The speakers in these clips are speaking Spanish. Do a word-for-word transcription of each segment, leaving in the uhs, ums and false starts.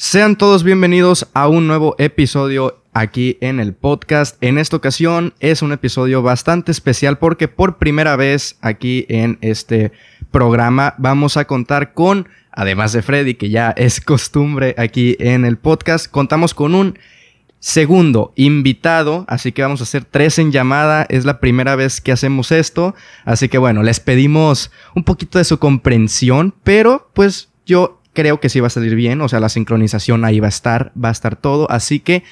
Sean todos bienvenidos a un nuevo episodio aquí en el podcast. En esta ocasión es un episodio bastante especial porque por primera vez aquí en este programa vamos a contar con, además de Freddy, que ya es costumbre aquí en el podcast, contamos con un segundo invitado, así que vamos a hacer tres en llamada. Es la primera vez que hacemos esto, así que bueno, les pedimos un poquito de su comprensión, pero pues yo creo que sí va a salir bien, o sea, la sincronización ahí va a estar, va a estar todo. Así que,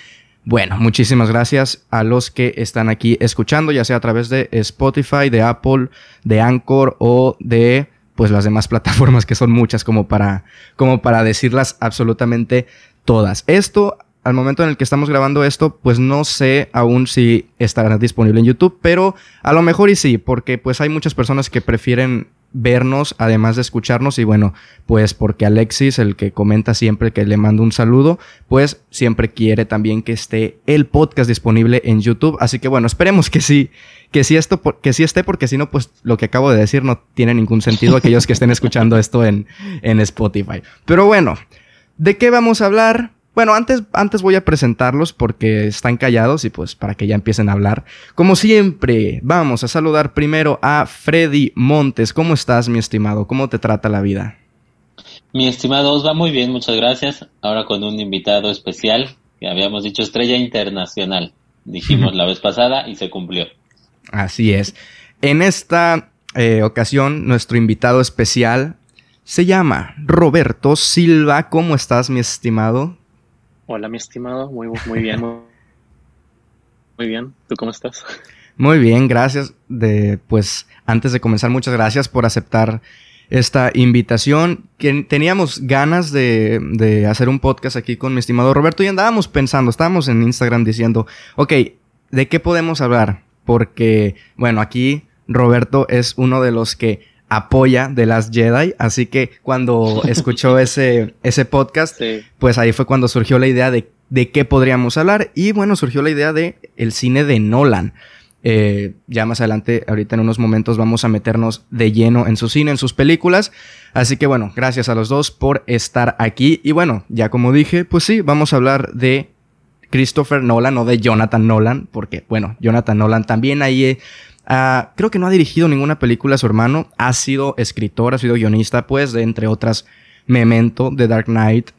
bueno, muchísimas gracias a los que están aquí escuchando, ya sea a través de Spotify, de Apple, de Anchor o de, pues, las demás plataformas que son muchas como para, como para decirlas absolutamente todas. Esto, al momento en el que estamos grabando esto, pues no sé aún si estará disponible en YouTube, pero a lo mejor y sí, porque pues hay muchas personas que prefieren vernos además de escucharnos, y bueno, pues porque Alexis, el que comenta siempre, que le mando un saludo, pues siempre quiere también que esté el podcast disponible en YouTube, así que bueno, esperemos que sí, que sí esto, que sí esté, porque si no, pues lo que acabo de decir no tiene ningún sentido aquellos que estén escuchando esto en, en Spotify. Pero bueno, ¿de qué vamos a hablar? Bueno, antes, antes voy a presentarlos porque están callados y pues para que ya empiecen a hablar. Como siempre, vamos a saludar primero a Freddy Montes. ¿Cómo estás, mi estimado? ¿Cómo te trata la vida? Mi estimado, os va muy bien, muchas gracias. Ahora con un invitado especial, que habíamos dicho estrella internacional. Dijimos la vez pasada y se cumplió. Así es. En esta eh, ocasión, nuestro invitado especial se llama Roberto Silva. ¿Cómo estás, mi estimado? Hola, mi estimado, muy, muy bien, muy, muy bien, ¿tú cómo estás? Muy bien, gracias, de, pues antes de comenzar, muchas gracias por aceptar esta invitación, que teníamos ganas de, de hacer un podcast aquí con mi estimado Roberto y andábamos pensando, estábamos en Instagram diciendo, ok, ¿de qué podemos hablar? Porque, bueno, aquí Roberto es uno de los que apoya The Last Jedi, así que cuando escuchó ese, ese podcast, sí, pues ahí fue cuando surgió la idea de, de qué podríamos hablar, y bueno, surgió la idea de el cine de Nolan. Eh, ya más adelante, ahorita en unos momentos vamos a meternos de lleno en su cine, en sus películas, así que bueno, gracias a los dos por estar aquí, y bueno, ya como dije, pues sí, vamos a hablar de Christopher Nolan, o de Jonathan Nolan, porque bueno, Jonathan Nolan también ahí... Eh, Uh, creo que no ha dirigido ninguna película a su hermano, ha sido escritor, ha sido guionista, pues, de entre otras, Memento, The Dark Knight,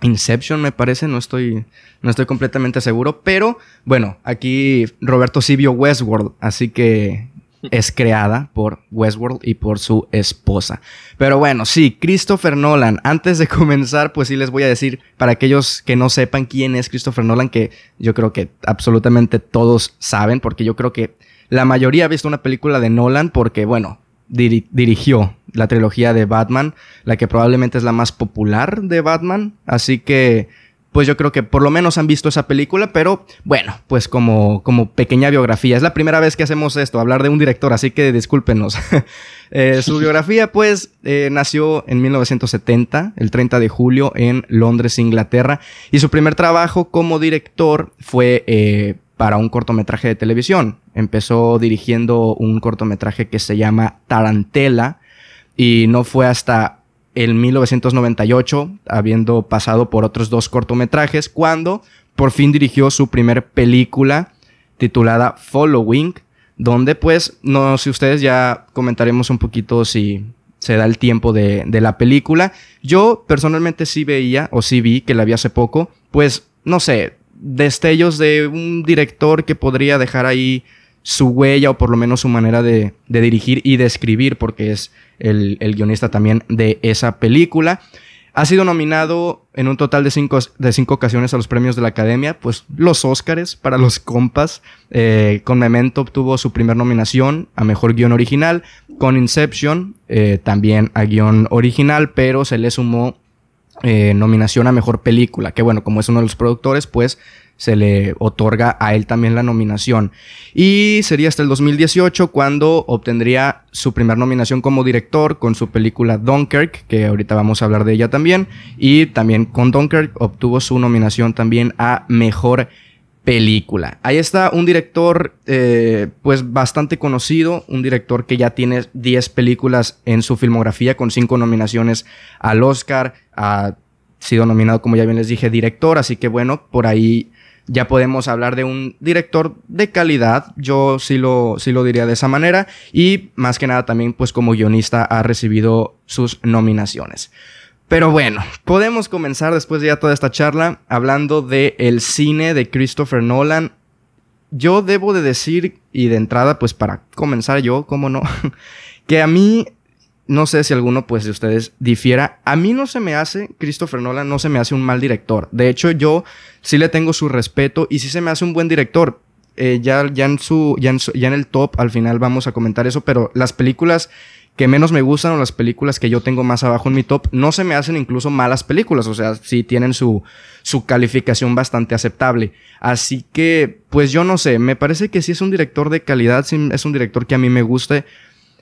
Inception, me parece, no estoy, no estoy completamente seguro, pero, bueno, aquí Roberto sí vio Westworld, así que es creada por Westworld y por su esposa. Pero bueno, sí, Christopher Nolan. Antes de comenzar, pues sí les voy a decir, para aquellos que no sepan quién es Christopher Nolan, que yo creo que absolutamente todos saben, porque yo creo que la mayoría ha visto una película de Nolan porque, bueno, diri- dirigió la trilogía de Batman, la que probablemente es la más popular de Batman. Así que, pues yo creo que por lo menos han visto esa película, pero bueno, pues como, como pequeña biografía. Es la primera vez que hacemos esto, hablar de un director, así que discúlpenos. eh, su biografía, pues, eh, nació en mil novecientos setenta, el treinta de julio, en Londres, Inglaterra. Y su primer trabajo como director fue... Eh, para un cortometraje de televisión. Empezó dirigiendo un cortometraje que se llama Tarantella, y no fue hasta el mil novecientos noventa y ocho, habiendo pasado por otros dos cortometrajes, cuando por fin dirigió su primer película titulada Following, donde pues, no sé ustedes, ya comentaremos un poquito si se da el tiempo de, de la película. Yo personalmente sí veía, o sí vi, que la vi hace poco, pues no sé, destellos de un director que podría dejar ahí su huella, o por lo menos su manera de, de dirigir y de escribir, porque es el, el guionista también de esa película. Ha sido nominado en un total de cinco, de cinco ocasiones a los premios de la Academia, pues los Óscares para los compas. Eh, con Memento obtuvo su primer nominación a Mejor Guión Original, con Inception eh, también a Guión Original, pero se le sumó Eh, nominación a Mejor Película, que bueno, como es uno de los productores, pues se le otorga a él también la nominación, y sería hasta el dos mil dieciocho cuando obtendría su primer nominación como director con su película Dunkirk, que ahorita vamos a hablar de ella también, y también con Dunkirk obtuvo su nominación también a Mejor Película. Ahí está un director eh, pues bastante conocido, un director que ya tiene diez películas en su filmografía, con cinco nominaciones al Oscar, a sido nominado, como ya bien les dije, director. Así que bueno, por ahí ya podemos hablar de un director de calidad. Yo sí lo, sí lo diría de esa manera. Y más que nada también, pues como guionista ha recibido sus nominaciones. Pero bueno, podemos comenzar después de ya toda esta charla hablando de el cine de Christopher Nolan. Yo debo de decir, y de entrada, pues para comenzar yo, cómo no, que a mí, no sé si alguno pues de ustedes difiera, a mí no se me hace, Christopher Nolan no se me hace un mal director. De hecho, yo sí le tengo su respeto y sí se me hace un buen director. Eh, ya, ya, en su, ya, en su, ya en el top, al final vamos a comentar eso, pero las películas que menos me gustan o las películas que yo tengo más abajo en mi top, no se me hacen incluso malas películas. O sea, sí tienen su, su calificación bastante aceptable. Así que, pues yo no sé, me parece que sí es un director de calidad, sí es un director que a mí me guste.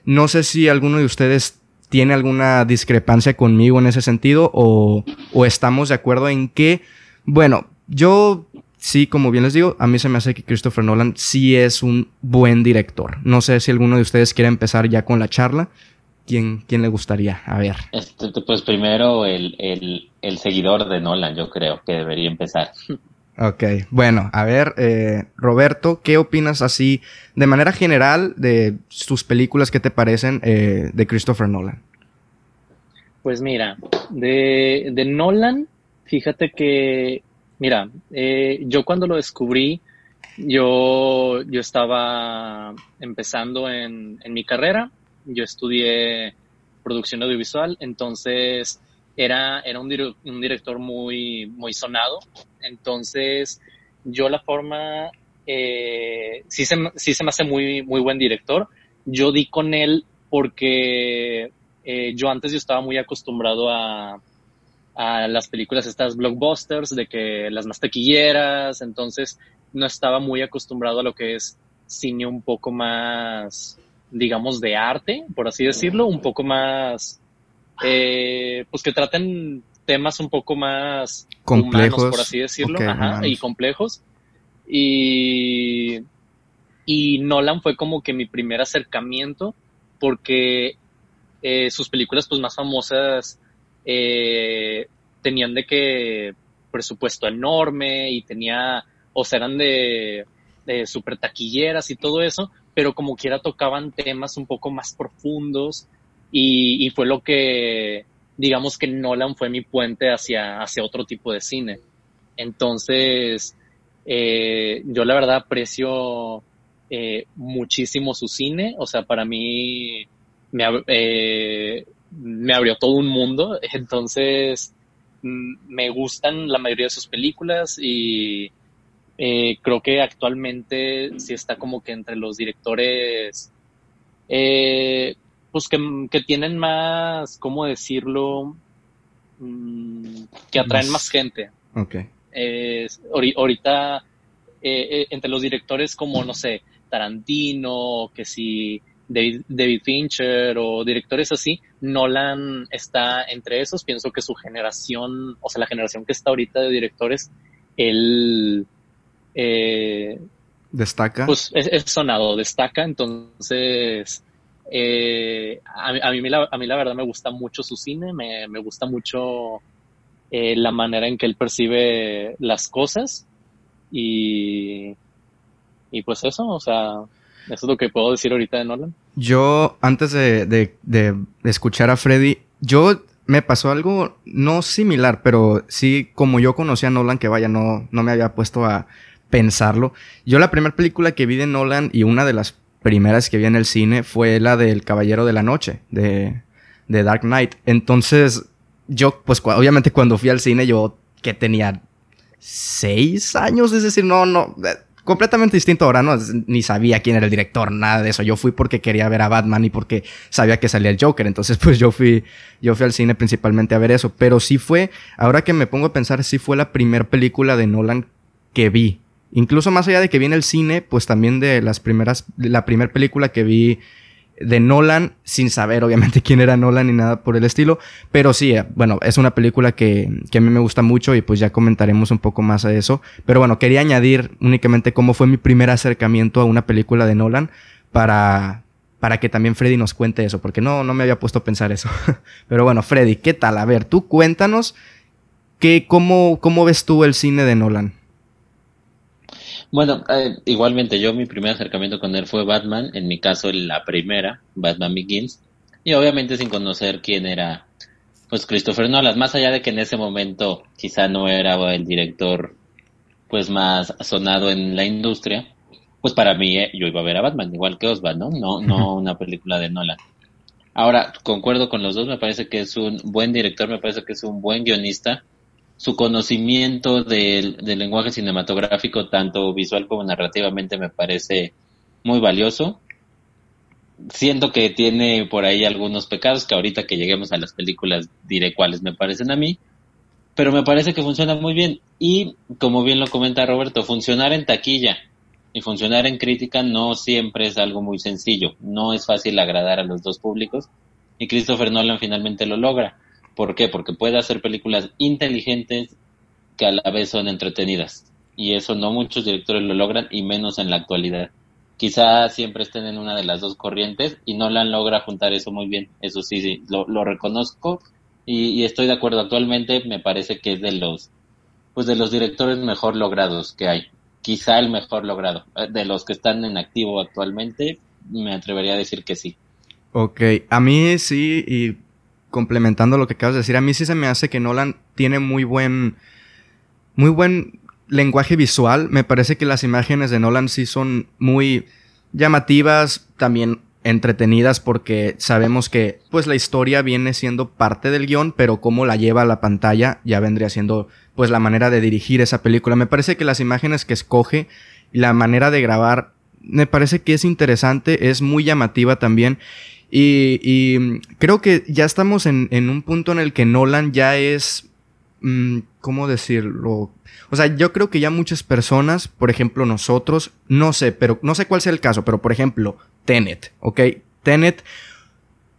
No sé si alguno de ustedes tiene alguna discrepancia conmigo en ese sentido o, o estamos de acuerdo en que, bueno, yo... Sí, como bien les digo, a mí se me hace que Christopher Nolan sí es un buen director. No sé si alguno de ustedes quiere empezar ya con la charla. ¿Quién, quién le gustaría? A ver. Este, pues primero el, el, el seguidor de Nolan, yo creo que debería empezar. Ok, bueno, a ver, eh, Roberto, ¿qué opinas así de manera general de sus películas? ¿Qué te parecen eh, de Christopher Nolan? Pues mira, de, de Nolan, fíjate que... Mira, eh, yo cuando lo descubrí, yo, yo estaba empezando en, en mi carrera. Yo estudié producción audiovisual, entonces era, era un, dir- un director muy, muy sonado. Entonces yo la forma, eh, sí, se, sí se me hace muy, muy buen director. Yo di con él porque eh, yo antes yo estaba muy acostumbrado a... a las películas estas blockbusters, de que las más taquilleras, entonces no estaba muy acostumbrado a lo que es cine un poco más, digamos, de arte, por así decirlo, un poco más, eh, pues que traten temas un poco más complejos, humanos, por así decirlo, okay, ajá, humanos. Y complejos, y, y Nolan fue como que mi primer acercamiento, porque eh, sus películas pues más famosas Eh, tenían de que presupuesto enorme y tenía, o sea, eran de, de super taquilleras y todo eso, pero como quiera tocaban temas un poco más profundos y, y fue lo que, digamos que Nolan fue mi puente hacia, hacia otro tipo de cine. Entonces, eh, yo la verdad aprecio eh, muchísimo su cine, o sea, para mí me... Eh, me abrió todo un mundo, entonces m- me gustan la mayoría de sus películas y eh, creo que actualmente sí está como que entre los directores eh, pues que, que tienen más, ¿cómo decirlo? Mm, que atraen más, más gente. Okay. Eh, ori- ahorita eh, eh, entre los directores como, no sé, Tarantino, que sí... David, David Fincher o directores así, Nolan está entre esos. Pienso que su generación, o sea, la generación que está ahorita de directores, él eh, destaca. Pues es, es sonado, destaca. Entonces, eh, a, a, mí, a mí la verdad me gusta mucho su cine, me, me gusta mucho eh, la manera en que él percibe las cosas y, y pues eso, o sea... Eso es lo que puedo decir ahorita de Nolan. Yo, antes de, de, de escuchar a Freddy, yo me pasó algo no similar, pero sí, como yo conocí a Nolan, que vaya, no, no me había puesto a pensarlo. Yo la primera película que vi de Nolan y una de las primeras que vi en el cine fue la del Caballero de la Noche, de, de Dark Knight. Entonces, yo, pues cu- obviamente cuando fui al cine, yo que tenía seis años, es decir, no, no... completamente distinto ahora, ¿no? Ni sabía quién era el director, nada de eso. Yo fui porque quería ver a Batman y porque sabía que salía el Joker. Entonces, pues yo fui, yo fui al cine principalmente a ver eso. Pero sí fue, ahora que me pongo a pensar, sí fue la primera película de Nolan que vi. Incluso más allá de que vi en el cine, pues también de las primeras, de la primera película que vi de Nolan, sin saber obviamente quién era Nolan ni nada por el estilo, pero sí, bueno, es una película que, que a mí me gusta mucho y pues ya comentaremos un poco más a eso, pero bueno, quería añadir únicamente cómo fue mi primer acercamiento a una película de Nolan para, para que también Freddy nos cuente eso, porque no, no me había puesto a pensar eso, pero bueno, Freddy, ¿qué tal? A ver, tú cuéntanos ¿Qué, cómo, ¿Cómo ves tú el cine de Nolan? Bueno, eh, igualmente yo mi primer acercamiento con él fue Batman, en mi caso la primera, Batman Begins, y obviamente sin conocer quién era pues Christopher Nolan, más allá de que en ese momento quizá no era el director pues más sonado en la industria, pues para mí eh, yo iba a ver a Batman, igual que Oswald, ¿no? No, no una película de Nolan. Ahora, concuerdo con los dos, me parece que es un buen director, me parece que es un buen guionista. Su conocimiento del, del lenguaje cinematográfico, tanto visual como narrativamente, me parece muy valioso. Siento que tiene por ahí algunos pecados, que ahorita que lleguemos a las películas diré cuáles me parecen a mí, pero me parece que funciona muy bien. Y, como bien lo comenta Roberto, funcionar en taquilla y funcionar en crítica no siempre es algo muy sencillo. No es fácil agradar a los dos públicos, y Christopher Nolan finalmente lo logra. ¿Por qué? Porque puede hacer películas inteligentes que a la vez son entretenidas, y eso no muchos directores lo logran, y menos en la actualidad. Quizá siempre estén en una de las dos corrientes, y Nolan logra juntar eso muy bien. Eso sí, sí lo, lo reconozco, y, y estoy de acuerdo. Actualmente me parece que es de los pues de los directores mejor logrados que hay. Quizá el mejor logrado. De los que están en activo actualmente, me atrevería a decir que sí. Ok, a mí sí, y complementando lo que acabas de decir, a mí sí se me hace que Nolan tiene muy buen, muy buen lenguaje visual. Me parece que las imágenes de Nolan sí son muy llamativas, también entretenidas, porque sabemos que pues la historia viene siendo parte del guión, pero cómo la lleva a la pantalla ya vendría siendo pues la manera de dirigir esa película. Me parece que las imágenes que escoge, la manera de grabar, me parece que es interesante, es muy llamativa también, y, y creo que ya estamos en, en un punto en el que Nolan ya es, ¿cómo decirlo? O sea, yo creo que ya muchas personas, por ejemplo nosotros, no sé, pero no sé cuál sea el caso, pero por ejemplo Tenet, ¿ok? Tenet,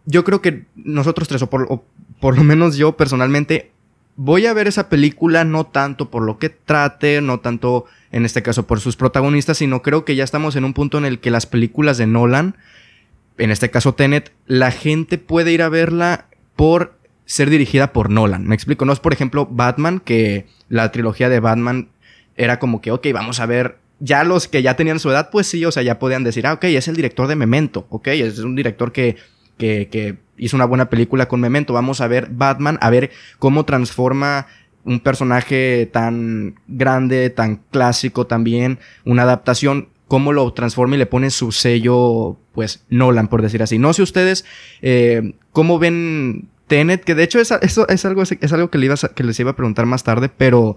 yo creo que nosotros tres, o por, o por lo menos yo personalmente, voy a ver esa película no tanto por lo que trate, no tanto en este caso por sus protagonistas, sino creo que ya estamos en un punto en el que las películas de Nolan, en este caso Tenet, la gente puede ir a verla por ser dirigida por Nolan. ¿Me explico? No es, por ejemplo, Batman, que la trilogía de Batman era como que, ok, vamos a ver. Ya los que ya tenían su edad, pues sí, o sea, ya podían decir, ah, ok, es el director de Memento, ok, es un director que, que, que hizo una buena película con Memento, vamos a ver Batman, a ver cómo transforma un personaje tan grande, tan clásico también, una adaptación, cómo lo transforma y le pone su sello, pues, Nolan, por decir así. No sé ustedes, eh, cómo ven Tenet, que de hecho es, eso es algo, es algo que, le iba a, que les iba a preguntar más tarde, pero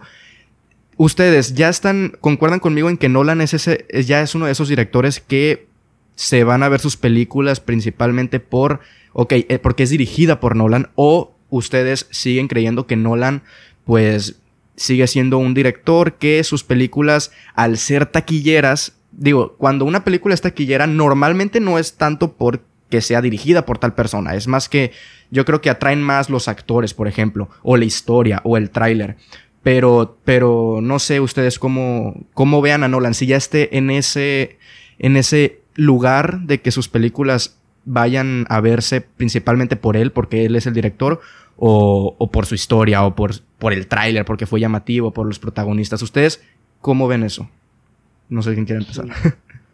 ustedes ya están, concuerdan conmigo en que Nolan es ese, ya es uno de esos directores que se van a ver sus películas principalmente por, ok, porque es dirigida por Nolan, o ustedes siguen creyendo que Nolan, pues, sigue siendo un director que sus películas, al ser taquilleras, digo, cuando una película es taquillera, normalmente no es tanto por que sea dirigida por tal persona, es más que yo creo que atraen más los actores, por ejemplo, o la historia, o el tráiler. Pero, pero no sé ustedes cómo, cómo vean a Nolan, si ya esté en ese, en ese lugar de que sus películas vayan a verse principalmente por él, porque él es el director, o, o por su historia, o por, por el tráiler, porque fue llamativo, por los protagonistas. ¿Ustedes cómo ven eso? No sé quién quiere empezar.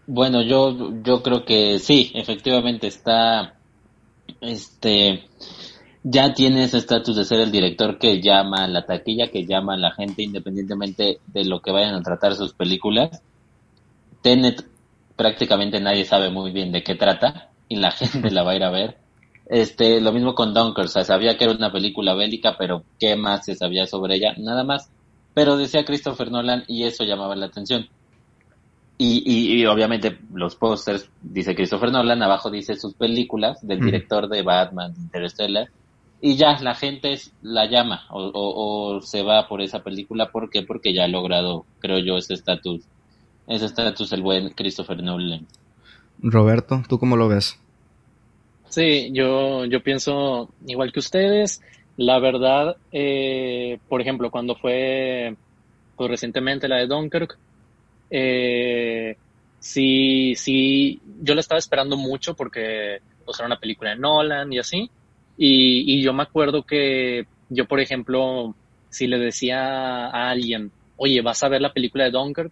Bueno, yo, yo creo que sí, efectivamente está, este... ya tiene ese estatus de ser el director que llama a la taquilla, que llama a la gente independientemente de lo que vayan a tratar sus películas. Tenet, prácticamente nadie sabe muy bien de qué trata y la gente la va a ir a ver. Este, lo mismo con Dunkirk, o sea, sabía que era una película bélica, pero ¿qué más se sabía sobre ella? Nada más. Pero decía Christopher Nolan y eso llamaba la atención. Y, y, y obviamente los pósters, dice Christopher Nolan, abajo dice sus películas, del mm. director de Batman, Interstellar. Y ya, la gente la llama o, o, o se va por esa película. ¿Por qué? Porque ya ha logrado, creo yo, ese estatus. Ese estatus el buen Christopher Nolan. Roberto, ¿tú cómo lo ves? Sí, yo, yo pienso igual que ustedes. La verdad, eh, por ejemplo, cuando fue pues, recientemente la de Dunkirk, eh, sí, sí, yo la estaba esperando mucho porque pues, era una película de Nolan y así. Y, y yo me acuerdo que yo, por ejemplo, si le decía a alguien, oye, ¿vas a ver la película de Dunkirk?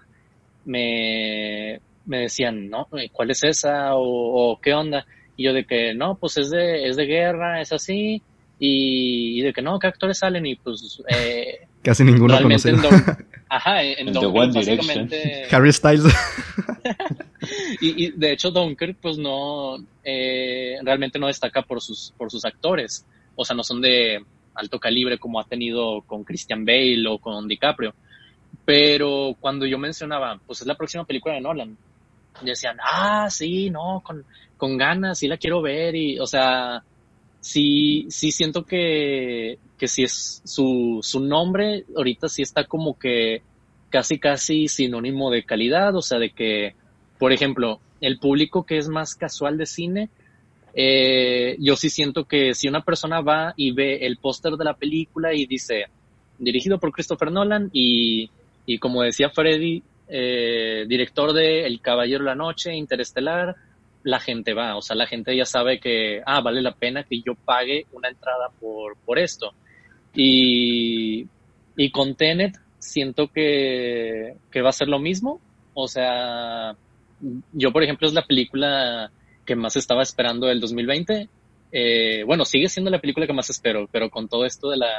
Me, me decían, no, ¿cuál es esa? O, o ¿qué onda? Y yo de que, no, pues es de, es de guerra, es así. Y, y de que, no, ¿qué actores salen? Y pues... Eh, casi ninguno realmente conocido. En Don, ajá, en, en Dunkirk básicamente... Harry Styles. y, y de hecho Dunkirk pues no... Eh, realmente no destaca por sus, por sus actores. O sea, no son de alto calibre como ha tenido con Christian Bale o con DiCaprio. Pero cuando yo mencionaba, pues es la próxima película de Nolan, decían, ah, sí, no, con, con ganas, sí la quiero ver. Y, o sea, sí, sí siento que, que sí es su, su nombre, ahorita sí está como que casi, casi sinónimo de calidad. O sea, de que, por ejemplo, el público que es más casual de cine, eh, yo sí siento que si una persona va y ve el póster de la película y dice, dirigido por Christopher Nolan y, y como decía Freddy, eh, director de El Caballero de la Noche, Interestelar, la gente va. O sea, la gente ya sabe que, ah, vale la pena que yo pague una entrada por, por esto. Y, y con Tenet siento que, que va a ser lo mismo. O sea, yo, por ejemplo, es la película que más estaba esperando del dos mil veinte. Eh, bueno, sigue siendo la película que más espero, pero con todo esto de la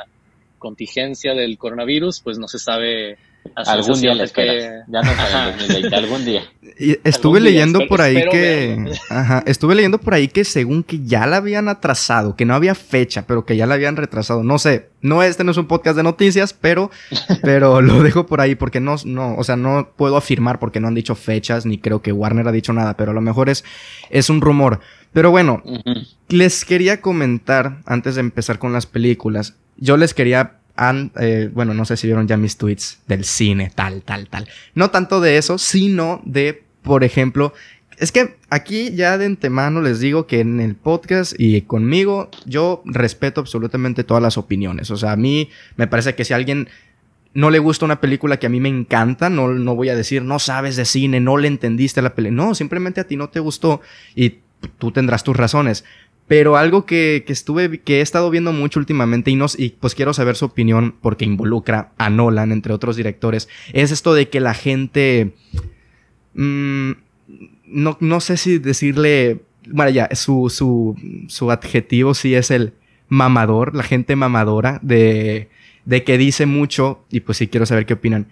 contingencia del coronavirus, pues no se sabe. Algún día la esperas. Que... Ya no saben dos mil veinte, algún día. Y estuve algún leyendo día, por espero, ahí espero que... Ajá, estuve leyendo por ahí que según que ya la habían atrasado, que no había fecha, pero que ya la habían retrasado. No sé, no este no es un podcast de noticias, pero, pero lo dejo por ahí porque no, no, o sea, no puedo afirmar porque no han dicho fechas, ni creo que Warner ha dicho nada, pero a lo mejor es, es un rumor. Pero bueno, uh-huh. Les quería comentar, antes de empezar con las películas, yo les quería... And, eh, bueno, no sé si vieron ya mis tweets del cine, tal, tal, tal. No tanto de eso, sino de, por ejemplo... Es que aquí ya de antemano les digo que en el podcast y conmigo... Yo respeto absolutamente todas las opiniones. O sea, a mí me parece que si a alguien no le gusta una película que a mí me encanta... No, no voy a decir, no sabes de cine, no le entendiste la película. No, simplemente a ti no te gustó y tú tendrás tus razones. Pero algo que, que estuve, que he estado viendo mucho últimamente y, nos, y pues quiero saber su opinión porque involucra a Nolan, entre otros directores, es esto de que la gente, mmm, no, no sé si decirle, bueno ya, su, su, su adjetivo sí es el mamador, la gente mamadora de, de que dice mucho y pues sí quiero saber qué opinan.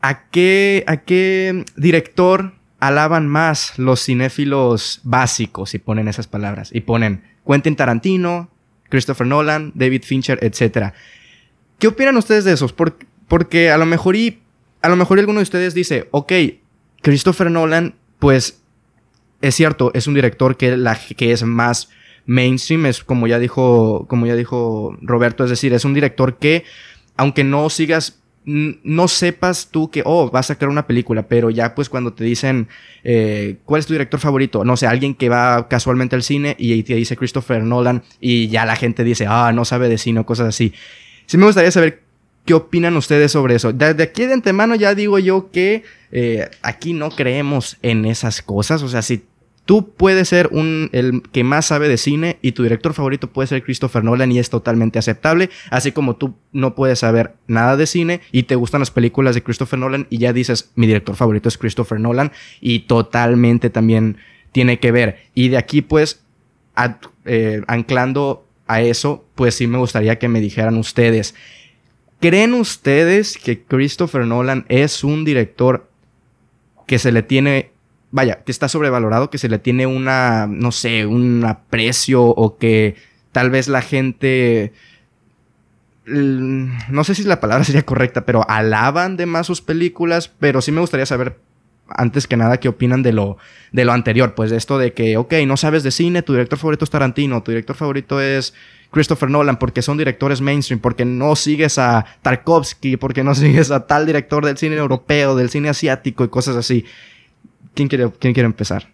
¿A qué, a qué director alaban más los cinéfilos básicos, si ponen esas palabras, y ponen Quentin Tarantino, Christopher Nolan, David Fincher, etcétera? ¿Qué opinan ustedes de esos? Por, porque a lo mejor y a lo mejor alguno de ustedes dice, ok, Christopher Nolan, pues es cierto, es un director que, la, que es más mainstream, es como ya dijo, como ya dijo Roberto, es decir, es un director que aunque no sigas no sepas tú que, oh, vas a crear una película, pero ya pues cuando te dicen eh, ¿cuál es tu director favorito? No sé, alguien que va casualmente al cine y, y te dice Christopher Nolan y ya la gente dice, ah, no sabe de cine o cosas así. Sí me gustaría saber qué opinan ustedes sobre eso. Desde aquí de antemano ya digo yo que eh, aquí no creemos en esas cosas, o sea, si tú puedes ser un, el que más sabe de cine y tu director favorito puede ser Christopher Nolan y es totalmente aceptable, así como tú no puedes saber nada de cine y te gustan las películas de Christopher Nolan y ya dices, mi director favorito es Christopher Nolan y totalmente también tiene que ver. Y de aquí pues, ad, eh, anclando a eso, pues sí me gustaría que me dijeran ustedes, ¿creen ustedes que Christopher Nolan es un director que se le tiene... Vaya, que está sobrevalorado, que se le tiene una, no sé, un aprecio o que tal vez la gente, no sé si la palabra sería correcta, pero alaban de más sus películas, pero sí me gustaría saber, antes que nada, qué opinan de lo, de lo anterior, pues de esto de que, ok, no sabes de cine, tu director favorito es Tarantino, tu director favorito es Christopher Nolan, porque son directores mainstream, porque no sigues a Tarkovsky, porque no sigues a tal director del cine europeo, del cine asiático y cosas así. ¿Quién quiere, quién quiere empezar?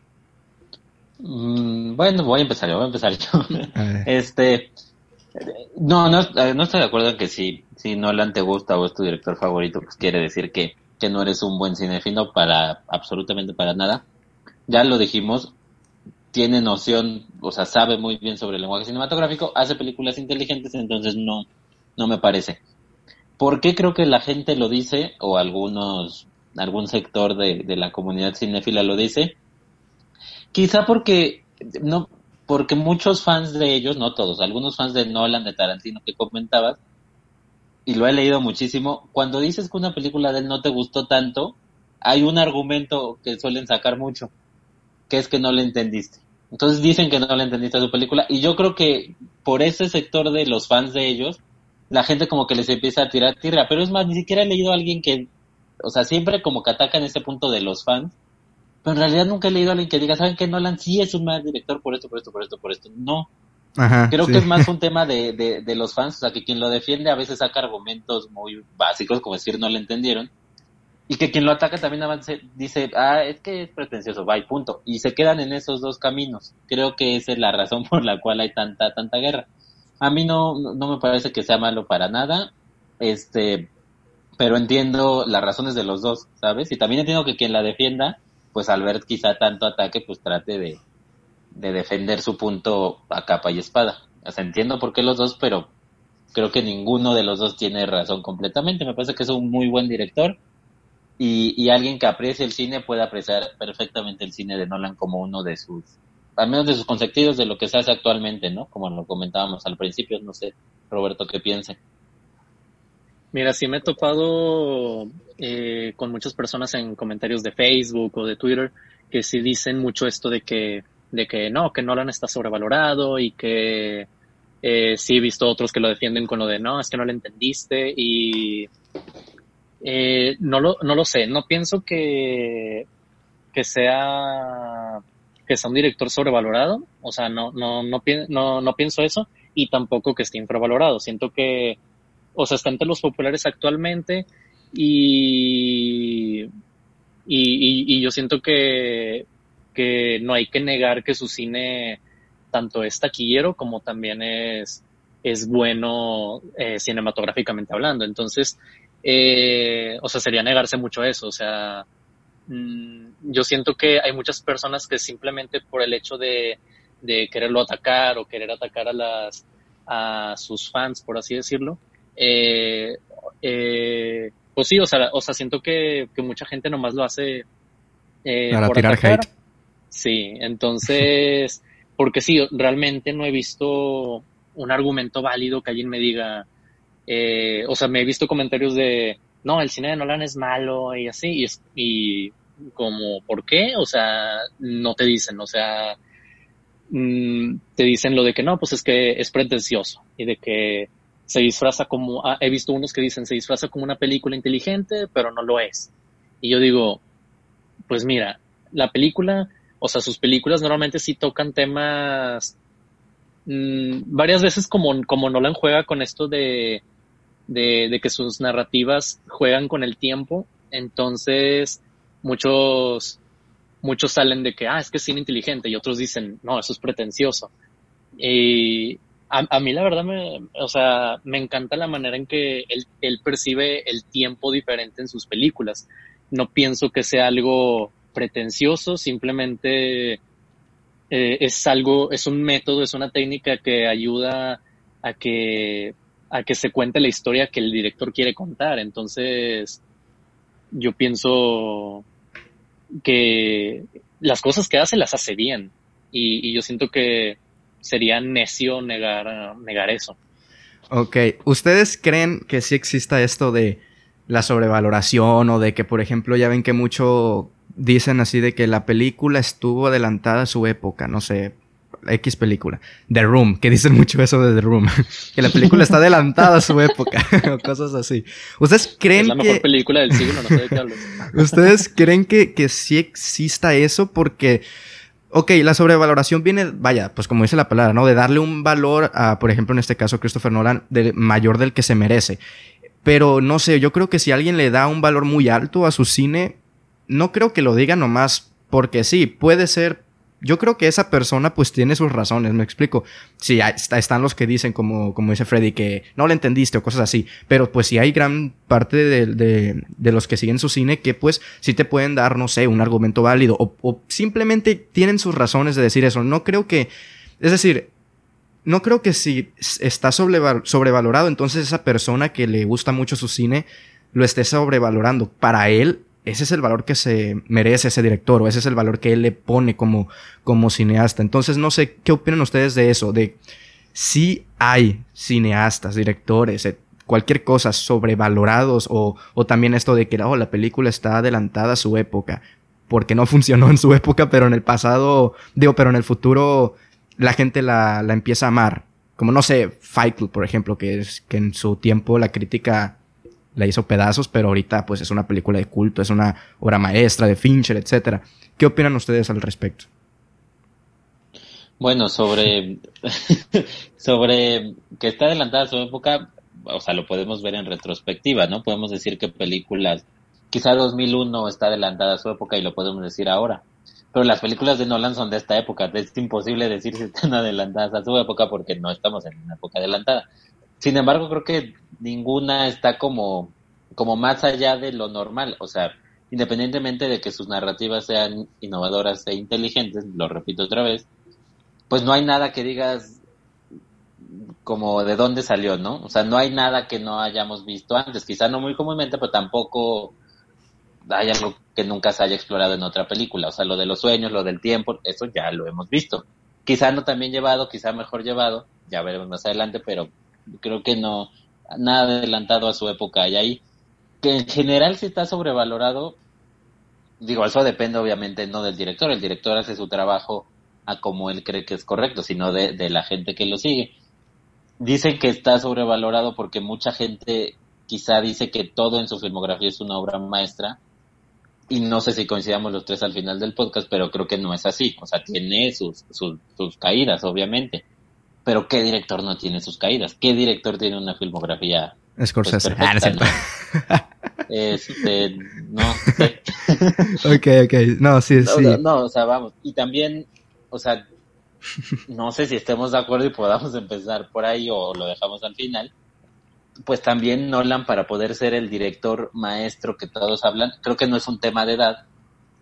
Mm, bueno, voy a empezar yo, voy a empezar yo. A este, no, no, no estoy de acuerdo en que si, si Nolan te gusta o es tu director favorito, pues quiere decir que, que no eres un buen cinefino para absolutamente para nada. Ya lo dijimos, tiene noción, o sea, sabe muy bien sobre el lenguaje cinematográfico, hace películas inteligentes, entonces no, no me parece. ¿Por qué creo que la gente lo dice, o algunos, algún sector de, de la comunidad cinéfila lo dice? Quizá porque no, porque muchos fans de ellos, no todos, algunos fans de Nolan, de Tarantino que comentabas, y lo he leído muchísimo, cuando dices que una película de él no te gustó tanto, hay un argumento que suelen sacar mucho, que es que no le entendiste. Entonces dicen que no le entendiste a su película, y yo creo que por ese sector de los fans de ellos, la gente como que les empieza a tirar tierra, pero es más, ni siquiera he leído a alguien que, o sea, siempre como que atacan ese punto de los fans, pero en realidad nunca he leído a alguien que diga, ¿saben qué? Nolan sí es un mal director por esto, por esto, por esto, por esto. No. Ajá, creo sí. que es más un tema de, de, de los fans, o sea, que quien lo defiende a veces saca argumentos muy básicos, como decir, no le entendieron, y que quien lo ataca también nada más dice, ah, es que es pretencioso, va y punto, y se quedan en esos dos caminos. Creo que esa es la razón por la cual hay tanta, tanta guerra. A mí no, no me parece que sea malo para nada, este, pero entiendo las razones de los dos, ¿sabes? Y también entiendo que quien la defienda, pues al ver quizá tanto ataque, pues trate de, de defender su punto a capa y espada. O sea, entiendo por qué los dos, pero creo que ninguno de los dos tiene razón completamente. Me parece que es un muy buen director y, y alguien que aprecie el cine puede apreciar perfectamente el cine de Nolan como uno de sus, al menos de sus conceptos de lo que se hace actualmente, ¿no? Como lo comentábamos al principio, no sé, Roberto, ¿qué piensa? Mira, sí me he topado eh, con muchas personas en comentarios de Facebook o de Twitter que sí dicen mucho esto de que, de que no, que Nolan está sobrevalorado y que eh, sí he visto otros que lo defienden con lo de no, es que no lo entendiste y eh, no lo, no lo sé, no pienso que, que sea... que sea un director sobrevalorado, o sea, no no no, no no pienso eso, y tampoco que esté infravalorado. Siento que, o sea, está entre los populares actualmente, y, y, y, y yo siento que, que no hay que negar que su cine tanto es taquillero como también es, es bueno eh, cinematográficamente hablando. Entonces, eh, o sea, sería negarse mucho eso, o sea... yo siento que hay muchas personas que simplemente por el hecho de, de quererlo atacar o querer atacar a las a sus fans, por así decirlo, eh, eh, pues sí, o sea, o sea siento que, que mucha gente nomás lo hace eh, para por tirar atacar. Hate. Sí, entonces, porque sí, realmente no he visto un argumento válido que alguien me diga, eh, o sea, me he visto comentarios de no, el cine de Nolan es malo y así, y, es, y como, ¿por qué? O sea, no te dicen, o sea, mm, te dicen lo de que no, pues es que es pretencioso, y de que se disfraza como, ah, he visto unos que dicen, se disfraza como una película inteligente, pero no lo es. Y yo digo, pues mira, la película, o sea, sus películas normalmente sí tocan temas, mm, varias veces como, como Nolan juega con esto de... De, de que sus narrativas juegan con el tiempo, entonces muchos muchos salen de que, ah, es que es cine inteligente, y otros dicen, no, eso es pretencioso. Y a, a mí la verdad, me, o sea, me encanta la manera en que él, él percibe el tiempo diferente en sus películas. No pienso que sea algo pretencioso, simplemente eh, es algo, es un método, es una técnica que ayuda a que a que se cuente la historia que el director quiere contar. Entonces, yo pienso que las cosas que hace las hace bien. Y, y yo siento que sería necio negar, negar eso. Ok. ¿Ustedes creen que sí exista esto de la sobrevaloración o de que, por ejemplo, ya ven que mucho dicen así de que la película estuvo adelantada a su época? No sé... X película, The Room, que dicen mucho eso de The Room, que la película está adelantada a su época, o cosas así. ¿Ustedes creen que... es la mejor que... película del siglo, no sé de qué hablo? ¿Ustedes creen que, que sí exista eso? Porque, ok, la sobrevaloración viene, vaya, pues como dice la palabra, ¿no? De darle un valor a, por ejemplo, en este caso, Christopher Nolan, de mayor del que se merece. Pero, no sé, yo creo que si alguien le da un valor muy alto a su cine, no creo que lo diga nomás porque sí, puede ser... Yo creo que esa persona pues tiene sus razones, ¿me explico? Sí, están los que dicen, como, como dice Freddy, que no lo entendiste o cosas así. Pero pues sí hay gran parte de, de, de los que siguen su cine que pues sí te pueden dar, no sé, un argumento válido. O, o simplemente tienen sus razones de decir eso. No creo que... Es decir, no creo que si está sobrevalorado, entonces esa persona que le gusta mucho su cine lo esté sobrevalorando. Para él, ese es el valor que se merece ese director, o ese es el valor que él le pone como, como cineasta. Entonces, no sé, ¿qué opinan ustedes de eso? De si hay cineastas, directores, cualquier cosa, sobrevalorados, o, o también esto de que oh, la película está adelantada a su época, porque no funcionó en su época, pero en el pasado, digo, pero en el futuro la gente la, la empieza a amar. Como, no sé, Fight Club, por ejemplo, que, es, que en su tiempo la crítica la hizo pedazos, pero ahorita pues es una película de culto, es una obra maestra de Fincher, etcétera. ¿Qué opinan ustedes al respecto? Bueno, sobre, sobre que está adelantada a su época, o sea, lo podemos ver en retrospectiva, ¿no? Podemos decir que películas, quizá dos mil uno está adelantada a su época y lo podemos decir ahora. Pero las películas de Nolan son de esta época. Es imposible decir si están adelantadas a su época porque no estamos en una época adelantada. Sin embargo, creo que ninguna está como, como más allá de lo normal. O sea, independientemente de que sus narrativas sean innovadoras e inteligentes, lo repito otra vez, pues no hay nada que digas como de dónde salió, ¿no? O sea, no hay nada que no hayamos visto antes. Quizá no muy comúnmente, pero tampoco hay algo que nunca se haya explorado en otra película. O sea, lo de los sueños, lo del tiempo, eso ya lo hemos visto. Quizá no tan bien llevado, quizá mejor llevado, ya veremos más adelante, pero creo que no, nada adelantado a su época hay ahí. Que en general sí está sobrevalorado, digo, eso depende obviamente no del director, el director hace su trabajo a como él cree que es correcto, sino de, de la gente que lo sigue. Dicen que está sobrevalorado porque mucha gente quizá dice que todo en su filmografía es una obra maestra, y no sé si coincidamos los tres al final del podcast, pero creo que no es así. O sea, tiene sus, sus, sus caídas, obviamente. Pero ¿qué director no tiene sus caídas? ¿Qué director tiene una filmografía Scorsese? Pues, perfecta, ah, no es cierto. Este, no sé. Ok, ok. No, sí, no, sí. No, no, o sea, vamos. Y también, o sea, no sé si estemos de acuerdo y podamos empezar por ahí o lo dejamos al final. Pues también Nolan, para poder ser el director maestro que todos hablan, creo que no es un tema de edad,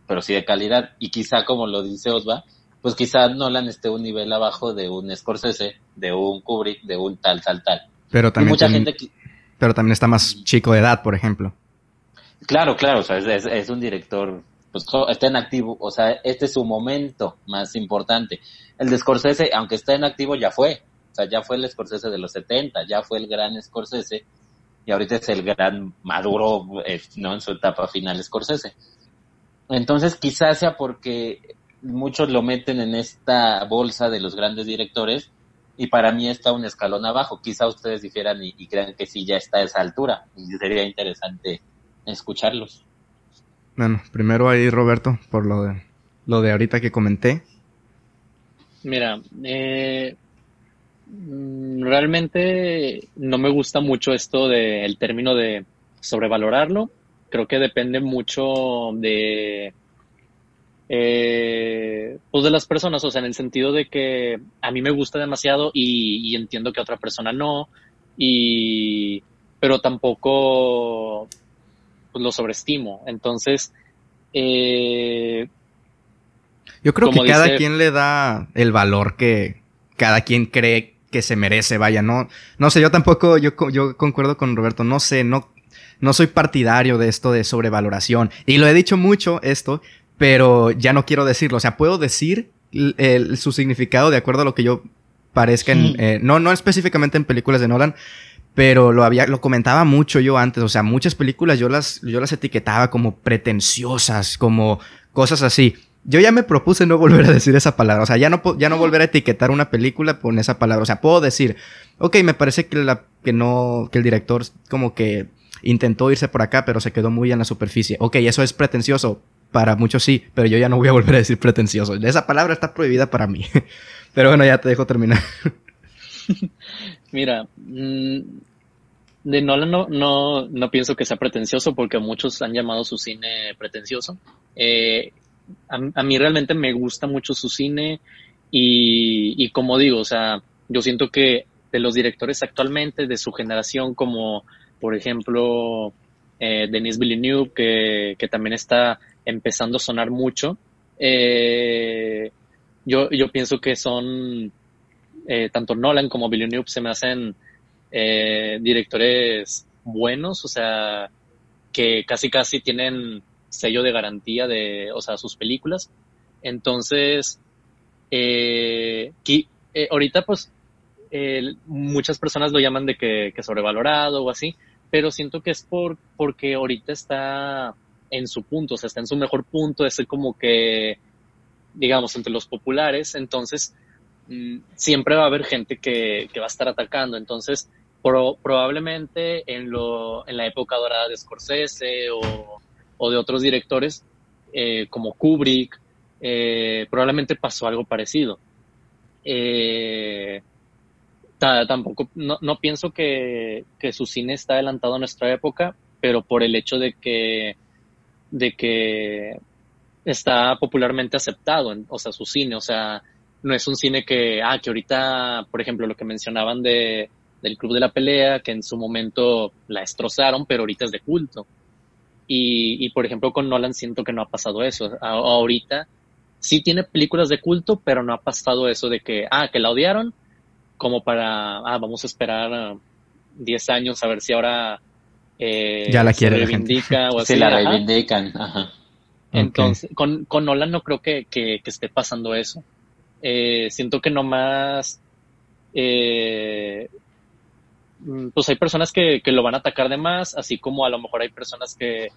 pero sí de calidad. Y quizá, como lo dice Osva, pues quizá Nolan esté un nivel abajo de un Scorsese, de un Kubrick, de un tal, tal, tal. Pero también, mucha también, gente... pero también está más chico de edad, por ejemplo. Claro, claro, o sea, es, es, es un director, pues está en activo, o sea, este es su momento más importante. El de Scorsese, aunque está en activo, ya fue. O sea, ya fue el Scorsese de los setenta, ya fue el gran Scorsese, y ahorita es el gran maduro, ¿no? En su etapa final Scorsese. Entonces, quizás sea porque muchos lo meten en esta bolsa de los grandes directores, y para mí está un escalón abajo. Quizá ustedes difieran y, y crean que sí ya está a esa altura, y sería interesante escucharlos. Bueno, primero ahí, Roberto, por lo de, lo de ahorita que comenté. Mira, eh... realmente no me gusta mucho esto del término de sobrevalorarlo. Creo que depende mucho de eh, pues de las personas, o sea, en el sentido de que a mí me gusta demasiado y, y entiendo que a otra persona no, y pero tampoco pues, lo sobreestimo. Entonces eh, yo creo que dice, cada quien le da el valor que cada quien cree que se merece, vaya, no, no sé, yo tampoco, yo, yo concuerdo con Roberto, no sé, no, no soy partidario de esto de sobrevaloración, y lo he dicho mucho esto, pero ya no quiero decirlo, o sea, puedo decir el, el, su significado de acuerdo a lo que yo parezca, sí. en, eh, no, no específicamente en películas de Nolan, pero lo había, lo comentaba mucho yo antes, o sea, muchas películas yo las, yo las etiquetaba como pretenciosas, como cosas así. Yo ya me propuse no volver a decir esa palabra, o sea, ya no, ya no volver a etiquetar una película con esa palabra, o sea, puedo decir, ok, me parece que la, que no, que el director como que intentó irse por acá, pero se quedó muy en la superficie, ok, eso es pretencioso, para muchos sí, pero yo ya no voy a volver a decir pretencioso, esa palabra está prohibida para mí, pero bueno, ya te dejo terminar. Mira, de Nolan no, no, no pienso que sea pretencioso, porque muchos han llamado su cine pretencioso, eh, A, a mí realmente me gusta mucho su cine y, y como digo, o sea, yo siento que de los directores actualmente, de su generación, como por ejemplo eh, Denis Villeneuve, que, que también está empezando a sonar mucho, eh, yo, yo pienso que son eh, tanto Nolan como Villeneuve se me hacen eh, directores buenos, o sea, que casi casi tienen sello de garantía de, o sea, sus películas. Entonces, eh, que, eh, ahorita pues eh, muchas personas lo llaman de que, que sobrevalorado o así, pero siento que es por porque ahorita está en su punto, o sea, está en su mejor punto, es como que, digamos, entre los populares, entonces mmm, siempre va a haber gente que, que va a estar atacando, entonces pro, probablemente en, lo, en la época dorada de Scorsese o, o de otros directores eh, como Kubrick, eh, probablemente pasó algo parecido. Eh, t- tampoco, no, no pienso que, que su cine está adelantado a nuestra época, pero por el hecho de que de que está popularmente aceptado, en, o sea, su cine, o sea, no es un cine que, ah, que ahorita, por ejemplo, lo que mencionaban de del Club de la Pelea, que en su momento la destrozaron, pero ahorita es de culto. Y, y por ejemplo, con Nolan siento que no ha pasado eso. A, ahorita sí tiene películas de culto, pero no ha pasado eso de que, ah, que la odiaron, como para, ah, vamos a esperar diez años a ver si ahora... Eh, ya la quiere la gente. O así, se la reivindican. Ajá. Ajá. Entonces, okay. con, con Nolan no creo que, que, que esté pasando eso. Eh, siento que nomás eh, pues hay personas que, que lo van a atacar de más, así como a lo mejor hay personas que,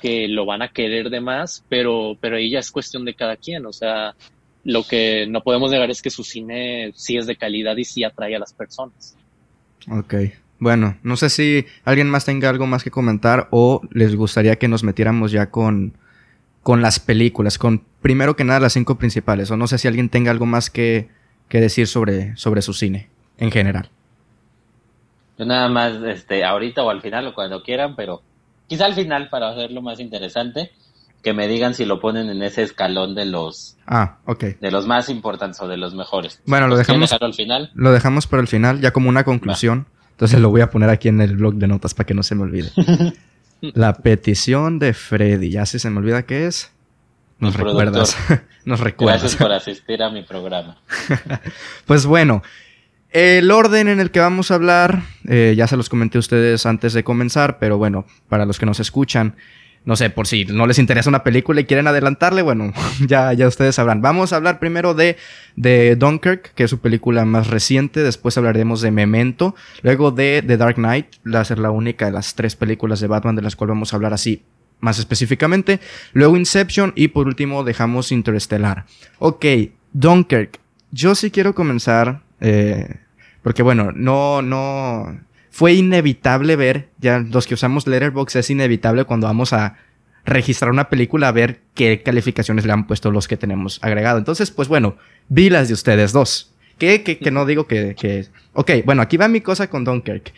que lo van a querer de más, pero, pero ahí ya es cuestión de cada quien. O sea, lo que no podemos negar es que su cine sí es de calidad y sí atrae a las personas. Okay. Bueno, no sé si alguien más tenga algo más que comentar o les gustaría que nos metiéramos ya con, con las películas, con primero que nada las cinco principales, o no sé si alguien tenga algo más que, que decir sobre, sobre su cine en general. Yo nada más, este, ahorita o al final o cuando quieran, pero quizá al final para hacerlo más interesante, que me digan si lo ponen en ese escalón de los ah, okay. de los más importantes o de los mejores. Bueno, lo dejamos al final. Lo dejamos para el final, ya como una conclusión. Va. Entonces lo voy a poner aquí en el blog de notas para que no se me olvide. La petición de Freddy. Ya si se me olvida qué es, nos mi recuerdas. Productor, nos recuerdas. Gracias por asistir a mi programa. Pues bueno, el orden en el que vamos a hablar, eh, ya se los comenté a ustedes antes de comenzar, pero bueno, para los que nos escuchan, no sé, por si no les interesa una película y quieren adelantarle, bueno, ya, ya ustedes sabrán. Vamos a hablar primero de, de Dunkirk, que es su película más reciente. Después hablaremos de Memento. Luego de The Dark Knight, va a ser la única de las tres películas de Batman de las cuales vamos a hablar así más específicamente. Luego Inception y por último dejamos Interstellar. Ok, Dunkirk. Yo sí quiero comenzar, eh, porque bueno, no, no... Fue inevitable ver, ya los que usamos Letterboxd es inevitable cuando vamos a registrar una película, a ver qué calificaciones le han puesto los que tenemos agregado. Entonces, pues bueno, vi las de ustedes dos. Que, que, que no digo que, que... Ok, bueno, aquí va mi cosa con Dunkirk.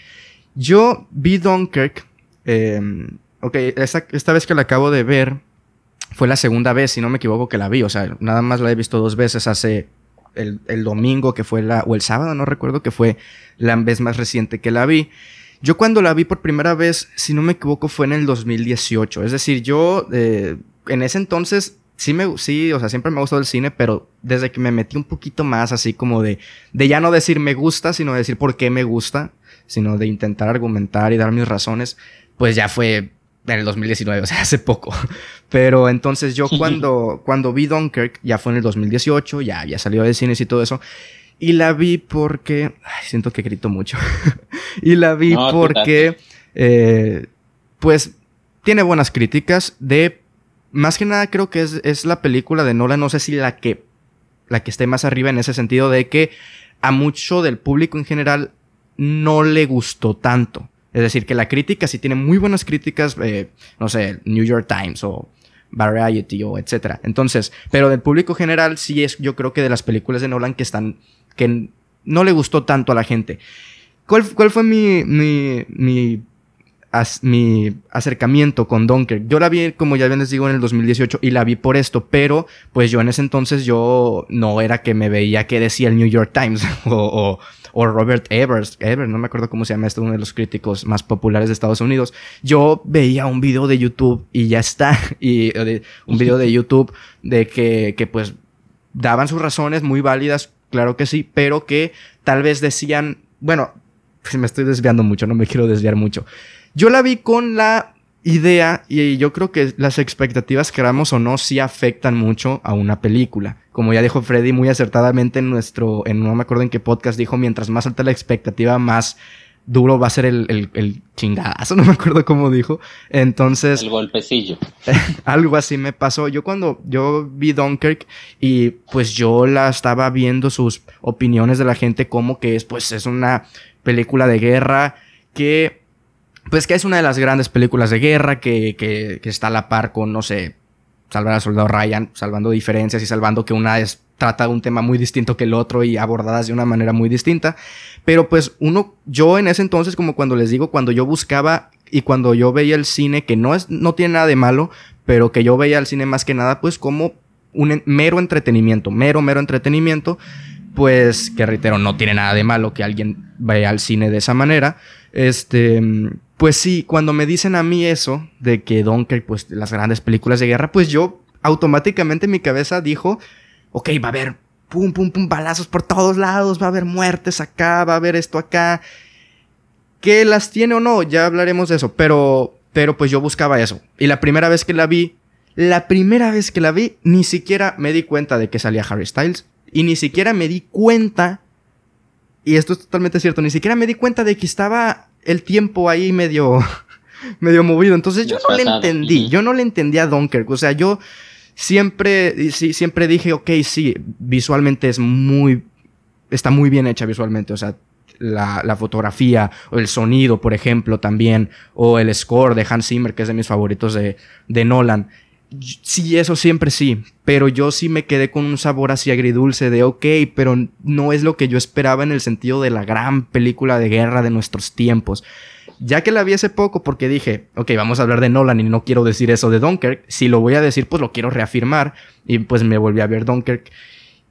Yo vi Dunkirk, eh, ok, esta, esta vez que la acabo de ver, fue la segunda vez, si no me equivoco, que la vi. O sea, nada más la he visto dos veces hace... El, el domingo que fue la... o el sábado, no recuerdo, que fue la vez más reciente que la vi. Yo cuando la vi por primera vez, si no me equivoco, fue en el dos mil dieciocho. Es decir, yo eh, en ese entonces sí me... sí, o sea, siempre me ha gustado el cine, pero desde que me metí un poquito más así como de... de ya no decir me gusta, sino decir por qué me gusta, sino de intentar argumentar y dar mis razones, pues ya fue en el dos mil diecinueve, o sea, hace poco. Pero entonces yo cuando, cuando vi Dunkirk, ya fue en el dos mil dieciocho, ya había salido de cines y todo eso. Y la vi porque... Ay, siento que grito mucho. Y la vi no, porque... Eh, pues tiene buenas críticas de... Más que nada creo que es, es la película de Nolan, no sé si la que... la que esté más arriba en ese sentido de que a mucho del público en general no le gustó tanto. Es decir, que la crítica sí tiene muy buenas críticas, eh, no sé, New York Times o Variety o etcétera. Entonces, pero del público general sí es, yo creo que de las películas de Nolan que están, que no le gustó tanto a la gente. ¿Cuál, cuál fue mi, mi, mi, as, mi acercamiento con Dunkirk? Yo la vi, como ya bien les digo, en el dos mil dieciocho y la vi por esto, pero pues yo en ese entonces yo no era que me veía que decía el New York Times o... o o Robert Ebert, Ebert, no me acuerdo cómo se llama este, uno de los críticos más populares de Estados Unidos. Yo veía un video de YouTube y ya está, y de, un video de YouTube de que, que pues daban sus razones muy válidas claro que sí, pero que tal vez decían, bueno, pues me estoy desviando mucho, no me quiero desviar mucho. Yo la vi con la idea, y yo creo que las expectativas, queramos o no, sí afectan mucho a una película. Como ya dijo Freddy muy acertadamente en nuestro, en, no me acuerdo en qué podcast dijo, mientras más alta la expectativa, más duro va a ser el, el, el chingadazo, no me acuerdo cómo dijo. Entonces... el golpecillo. Algo así me pasó. Yo cuando yo vi Dunkirk y pues yo la estaba viendo sus opiniones de la gente como que es, pues es una película de guerra que... pues que es una de las grandes películas de guerra que, que, que está a la par con, no sé, Salvar al Soldado Ryan, salvando diferencias y salvando que una es, trata un tema muy distinto que el otro y abordadas de una manera muy distinta. Pero pues uno, yo en ese entonces, como cuando les digo, cuando yo buscaba y cuando yo veía el cine, que no es, no tiene nada de malo, pero que yo veía el cine más que nada pues como un mero entretenimiento, mero, mero entretenimiento, pues que reitero, no tiene nada de malo que alguien vaya al cine de esa manera. Este... Pues sí, cuando me dicen a mí eso, de que Dunkirk, pues las grandes películas de guerra, pues yo automáticamente mi cabeza dijo, ok, va a haber pum, pum, pum, balazos por todos lados, va a haber muertes acá, va a haber esto acá. ¿Qué las tiene o no? Ya hablaremos de eso, pero, pero pues yo buscaba eso. Y la primera vez que la vi, la primera vez que la vi, ni siquiera me di cuenta de que salía Harry Styles y ni siquiera me di cuenta, y esto es totalmente cierto, ni siquiera me di cuenta de que estaba... el tiempo ahí medio, medio movido. Entonces yo no le entendí. Yo no le entendí a Dunkirk. O sea, yo siempre, sí, siempre dije, ok, sí, visualmente es muy... está muy bien hecha visualmente. O sea, la, la fotografía o el sonido, por ejemplo, también. O el score de Hans Zimmer, que es de mis favoritos de, de Nolan. Sí, eso siempre sí. Pero yo sí me quedé con un sabor así agridulce de ok, pero no es lo que yo esperaba en el sentido de la gran película de guerra de nuestros tiempos. Ya que la vi hace poco, porque dije, ok, vamos a hablar de Nolan y no quiero decir eso de Dunkirk. Si lo voy a decir, pues lo quiero reafirmar. Y pues me volví a ver Dunkirk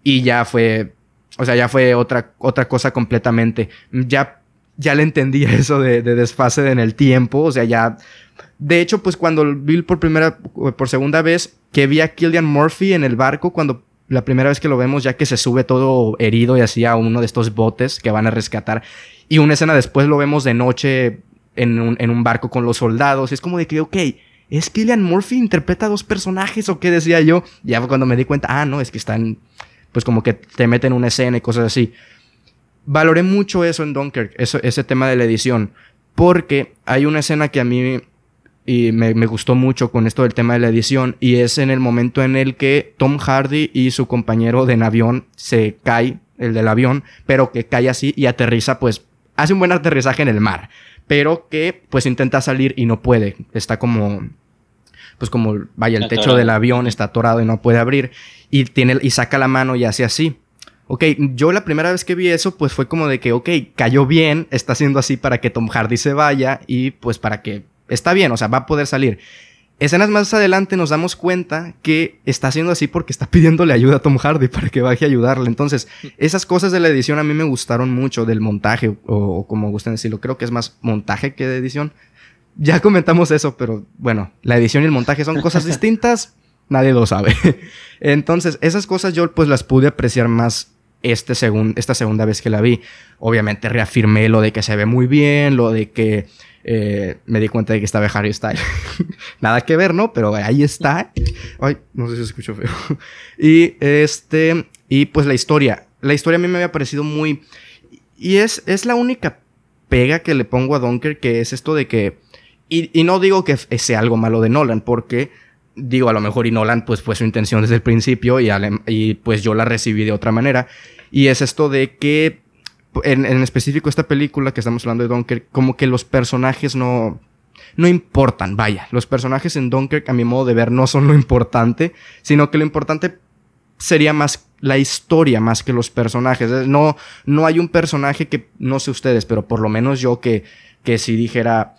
y ya fue, o sea, ya fue otra, otra cosa completamente. Ya, ya le entendí eso de, de desfase en el tiempo, o sea, ya... De hecho, pues cuando vi por primera, por segunda vez, que vi a Cillian Murphy en el barco, cuando la primera vez que lo vemos, ya que se sube todo herido y así a uno de estos botes que van a rescatar, y una escena después lo vemos de noche en un, en un barco con los soldados, y es como de que, ok, ¿es Cillian Murphy interpreta a dos personajes o qué decía yo? Ya cuando me di cuenta, ah, no, es que están, pues como que te meten una escena y cosas así. Valoré mucho eso en Dunkirk, eso, ese tema de la edición, porque hay una escena que a mí... y me, me gustó mucho con esto del tema de la edición, y es en el momento en el que Tom Hardy y su compañero de avión se cae, el del avión, pero que cae así y aterriza, pues hace un buen aterrizaje en el mar, pero que pues intenta salir y no puede, está como, pues como, vaya, el techo del avión está atorado y no puede abrir, y, tiene, y saca la mano y hace así. Ok, yo la primera vez que vi eso, pues fue como de que, ok, cayó bien, está haciendo así para que Tom Hardy se vaya y pues para que... está bien, o sea, va a poder salir. Escenas más adelante nos damos cuenta que está haciendo así porque está pidiéndole ayuda a Tom Hardy para que baje a ayudarle. Entonces, esas cosas de la edición a mí me gustaron mucho, del montaje, o, o como gusten decirlo. Creo que es más montaje que de edición. Ya comentamos eso, pero bueno, la edición y el montaje son cosas distintas. Nadie lo sabe. Entonces, esas cosas yo pues las pude apreciar más este segun- esta segunda vez que la vi. Obviamente reafirmé lo de que se ve muy bien, lo de que... Eh, me di cuenta de que estaba Harry Styles. Nada que ver, ¿no? Pero ahí está. Ay, no sé si se escuchó feo. Y este... Y pues la historia. La historia a mí me había parecido muy... Y es, es la única pega que le pongo a Dunkirk, que es esto de que... Y, y no digo que sea algo malo de Nolan, porque... Digo, a lo mejor y Nolan pues fue su intención desde el principio y, ale, y pues yo la recibí de otra manera. Y es esto de que... En, en específico esta película que estamos hablando de Dunkirk, como que los personajes no, no importan, vaya. Los personajes en Dunkirk, a mi modo de ver, no son lo importante, sino que lo importante sería más la historia, más que los personajes. No, no hay un personaje que, no sé ustedes, pero por lo menos yo que, que si dijera...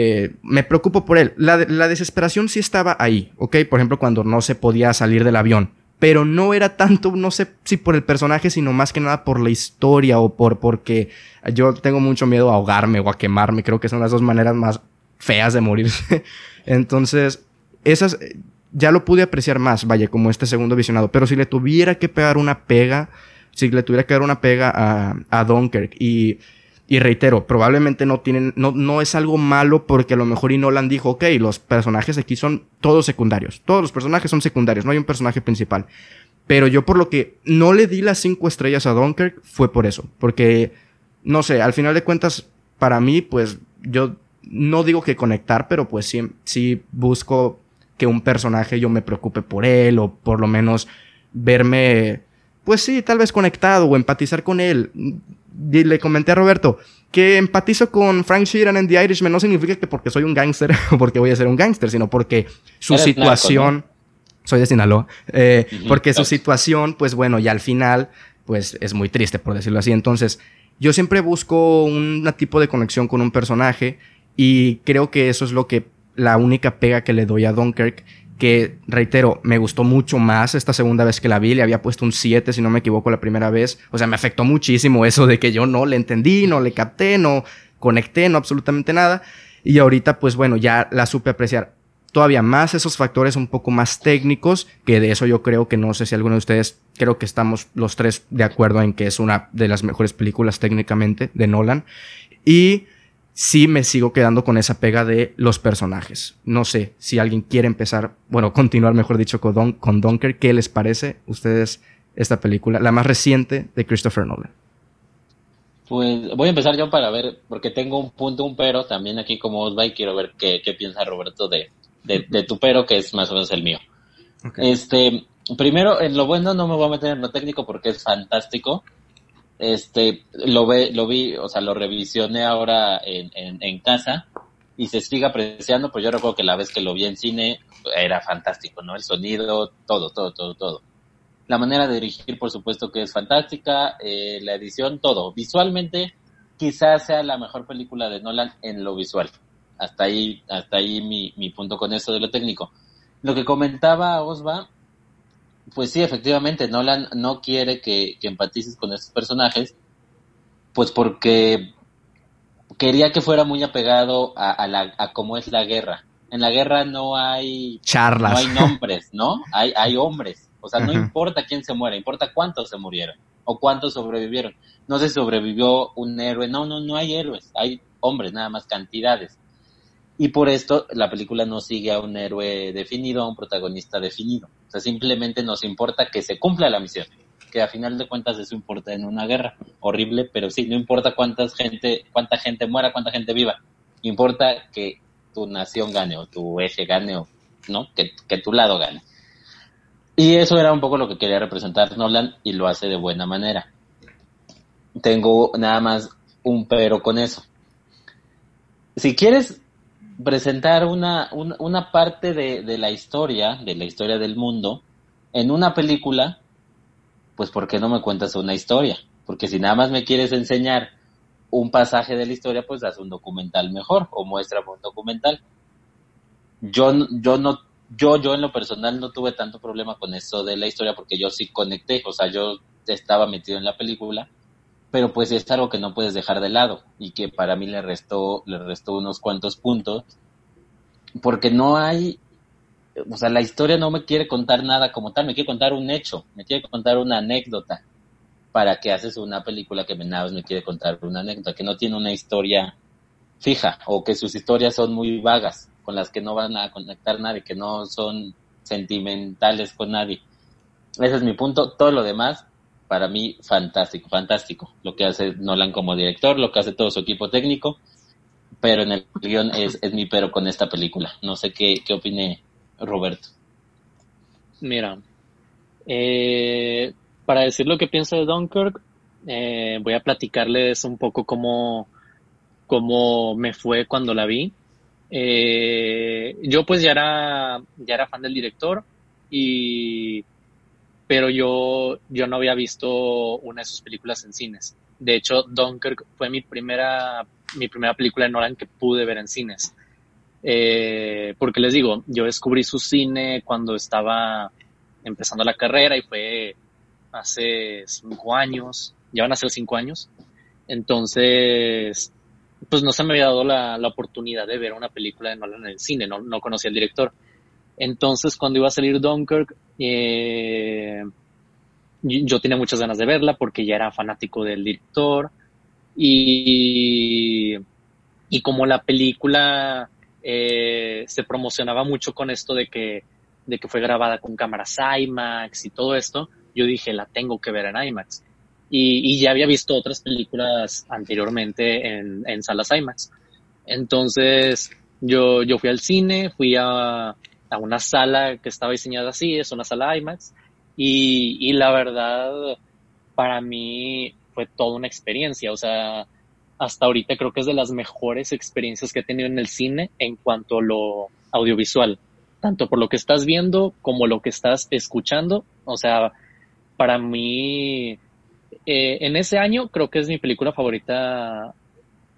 Eh, me preocupo por él. La, la desesperación sí estaba ahí, ¿ok? Por ejemplo, cuando no se podía salir del avión. Pero no era tanto, no sé si por el personaje, sino más que nada por la historia o por porque yo tengo mucho miedo a ahogarme o a quemarme. Creo que son las dos maneras más feas de morirse. Entonces, esas ya lo pude apreciar más, vaya, como este segundo visionado. Pero si le tuviera que pegar una pega, si le tuviera que dar una pega a, a Dunkirk. Y, y reitero, probablemente no tienen, no, no es algo malo, porque a lo mejor y Nolan dijo, ok, los personajes aquí son todos secundarios. Todos los personajes son secundarios, no hay un personaje principal. Pero yo por lo que no le di las cinco estrellas a Dunkirk fue por eso. Porque, no sé, al final de cuentas, para mí, pues, yo no digo que conectar, pero pues sí, sí busco que un personaje yo me preocupe por él, o por lo menos verme, pues sí, tal vez conectado o empatizar con él. Y le comenté a Roberto que empatizo con Frank Sheeran en The Irishman no significa que porque soy un gángster o porque voy a ser un gángster, sino porque su Eres situación... Narco, ¿no? Soy de Sinaloa, eh, uh-huh, porque claro. Su situación, pues bueno, y al final, pues es muy triste, por decirlo así. Entonces, yo siempre busco un tipo de conexión con un personaje, y creo que eso es lo que, la única pega que le doy a Dunkirk, que, reitero, me gustó mucho más esta segunda vez que la vi. Le había puesto un siete, si no me equivoco, la primera vez. O sea, me afectó muchísimo eso de que yo no le entendí, no le capté, no conecté, no absolutamente nada. Y ahorita, pues bueno, ya la supe apreciar todavía más esos factores un poco más técnicos, que de eso yo creo que, no sé si alguno de ustedes, creo que estamos los tres de acuerdo en que es una de las mejores películas técnicamente de Nolan. Y sí me sigo quedando con esa pega de los personajes. No sé si alguien quiere empezar, bueno, continuar mejor dicho con, Don, con Dunkirk. ¿Qué les parece a ustedes esta película, la más reciente de Christopher Nolan? Pues voy a empezar yo para ver, porque tengo un punto, un pero también aquí como Osva, y quiero ver qué, qué piensa Roberto de... De, de tu pero, que es más o menos el mío. Okay. Este, primero, en lo bueno no me voy a meter en lo técnico porque es fantástico. Este, lo ve, lo vi, o sea, lo revisioné ahora en, en, en casa y se sigue apreciando. Pues yo recuerdo que la vez que lo vi en cine era fantástico, ¿no? El sonido, todo, todo, todo, todo. La manera de dirigir, por supuesto, que es fantástica. Eh, la edición, todo. Visualmente, quizás sea la mejor película de Nolan en lo visual. Hasta ahí, hasta ahí mi, mi punto con eso de lo técnico. Lo que comentaba Osva, pues sí, efectivamente, Nolan no quiere que, que empatices con estos personajes, pues porque quería que fuera muy apegado a, a, la, a cómo es la guerra. En la guerra no hay charlas, no hay nombres, ¿no? Hay, hay hombres. O sea, no uh-huh. importa quién se muere, importa cuántos se murieron o cuántos sobrevivieron. No se sobrevivió un héroe. No, no, no hay héroes. Hay hombres, nada más cantidades. Y por esto la película no sigue a un héroe definido, a un protagonista definido. O sea, simplemente nos importa que se cumpla la misión, que a final de cuentas eso importa en una guerra. Horrible, pero sí, no importa cuánta gente, cuánta gente muera, cuánta gente viva. Importa que tu nación gane, o tu eje gane, o no, que, que tu lado gane. Y eso era un poco lo que quería representar Nolan, y lo hace de buena manera. Tengo nada más un pero con eso. Si quieres presentar una, una, una parte de, de la historia, de la historia del mundo, en una película, pues ¿por qué no me cuentas una historia? Porque si nada más me quieres enseñar un pasaje de la historia, pues haz un documental mejor, o muéstrame un documental. Yo, yo, no, yo, yo en lo personal no tuve tanto problema con eso de la historia, porque yo sí conecté, o sea, yo estaba metido en la película, pero pues es algo que no puedes dejar de lado, y que para mí le restó, le restó unos cuantos puntos, porque no hay, o sea, la historia no me quiere contar nada como tal, me quiere contar un hecho, me quiere contar una anécdota. ¿Para qué haces una película que nada más me quiere contar una anécdota, que no tiene una historia fija, o que sus historias son muy vagas, con las que no van a conectar nadie, que no son sentimentales con nadie? Ese es mi punto. Todo lo demás, para mí, fantástico, fantástico. Lo que hace Nolan como director, lo que hace todo su equipo técnico, pero en el guión es, es mi pero con esta película. No sé qué, qué opine Roberto. Mira, eh, para decir lo que pienso de Dunkirk, eh, voy a platicarles un poco cómo, cómo me fue cuando la vi. Eh, yo pues ya era, ya era fan del director, y... pero yo, yo no había visto una de sus películas en cines. De hecho, Dunkirk fue mi primera, mi primera película de Nolan que pude ver en cines. Eh, porque les digo, yo descubrí su cine cuando estaba empezando la carrera, y fue hace cinco años, ya van a ser cinco años. Entonces, pues no se me había dado la, la oportunidad de ver una película de Nolan en el cine, no, no conocía al director. Entonces, cuando iba a salir Dunkirk, eh, yo tenía muchas ganas de verla porque ya era fanático del director, y, y como la película eh, se promocionaba mucho con esto de que, de que fue grabada con cámaras IMAX y todo esto, yo dije, la tengo que ver en IMAX. Y, y ya había visto otras películas anteriormente en, en salas IMAX. Entonces yo, yo fui al cine, fui a, a una sala que estaba diseñada así, es una sala IMAX, y, y la verdad para mí fue toda una experiencia. O sea, hasta ahorita creo que es de las mejores experiencias que he tenido en el cine en cuanto a lo audiovisual, tanto por lo que estás viendo como lo que estás escuchando. O sea, para mí... Eh, en ese año creo que es mi película favorita,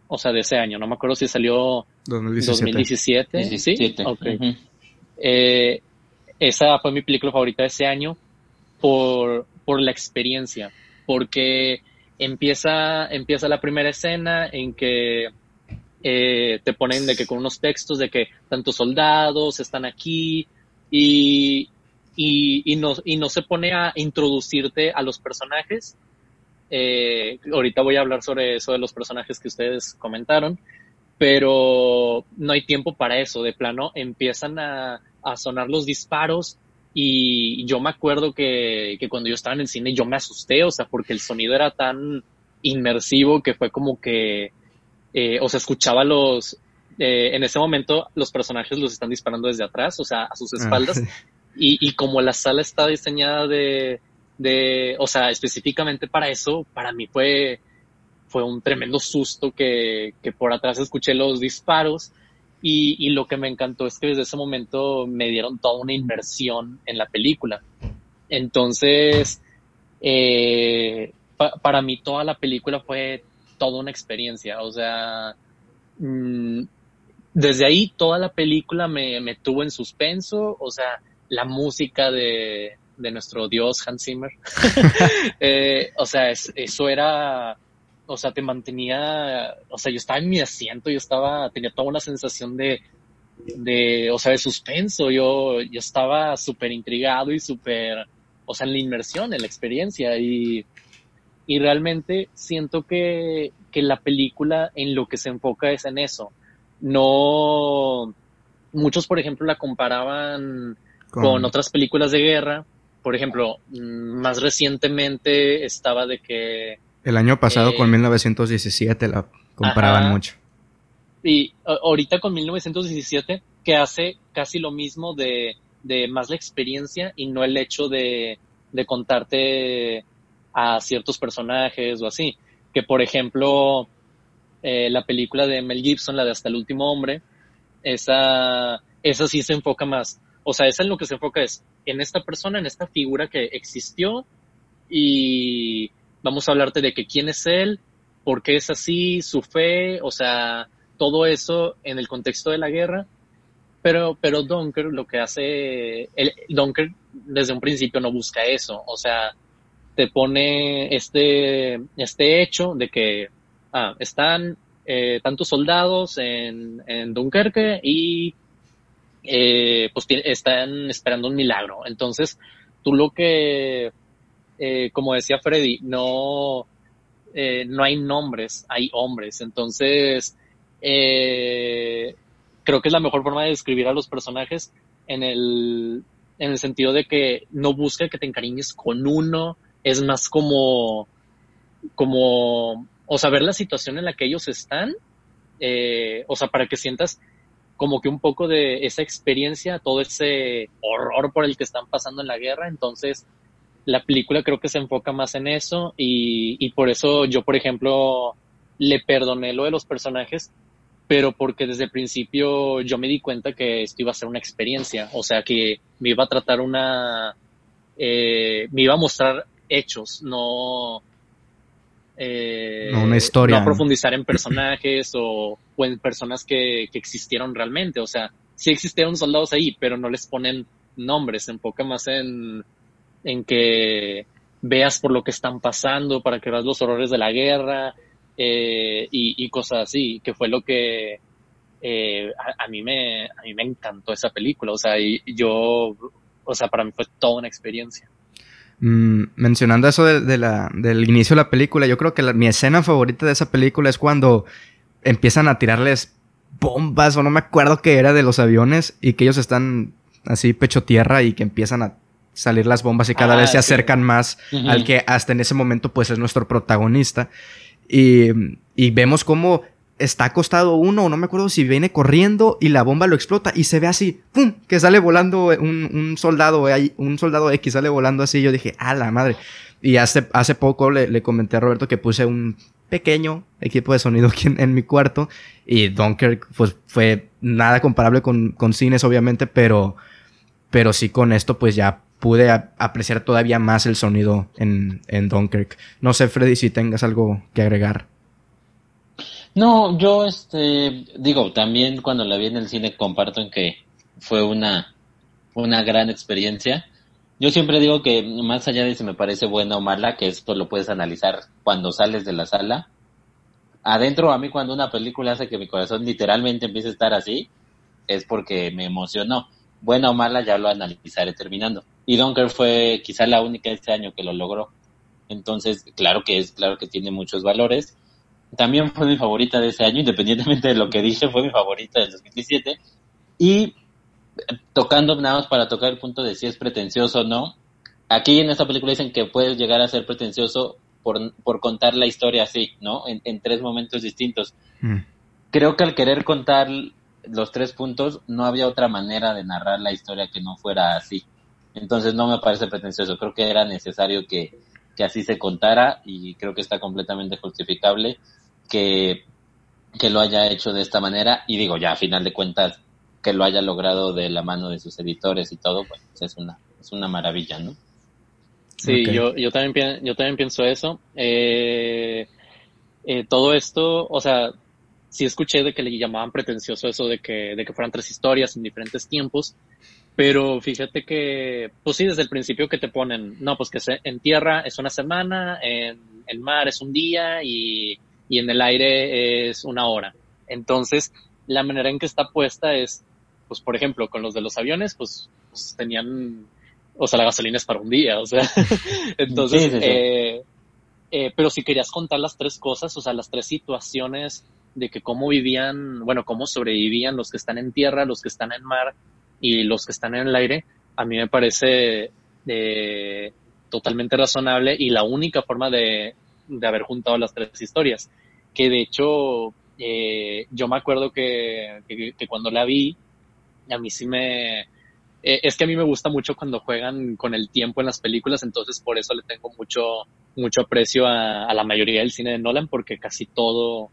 o sea, de ese año. No me acuerdo si salió dos mil diecisiete. dos mil diecisiete. ¿Sí? Okay. Uh-huh. Eh, esa fue mi película favorita de ese año por, por la experiencia, porque empieza, empieza la primera escena en que eh, te ponen de que con unos textos de que tantos soldados están aquí y, y, y, no, y no se pone a introducirte a los personajes. Eh, ahorita voy a hablar sobre eso de los personajes que ustedes comentaron, pero no hay tiempo para eso. De plano empiezan a, a sonar los disparos y yo me acuerdo que, que cuando yo estaba en el cine yo me asusté, o sea, porque el sonido era tan inmersivo que fue como que, eh, o sea, escuchaba los, eh, en ese momento los personajes los están disparando desde atrás, o sea, a sus espaldas. Ah, sí. y, y como la sala está diseñada de... De, o sea, específicamente para eso, para mí fue, fue un tremendo susto que, que por atrás escuché los disparos y, y lo que me encantó es que desde ese momento me dieron toda una inmersión en la película. Entonces, eh, pa, para mí toda la película fue toda una experiencia. O sea, mmm, desde ahí toda la película me, me tuvo en suspenso. O sea, la música de... de nuestro dios Hans Zimmer. eh, o sea, es, eso era, o sea, te mantenía, o sea, yo estaba en mi asiento, yo estaba, tenía toda una sensación de, de o sea, de suspenso, yo, yo estaba súper intrigado y súper, o sea, en la inmersión, en la experiencia, y, y realmente siento que, que la película en lo que se enfoca es en eso. No, muchos, por ejemplo, la comparaban con, con otras películas de guerra. Por ejemplo, más recientemente estaba de que... El año pasado eh, con mil novecientos diecisiete la comparaban, ajá, mucho. Y ahorita con mil novecientos diecisiete, que hace casi lo mismo de, de más la experiencia y no el hecho de, de contarte a ciertos personajes o así. Que, por ejemplo, eh, la película de Mel Gibson, la de Hasta el último hombre, esa, esa sí se enfoca más. O sea, esa en lo que se enfoca es en esta persona, en esta figura que existió, y vamos a hablarte de que quién es él, por qué es así, su fe, o sea, todo eso en el contexto de la guerra. Pero, pero Dunkirk lo que hace, el, Dunkirk desde un principio no busca eso. O sea, te pone este, este hecho de que, ah, están eh, tantos soldados en, en Dunkerque y Eh, pues t- están esperando un milagro. Entonces tú lo que eh, como decía Freddy, no eh, no hay nombres, hay hombres. Entonces eh, creo que es la mejor forma de describir a los personajes en el en el sentido de que no busca que te encariñes con uno, es más como como o sea, ver la situación en la que ellos están, eh, o sea, para que sientas como que un poco de esa experiencia, todo ese horror por el que están pasando en la guerra. Entonces la película creo que se enfoca más en eso y, y por eso yo, por ejemplo, le perdoné lo de los personajes, pero porque desde el principio yo me di cuenta que esto iba a ser una experiencia, o sea, que me iba a tratar una... Eh, me iba a mostrar hechos, no... Eh, no, una historia. No profundizar en personajes o, o en personas que, que existieron realmente. O sea, sí existieron soldados ahí, pero no les ponen nombres. Se enfoca más en, en que veas por lo que están pasando, para que veas los horrores de la guerra eh, y, y cosas así, que fue lo que eh, a, a, mí me, a mí me encantó esa película. O sea, y yo, o sea, para mí fue toda una experiencia. Mm, mencionando eso de, de la, del inicio de la película, yo creo que la, mi escena favorita de esa película es cuando empiezan a tirarles bombas o no me acuerdo qué era de los aviones y que ellos están así pecho tierra y que empiezan a salir las bombas y cada ah, vez se acercan sí. más uh-huh. al que hasta en ese momento pues es nuestro protagonista y, y vemos cómo está acostado uno, no me acuerdo si viene corriendo y la bomba lo explota y se ve así, ¡pum!, que sale volando un, un soldado, un soldado X sale volando así. Yo dije, ¡a la madre! Y hace, hace poco le, le comenté a Roberto que puse un pequeño equipo de sonido aquí en, en mi cuarto y Dunkirk pues fue nada comparable con, con cines obviamente, pero, pero sí con esto pues ya pude a, apreciar todavía más el sonido en, en Dunkirk. No sé, Freddy, si tengas algo que agregar. No, yo, este, digo, también cuando la vi en el cine comparto en que fue una, una gran experiencia. Yo siempre digo que más allá de si me parece buena o mala, que esto lo puedes analizar cuando sales de la sala. Adentro, a mí cuando una película hace que mi corazón literalmente empiece a estar así, es porque me emocionó. Buena o mala ya lo analizaré terminando. Y Dunkirk fue quizá la única este año que lo logró. Entonces, claro que es, claro que tiene muchos valores. También fue mi favorita de ese año, independientemente de lo que dije, fue mi favorita del dos mil diecisiete. Y tocando, nada más para tocar el punto de si es pretencioso o no, aquí en esta película dicen que puedes llegar a ser pretencioso por, por contar la historia así, ¿no? En, en tres momentos distintos. Mm. Creo que al querer contar los tres puntos, no había otra manera de narrar la historia que no fuera así. Entonces no me parece pretencioso, creo que era necesario que, que así se contara y creo que está completamente justificable que, que lo haya hecho de esta manera y digo, ya a final de cuentas que lo haya logrado de la mano de sus editores y todo, pues es una es una maravilla, ¿no? Sí, okay. yo yo también yo también pienso eso. Eh, eh, todo esto, o sea, sí escuché de que le llamaban pretencioso eso de que de que fueran tres historias en diferentes tiempos, pero fíjate que pues sí desde el principio que te ponen, no, pues que se, en tierra es una semana, en el mar es un día y y en el aire es una hora. Entonces, la manera en que está puesta es, pues, por ejemplo, con los de los aviones, pues, pues tenían, o sea, la gasolina es para un día, o sea, entonces, sí, sí, sí. Eh, eh, pero si querías contar las tres cosas, o sea, las tres situaciones de que cómo vivían, bueno, cómo sobrevivían los que están en tierra, los que están en mar y los que están en el aire, a mí me parece eh, totalmente razonable y la única forma de, de haber juntado las tres historias, que de hecho... Eh, yo me acuerdo que, que, que cuando la vi, a mí sí me... Eh, es que a mí me gusta mucho cuando juegan con el tiempo en las películas, entonces por eso le tengo mucho mucho aprecio a, a la mayoría del cine de Nolan, porque casi todo,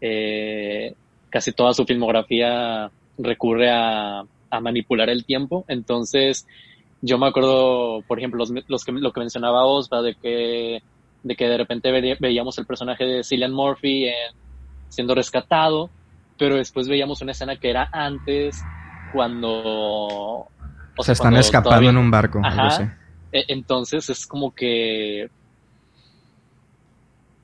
eh, casi toda su filmografía recurre a, a manipular el tiempo. Entonces yo me acuerdo, por ejemplo, los, los que, lo que mencionaba Osva, de que, de que de repente ve, veíamos el personaje de Cillian Murphy en siendo rescatado, pero después veíamos una escena que era antes cuando... O sea, se están escapando todavía... en un barco. Ajá, entonces es como que...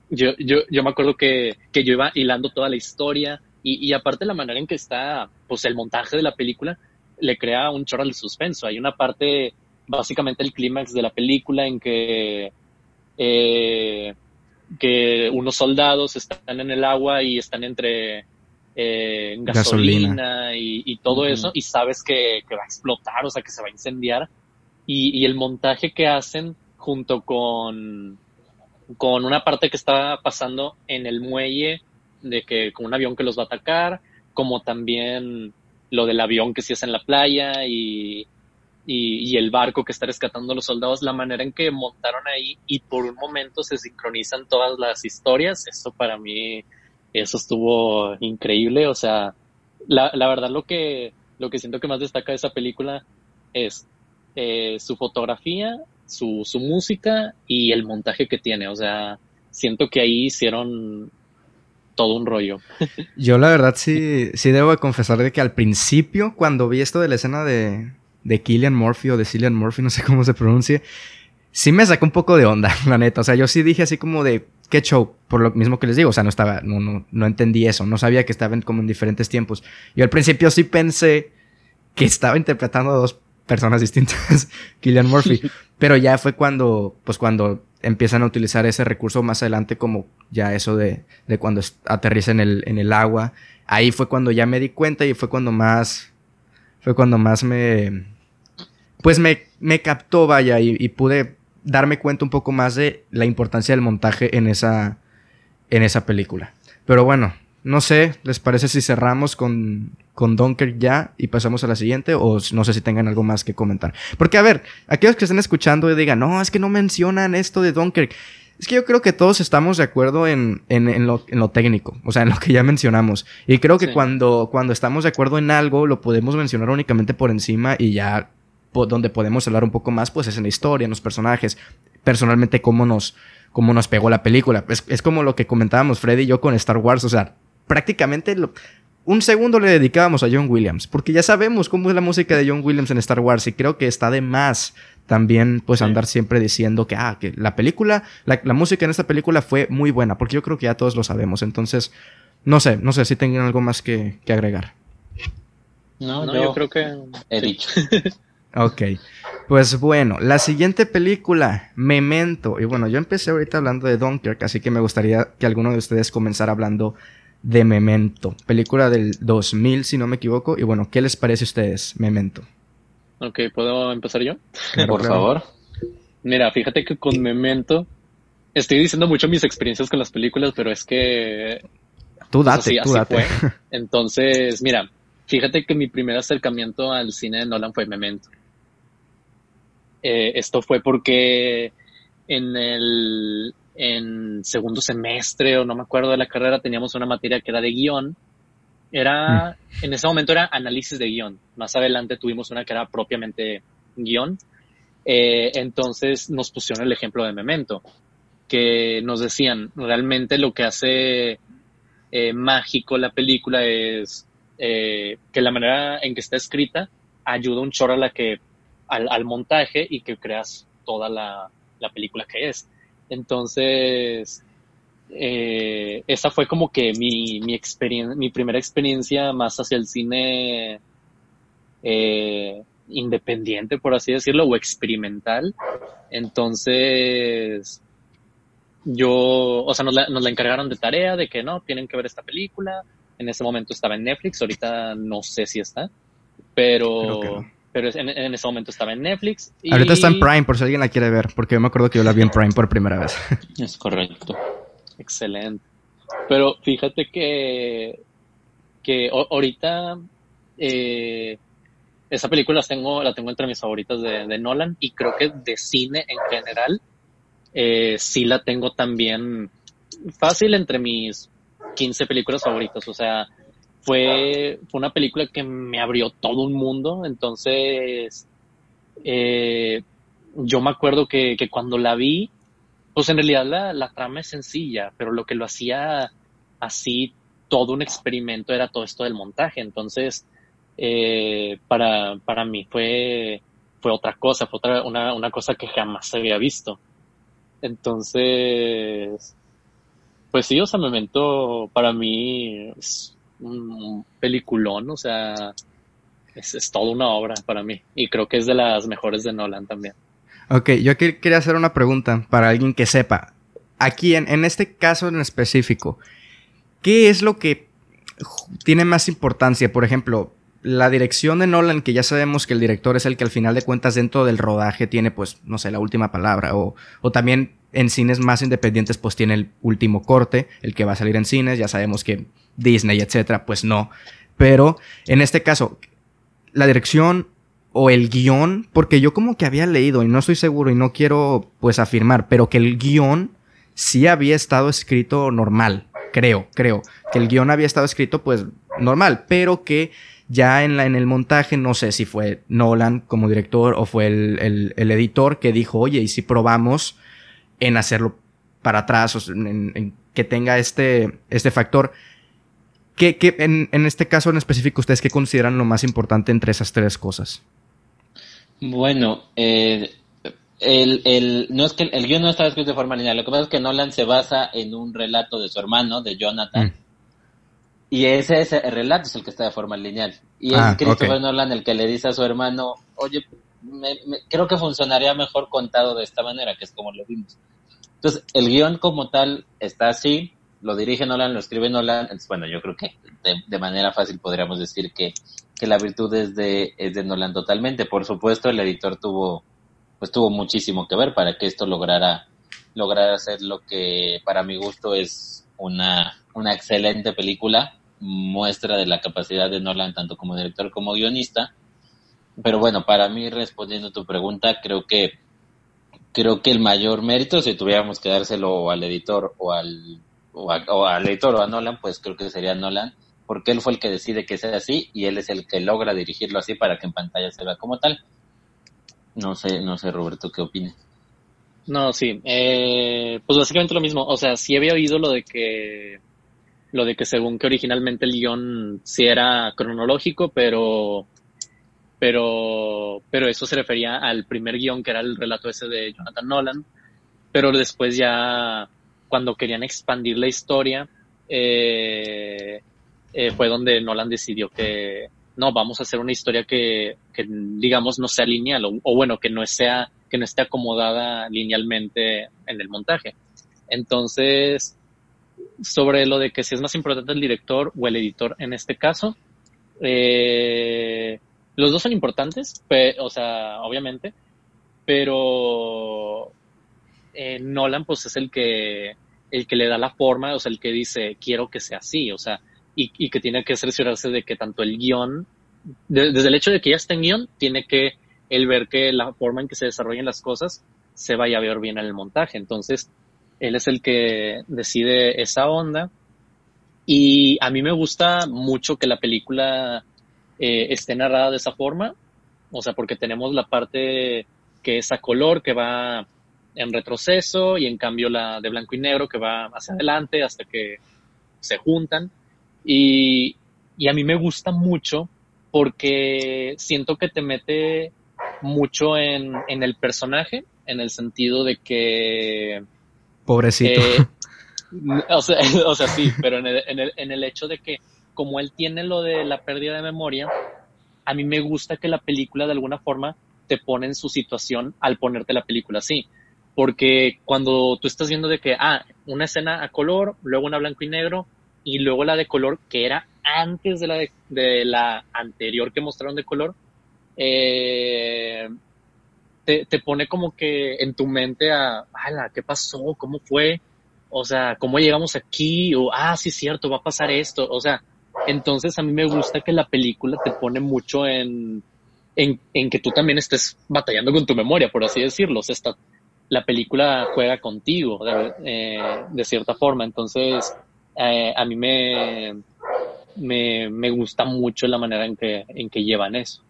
Yo, yo, yo me acuerdo que, que yo iba hilando toda la historia y, y aparte la manera en que está, pues el montaje de la película le crea un chorro de suspenso. Hay una parte, básicamente el clímax de la película en que... Eh, que unos soldados están en el agua y están entre eh, gasolina, gasolina y, y todo uh-huh. eso, y sabes que, que va a explotar, o sea, que se va a incendiar. Y, y el montaje que hacen junto con, con una parte que está pasando en el muelle, de que con un avión que los va a atacar, como también lo del avión que sí es en la playa y, y, y el barco que está rescatando a los soldados, la manera en que montaron ahí y por un momento se sincronizan todas las historias, eso para mí, eso estuvo increíble, o sea, la, la verdad lo que, lo que siento que más destaca de esa película es eh, su fotografía, su, su música y el montaje que tiene, o sea, siento que ahí hicieron... todo un rollo. Yo la verdad sí, sí debo confesar de que al principio, cuando vi esto de la escena de... de Cillian Murphy o de Cillian Murphy, no sé cómo se pronuncia, sí me sacó un poco de onda, la neta. O sea, yo sí dije así como de, qué show, por lo mismo que les digo. O sea, no estaba, no, no, no entendí eso, no sabía que estaban como en diferentes tiempos. Yo al principio sí pensé que estaba interpretando a dos personas distintas, Cillian Murphy. Pero ya fue cuando, pues cuando empiezan a utilizar ese recurso más adelante, como ya eso de, de cuando aterriza en el, en el agua. Ahí fue cuando ya me di cuenta y fue cuando más, fue cuando más me, pues me, me captó, vaya, y, y pude darme cuenta un poco más de la importancia del montaje en esa, en esa película. Pero bueno, no sé, ¿les parece si cerramos con, con Dunkirk ya y pasamos a la siguiente? O no sé si tengan algo más que comentar. Porque, a ver, aquellos que estén escuchando y digan, no, es que no mencionan esto de Dunkirk. Es que yo creo que todos estamos de acuerdo en, en, en, lo, en lo técnico, o sea, en lo que ya mencionamos. Y creo que sí. cuando, cuando estamos de acuerdo en algo, lo podemos mencionar únicamente por encima y ya po- donde podemos hablar un poco más, pues es en la historia, en los personajes, personalmente cómo nos, cómo nos pegó la película. Es, es como lo que comentábamos Freddy y yo con Star Wars, o sea, prácticamente lo, un segundo le dedicábamos a John Williams, porque ya sabemos cómo es la música de John Williams en Star Wars y creo que está de más también pues sí. andar siempre diciendo que, ah, que la película, la, la música en esta película fue muy buena, porque yo creo que ya todos lo sabemos. Entonces, no sé, no sé si tengan algo más que, que agregar. No, no yo, yo creo que he dicho. Ok, pues bueno, la siguiente película, Memento. Y bueno, yo empecé ahorita hablando de Dunkirk, así que me gustaría que alguno de ustedes comenzara hablando de Memento, película del dos mil, si no me equivoco. Y bueno, ¿qué les parece a ustedes, Memento? Ok, ¿puedo empezar yo? Claro, por claro. favor. Mira, fíjate que con Memento estoy diciendo mucho mis experiencias con las películas, pero es que... Tú date, pues así, tú así date. Fue. Entonces, mira, fíjate que mi primer acercamiento al cine de Nolan fue Memento. Eh, esto fue porque en el... en segundo semestre o no me acuerdo de la carrera teníamos una materia que era de guión, era en ese momento era análisis de guión, más adelante tuvimos una que era propiamente guión, eh, entonces nos pusieron el ejemplo de Memento, que nos decían realmente lo que hace eh, mágico la película es eh, que la manera en que está escrita ayuda un chorro a la que, al, al montaje y que creas toda la, la película que es. Entonces, eh, esa fue como que mi mi, experien- mi primera experiencia más hacia el cine eh, independiente, por así decirlo, o experimental. Entonces, yo, o sea, nos la, nos la encargaron de tarea de que no, tienen que ver esta película. En ese momento estaba en Netflix, ahorita no sé si está, pero... Pero en, en ese momento estaba en Netflix. Y... Ahorita está en Prime, por si alguien la quiere ver. Porque yo me acuerdo que yo la vi en Prime por primera vez. Es correcto. Excelente. Pero fíjate que... Que ahorita... Eh, esa película la tengo, la tengo entre mis favoritas de, de Nolan. Y creo que de cine en general... Eh, sí la tengo también... Fácil entre mis quince películas favoritas. O sea... Fue, fue una película que me abrió todo un mundo, entonces eh, yo me acuerdo que, que cuando la vi, pues en realidad la, la trama es sencilla, pero lo que lo hacía así todo un experimento era todo esto del montaje, entonces eh, para, para mí fue, fue otra cosa, fue otra, una, una cosa que jamás se había visto, entonces pues sí, o sea, Memento para mí... Es, un peliculón, o sea, es, es toda una obra para mí y creo que es de las mejores de Nolan también. Ok, yo que, quería hacer una pregunta para alguien que sepa. Aquí, en, en este caso en específico, ¿qué es lo que tiene más importancia? Por ejemplo, la dirección de Nolan, que ya sabemos que el director es el que al final de cuentas dentro del rodaje tiene, pues, no sé, la última palabra o, o también en cines más independientes pues tiene el último corte, el que va a salir en cines, ya sabemos que Disney, etcétera, pues no. Pero en este caso, la dirección o el guión, porque yo como que había leído y no estoy seguro y no quiero pues afirmar, pero que el guión sí había estado escrito normal, creo, creo. Que el guión había estado escrito pues normal, pero que ya en, la, en el montaje, no sé si fue Nolan como director o fue el, el, el editor que dijo, oye, ¿y si probamos en hacerlo para atrás, o en, en que tenga este, este factor? ¿Qué, qué, en, en este caso en específico, ustedes qué consideran lo más importante entre esas tres cosas? Bueno, eh, el, el, no es que el guión no estaba escrito de forma lineal. Lo que pasa es que Nolan se basa en un relato de su hermano, de Jonathan. Mm. Y ese, ese relato es el que está de forma lineal. Y ah, es Christopher okay. Nolan el que le dice a su hermano, oye, me, me, creo que funcionaría mejor contado de esta manera, que es como lo vimos. Entonces, el guión como tal está así, lo dirige Nolan, lo escribe Nolan. Entonces, bueno, yo creo que de, de manera fácil podríamos decir que, que la virtud es de, es de Nolan totalmente. Por supuesto, el editor tuvo, pues tuvo muchísimo que ver para que esto lograra, lograra hacer lo que para mi gusto es una, una excelente película, muestra de la capacidad de Nolan tanto como director como guionista. Pero bueno, para mí, respondiendo a tu pregunta, creo que creo que el mayor mérito, si tuviéramos que dárselo al editor o al o, a, o al editor o a Nolan, pues creo que sería Nolan, porque él fue el que decide que sea así y él es el que logra dirigirlo así para que en pantalla se vea como tal. No sé, no sé, Roberto, ¿qué opinas? No, sí, eh, pues básicamente lo mismo. O sea, sí había oído lo de que lo de que según que originalmente el guión sí era cronológico, pero pero pero eso se refería al primer guión, que era el relato ese de Jonathan Nolan. Pero después, ya cuando querían expandir la historia, eh, eh, fue donde Nolan decidió que no, vamos a hacer una historia que, que digamos no sea lineal, o, o bueno, que no sea, que no esté acomodada linealmente en el montaje. Entonces, sobre lo de que si es más importante el director o el editor en este caso, eh, los dos son importantes, pe- o sea, obviamente, pero eh, Nolan pues es el que el que le da la forma, o sea, el que dice quiero que sea así, o sea, y, y que tiene que cerciorarse de que tanto el guión, de, desde el hecho de que ya está en guión, tiene que el ver que la forma en que se desarrollen las cosas se vaya a ver bien en el montaje. Entonces, él es el que decide esa onda, y a mí me gusta mucho que la película eh, esté narrada de esa forma, o sea, porque tenemos la parte que es a color, que va en retroceso, y en cambio la de blanco y negro, que va hacia adelante hasta que se juntan, y, y a mí me gusta mucho porque siento que te mete mucho en, en el personaje, en el sentido de que pobrecito. Eh, o sea, o sea, sí, pero en el, en el, en el hecho de que como él tiene lo de la pérdida de memoria, a mí me gusta que la película de alguna forma te pone en su situación al ponerte la película así. Porque cuando tú estás viendo de que, ah, una escena a color, luego una blanco y negro, y luego la de color, que era antes de la, de, de la anterior que mostraron de color, eh... Te, te pone como que en tu mente a, ala, ¿qué pasó? ¿Cómo fue? O sea, ¿cómo llegamos aquí? O, ah, sí es cierto, va a pasar esto. O sea, entonces a mí me gusta que la película te pone mucho en, en, en que tú también estés batallando con tu memoria, por así decirlo. O sea, está, la película juega contigo, de, eh, de cierta forma. Entonces, eh, a mí me, me, me gusta mucho la manera en que, en que llevan eso.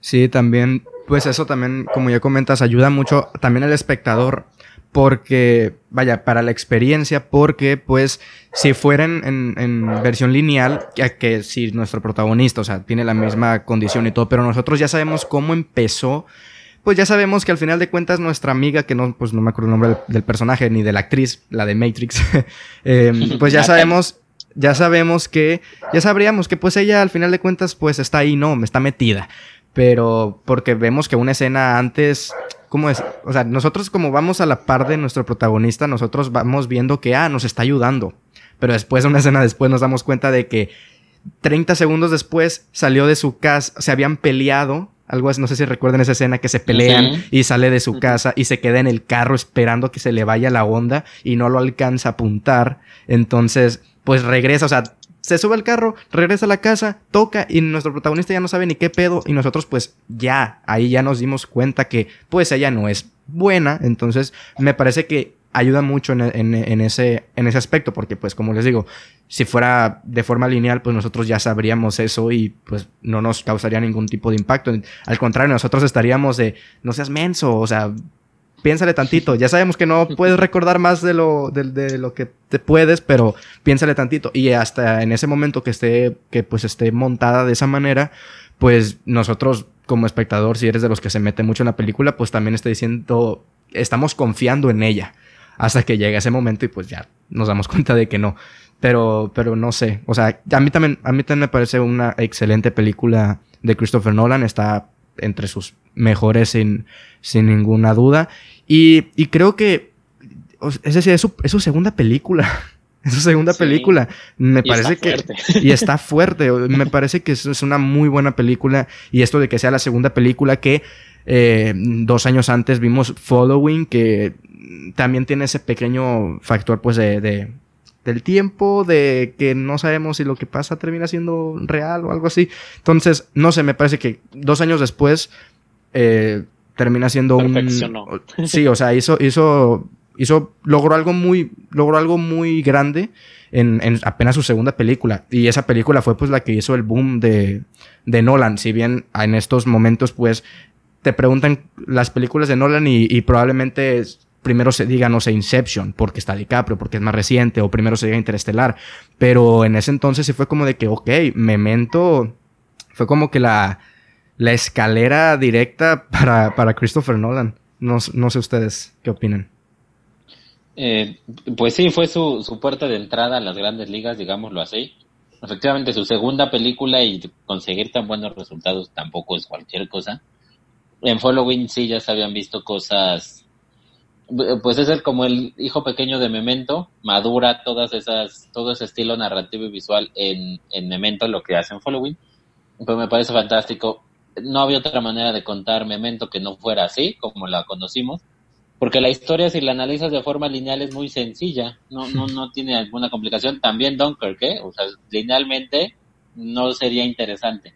Sí, también, pues eso también, como ya comentas, ayuda mucho también al espectador, porque, vaya, para la experiencia, porque, pues, si fuera en, en, en versión lineal, ya que si nuestro protagonista, o sea, tiene la misma condición y todo, pero nosotros ya sabemos cómo empezó, pues ya sabemos que al final de cuentas nuestra amiga, que no, pues no me acuerdo el nombre del, del personaje, ni de la actriz, la de Matrix, eh, pues ya sabemos... Ya sabemos que, ya sabríamos que pues ella al final de cuentas pues está ahí, no, está metida, pero porque vemos que una escena antes, ¿cómo es? O sea, nosotros como vamos a la par de nuestro protagonista, nosotros vamos viendo que, ah, nos está ayudando, pero después, una escena después nos damos cuenta de que treinta segundos después salió de su casa, se habían peleado, algo así, no sé si recuerdan esa escena que se pelean, uh-huh, y sale de su casa y se queda en el carro esperando que se le vaya la onda y no lo alcanza a apuntar, entonces... Pues regresa, o sea, se sube al carro, regresa a la casa, toca y nuestro protagonista ya no sabe ni qué pedo y nosotros pues ya, ahí ya nos dimos cuenta que pues ella no es buena, entonces me parece que ayuda mucho en, en, en, ese, en ese aspecto porque pues como les digo, si fuera de forma lineal pues nosotros ya sabríamos eso y pues no nos causaría ningún tipo de impacto, al contrario, nosotros estaríamos de no seas menso, o sea... Piénsale tantito, ya sabemos que no puedes recordar más de lo, de, de lo que te puedes, pero piénsale tantito. Y hasta en ese momento que esté, que pues esté montada de esa manera, pues nosotros como espectador, si eres de los que se mete mucho en la película, pues también está diciendo, estamos confiando en ella. Hasta que llega ese momento y pues ya nos damos cuenta de que no. Pero, pero no sé. O sea, a mí también, a mí también me parece una excelente película de Christopher Nolan. Está entre sus mejores sin, sin ninguna duda. Y, y creo que, es decir, es su, es su segunda película. Es su segunda sí. película. Me y parece que. Y está fuerte. Me parece que es una muy buena película. Y esto de que sea la segunda película, que eh, dos años antes vimos Following, que también tiene ese pequeño factor, pues, de, de del tiempo, de que no sabemos si lo que pasa termina siendo real o algo así. Entonces, no sé, me parece que dos años después eh, termina siendo un. Sí, o sea, hizo. hizo Hizo, logró algo muy, logró algo muy grande en, en apenas su segunda película. Y esa película fue, pues, la que hizo el boom de, de Nolan. Si bien en estos momentos, pues, te preguntan las películas de Nolan y, y probablemente primero se diga, no sé, Inception, porque está DiCaprio, porque es más reciente, o primero se diga Interestelar. Pero en ese entonces sí fue como de que, ok, Memento fue como que la, la escalera directa para, para Christopher Nolan. No, no sé ustedes qué opinan. Eh, pues sí, fue su, su puerta de entrada a las grandes ligas, digámoslo así. Efectivamente, su segunda película, y conseguir tan buenos resultados tampoco es cualquier cosa. En Following sí ya se habían visto cosas, pues es el, como el hijo pequeño de Memento, madura todas esas, todo ese estilo narrativo y visual en, en Memento, lo que hace en Following. Pero me parece fantástico. No había otra manera de contar Memento que no fuera así, como la conocimos. Porque la historia, si la analizas de forma lineal, es muy sencilla, no no no tiene alguna complicación. También Dunkirk, ¿eh? O sea, linealmente no sería interesante.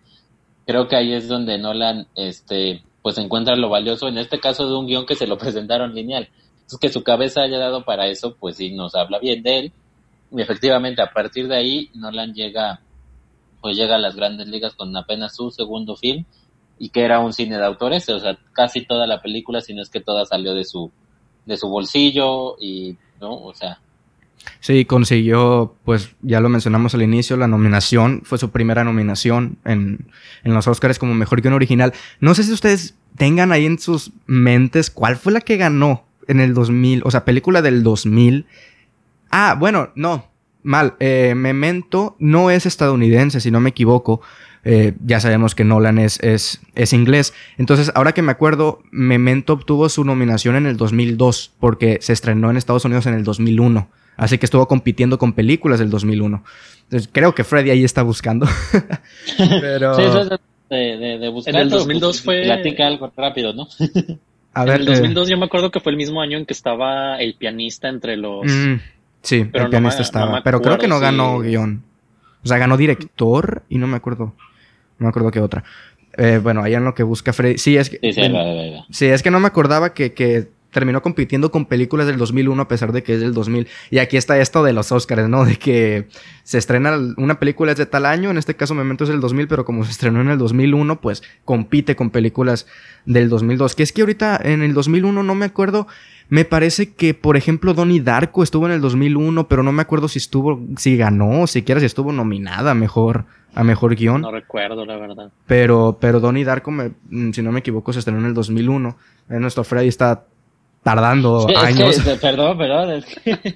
Creo que ahí es donde Nolan este pues encuentra lo valioso, en este caso de un guión que se lo presentaron lineal. Entonces, que su cabeza haya dado para eso, pues sí nos habla bien de él. Y efectivamente, a partir de ahí, Nolan llega pues llega a las grandes ligas con apenas su segundo film, y que era un cine de autores, o sea, casi toda la película, si no es que toda, salió de su de su bolsillo, y no, o sea, sí consiguió, pues ya lo mencionamos al inicio, la nominación, fue su primera nominación en en los Oscars como mejor guion original. No sé si ustedes tengan ahí en sus mentes cuál fue la que ganó en el dos mil, o sea, película del dos mil. Ah, bueno, no, mal, eh, Memento no es estadounidense, si no me equivoco. Eh, ya sabemos que Nolan es, es, es inglés. Entonces, ahora que me acuerdo, Memento obtuvo su nominación en el dos mil dos, porque se estrenó en Estados Unidos en el dos mil uno. Así que estuvo compitiendo con películas del dos mil uno. Entonces, creo que Freddy ahí está buscando. Pero... Sí, eso es de, de, de buscar. En el dos mil dos fue... Platica algo rápido, ¿no? A ver, en el dos mil dos eh... yo me acuerdo que fue el mismo año en que estaba El pianista entre los... Mm, sí, pero El pianista no me, estaba. No me acuerdo, pero creo que no ganó sí. guión. O sea, ganó director y no me acuerdo... No me acuerdo qué otra. Eh, bueno, allá en lo que busca Freddy. Sí, es que, sí, sí, bueno, la, la, la. Sí, es que no me acordaba que, que terminó compitiendo con películas del dos mil uno a pesar de que es del dos mil. Y aquí está esto de los Oscars, ¿no? De que se estrena una película de tal año. En este caso Memento es del dos mil, pero como se estrenó en el dos mil uno, pues compite con películas del dos mil dos. Que es que ahorita en el dos mil uno no me acuerdo... Me parece que, por ejemplo, Donnie Darko estuvo en el dos mil uno, pero no me acuerdo si estuvo, si ganó, siquiera si estuvo nominada a mejor, a mejor guión. No recuerdo, la verdad. Pero, pero Donnie Darko, me, si no me equivoco, se estrenó en el dos mil uno. Eh, nuestro Freddy está tardando sí, años. Es que, perdón, perdón. Es que...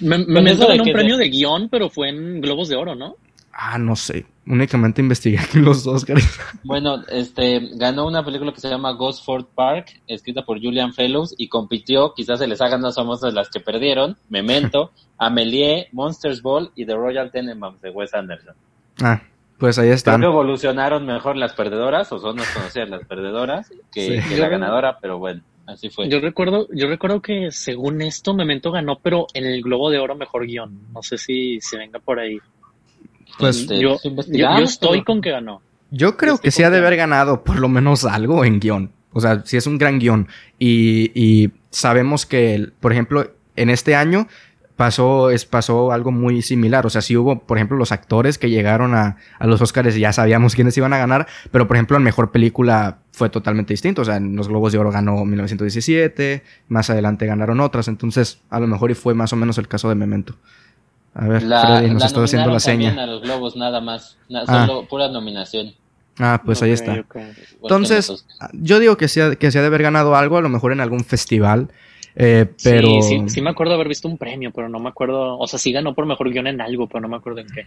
me me, me ganó un que premio de... de guión, pero fue en Globos de Oro, ¿no? Ah, no sé. Únicamente investigué aquí los Oscars. Bueno, este ganó una película que se llama Gosford Park, escrita por Julian Fellows, y compitió, quizás se les hagan más famosas las que perdieron, Memento, Amélie, Monsters Ball y The Royal Tenenbaums de Wes Anderson. Ah, pues ahí están. Creo que evolucionaron mejor las perdedoras, o son desconocidas las perdedoras, que, sí. que la ganadora, pero bueno, así fue. Yo recuerdo, yo recuerdo que según esto Memento ganó, pero en el Globo de Oro mejor guión. No sé si se venga por ahí. Pues yo, yo, yo estoy con que ganó. Yo creo que sí ha de haber ganado por lo menos algo en guión. O sea, sí es un gran guión. Y, y sabemos que, por ejemplo, en este año pasó, es, pasó algo muy similar. O sea, sí hubo, por ejemplo, los actores que llegaron a, a los Oscars y ya sabíamos quiénes iban a ganar. Pero, por ejemplo, en mejor película fue totalmente distinto. O sea, en los Globos de Oro ganó mil novecientos diecisiete. Más adelante ganaron otras. Entonces, a lo mejor y fue más o menos el caso de Memento. A ver, la, Freddy nos está haciendo la seña. A los Globos nada más, na, ah. solo pura nominación. Ah, pues okay, ahí está. Okay. Entonces, yo digo que se ha, que se ha de haber ganado algo, a lo mejor en algún festival, eh, pero... Sí, sí, sí me acuerdo haber visto un premio, pero no me acuerdo, o sea, sí ganó por mejor guión en algo, pero no me acuerdo en qué.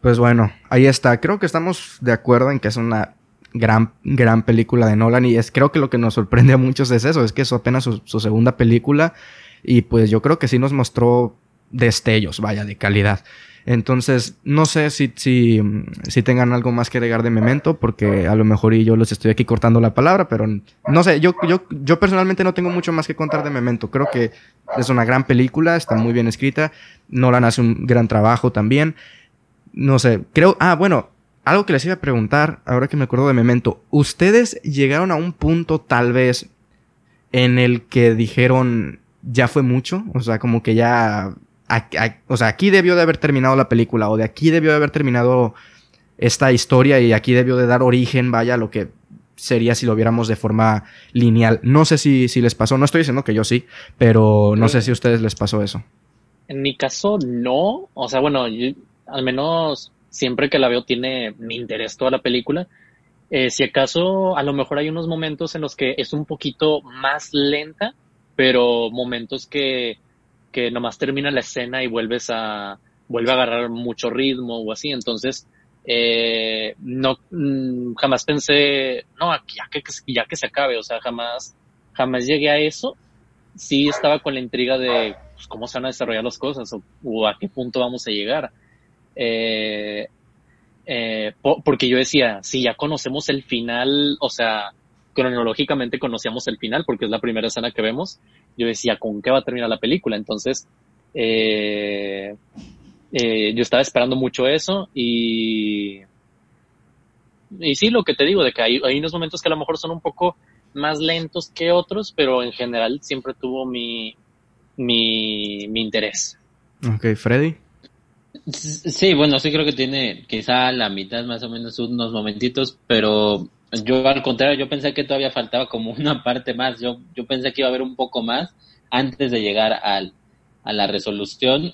Pues bueno, ahí está. Creo que estamos de acuerdo en que es una gran, gran película de Nolan, y es, creo que lo que nos sorprende a muchos es eso, es que es apenas su, su segunda película, y pues yo creo que sí nos mostró destellos, vaya, de calidad. Entonces, no sé si, si, si tengan algo más que agregar de Memento, porque a lo mejor y yo los estoy aquí cortando la palabra, pero no sé, yo, yo, yo personalmente no tengo mucho más que contar de Memento. Creo que es una gran película, está muy bien escrita, Nolan hace un gran trabajo también. No sé, creo... Ah, bueno, algo que les iba a preguntar, ahora que me acuerdo de Memento. ¿Ustedes llegaron a un punto, tal vez, en el que dijeron, ya fue mucho? O sea, como que ya... A, a, o sea, aquí debió de haber terminado la película, o de aquí debió de haber terminado esta historia, y aquí debió de dar origen, vaya, a lo que sería si lo viéramos de forma lineal. No sé si, si les pasó, no estoy diciendo que yo sí, pero no sí. sé si a ustedes les pasó eso. En mi caso, no. O sea, bueno, yo, al menos siempre que la veo tiene mi interés toda la película. Eh, si acaso, a lo mejor hay unos momentos en los que es un poquito más lenta, pero momentos que... que nomás termina la escena y vuelves a vuelve a agarrar mucho ritmo o así. Entonces, eh, no jamás pensé, no, ya que, ya que se acabe, o sea, jamás jamás llegué a eso. Sí estaba con la intriga de pues, cómo se van a desarrollar las cosas o, o a qué punto vamos a llegar. Eh, eh, po, porque yo decía, si ya conocemos el final, o sea, cronológicamente conocíamos el final porque es la primera escena que vemos. Yo decía, ¿con qué va a terminar la película? Entonces, eh, eh, yo estaba esperando mucho eso y, y sí, lo que te digo, de que hay, hay unos momentos que a lo mejor son un poco más lentos que otros, pero en general siempre tuvo mi, mi, mi interés. Ok, Freddy. Sí, bueno, sí creo que tiene quizá la mitad más o menos unos momentitos, pero... Yo al contrario, yo pensé que todavía faltaba como una parte más, yo yo pensé que iba a haber un poco más antes de llegar al a la resolución.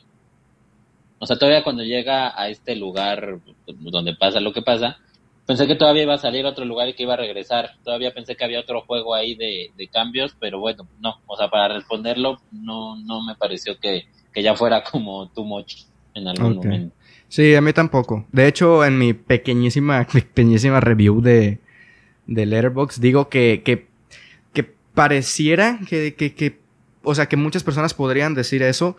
O sea, todavía cuando llega a este lugar donde pasa lo que pasa, pensé que todavía iba a salir a otro lugar y que iba a regresar, todavía pensé que había otro juego ahí de, de cambios, pero bueno, no, o sea, para responderlo, no no me pareció que, que ya fuera como too much en algún okay. momento. Sí, a mí tampoco. De hecho, en mi pequeñísima, pequeñísima review de de Letterboxd, digo que, que, que pareciera que, que, que, o sea, que muchas personas podrían decir eso,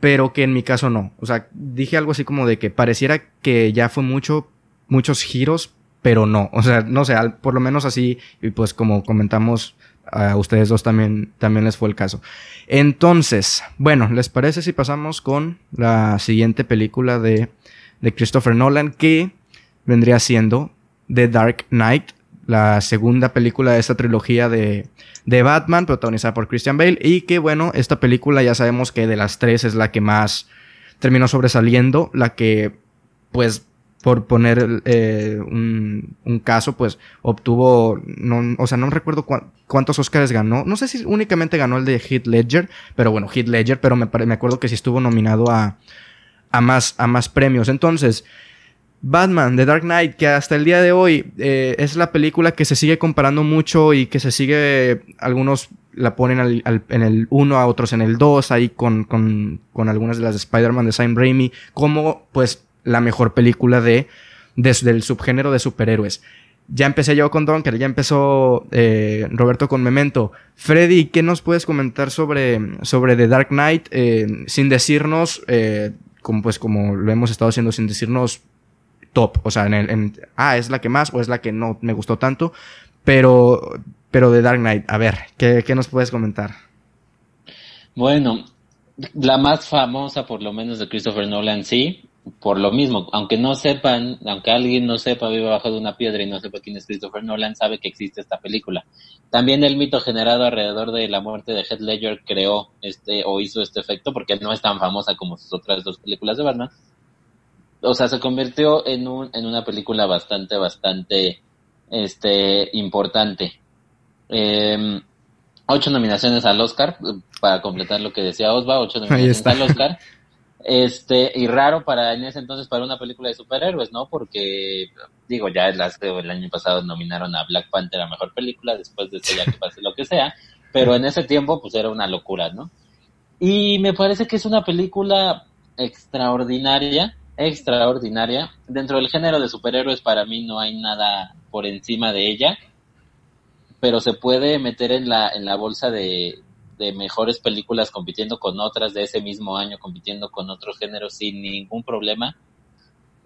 pero que en mi caso no. O sea, dije algo así como de que pareciera que ya fue mucho, muchos giros, pero no. O sea, no sé, al, por lo menos así, y pues como comentamos a ustedes dos también, también les fue el caso. Entonces, bueno, ¿les parece si pasamos con la siguiente película de, de Christopher Nolan, que vendría siendo The Dark Knight? La segunda película de esta trilogía de, de Batman, protagonizada por Christian Bale. Y que, bueno, esta película ya sabemos que de las tres es la que más terminó sobresaliendo. La que, pues, por poner eh, un, un caso, pues, obtuvo... No, o sea, no recuerdo cua, cuántos Oscars ganó. No sé si únicamente ganó el de Heath Ledger. Pero bueno, Heath Ledger. Pero me, me acuerdo que sí estuvo nominado a, a, más, a más premios. Entonces... Batman, The Dark Knight, que hasta el día de hoy eh, es la película que se sigue comparando mucho y que se sigue... Algunos la ponen al, al, en el uno, a otros en el dos, ahí con, con, con algunas de las de Spider-Man de Sam Raimi, como pues la mejor película de, de del subgénero de superhéroes. Ya empecé yo con Dunkirk, ya empezó eh, Roberto con Memento. Freddy, ¿qué nos puedes comentar sobre, sobre The Dark Knight eh, sin decirnos, eh, como, pues como lo hemos estado haciendo, sin decirnos... top, o sea, en el, en, ah, es la que más o es la que no me gustó tanto, pero, pero de Dark Knight, a ver, ¿qué, qué nos puedes comentar? Bueno, la más famosa, por lo menos, de Christopher Nolan, sí, por lo mismo, aunque no sepan, aunque alguien no sepa, vive bajo de una piedra y no sepa quién es Christopher Nolan, sabe que existe esta película. También el mito generado alrededor de la muerte de Heath Ledger creó este, o hizo este efecto, porque no es tan famosa como sus otras dos películas de Batman. O sea, se convirtió en un en una película bastante, bastante este importante. Eh, ocho nominaciones al Oscar, para completar lo que decía Osva, ocho nominaciones al Oscar. Este, y raro para en ese entonces para una película de superhéroes, ¿no? Porque, digo, ya el, el año pasado nominaron a Black Panther a mejor película, después de eso ya que pase lo que sea, pero en ese tiempo pues era una locura, ¿no? Y me parece que es una película extraordinaria. extraordinaria. Dentro del género de superhéroes, para mí no hay nada por encima de ella, pero se puede meter en la en la bolsa de, de mejores películas, compitiendo con otras de ese mismo año, compitiendo con otros géneros sin ningún problema,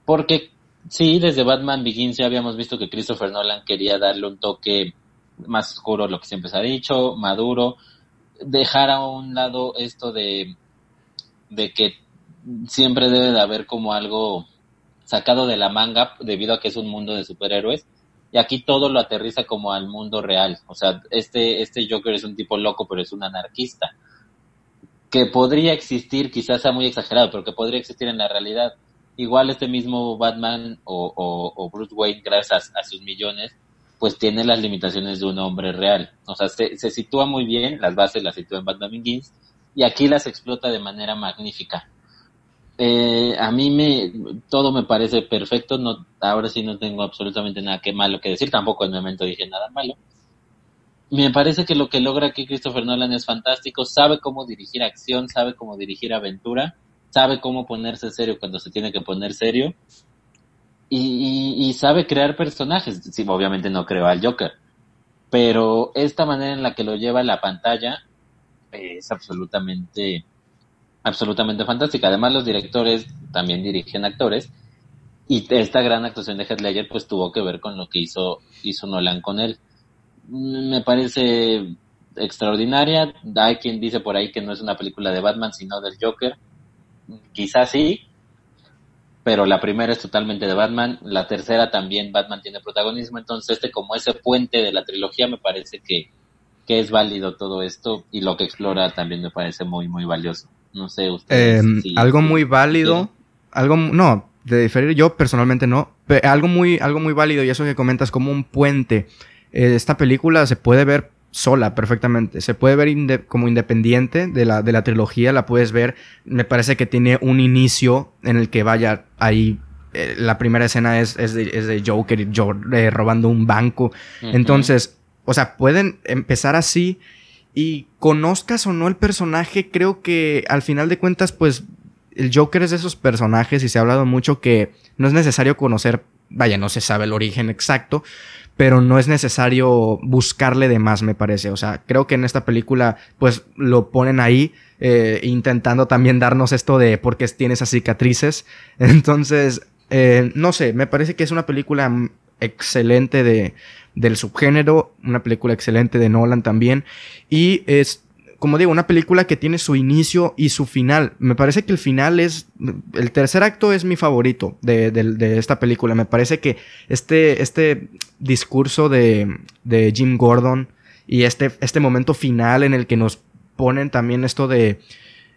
porque sí, desde Batman Begins ya habíamos visto que Christopher Nolan quería darle un toque más oscuro, lo que siempre se ha dicho, maduro, dejar a un lado esto de, de que siempre debe de haber como algo sacado de la manga debido a que es un mundo de superhéroes, y aquí todo lo aterriza como al mundo real. O sea, este este Joker es un tipo loco, pero es un anarquista que podría existir, quizás sea muy exagerado, pero que podría existir en la realidad. Igual este mismo Batman o, o, o Bruce Wayne, gracias a, a sus millones, pues tiene las limitaciones de un hombre real. O sea, se, se sitúa muy bien, las bases las sitúa en Batman Begins, y aquí las explota de manera magnífica. Eh, a mí me todo me parece perfecto, no, ahora sí no tengo absolutamente nada que malo que decir, tampoco en Memento dije nada malo. Me parece que lo que logra aquí Christopher Nolan es fantástico, sabe cómo dirigir acción, sabe cómo dirigir aventura, sabe cómo ponerse serio cuando se tiene que poner serio, y, y, y sabe crear personajes. Sí, obviamente no creo al Joker, pero esta manera en la que lo lleva a la pantalla es absolutamente... absolutamente fantástica. Además, los directores también dirigen actores, y esta gran actuación de Heath Ledger pues tuvo que ver con lo que hizo hizo Nolan con él. Me parece extraordinaria. Hay quien dice por ahí que no es una película de Batman sino del Joker. Quizás sí, pero la primera es totalmente de Batman, la tercera también Batman tiene protagonismo, entonces este como ese puente de la trilogía me parece que, que es válido todo esto, y lo que explora también me parece muy muy valioso. No sé, ustedes... Eh, sí, algo sí, muy válido... Sí. Algo... No, de diferir yo personalmente no. Pero algo muy, algo muy válido, y eso que comentas como un puente. Eh, esta película se puede ver sola perfectamente. Se puede ver inde- como independiente de la, de la trilogía. La puedes ver... Me parece que tiene un inicio en el que vaya ahí... Eh, la primera escena es, es, de, es de Joker yo, eh, robando un banco. Uh-huh. Entonces, o sea, pueden empezar así... Y conozcas o no el personaje, creo que al final de cuentas, pues, el Joker es de esos personajes, y se ha hablado mucho que no es necesario conocer, vaya, no se sabe el origen exacto, pero no es necesario buscarle de más, me parece. O sea, creo que en esta película, pues, lo ponen ahí, eh, intentando también darnos esto de por qué tiene esas cicatrices. Entonces, eh, no sé, me parece que es una película excelente de... del subgénero, una película excelente de Nolan también, y es, como digo, una película que tiene su inicio y su final. Me parece que el final es, el tercer acto es mi favorito de, de, de esta película. Me parece que este, este discurso de, de Jim Gordon y este, este momento final en el que nos ponen también esto de,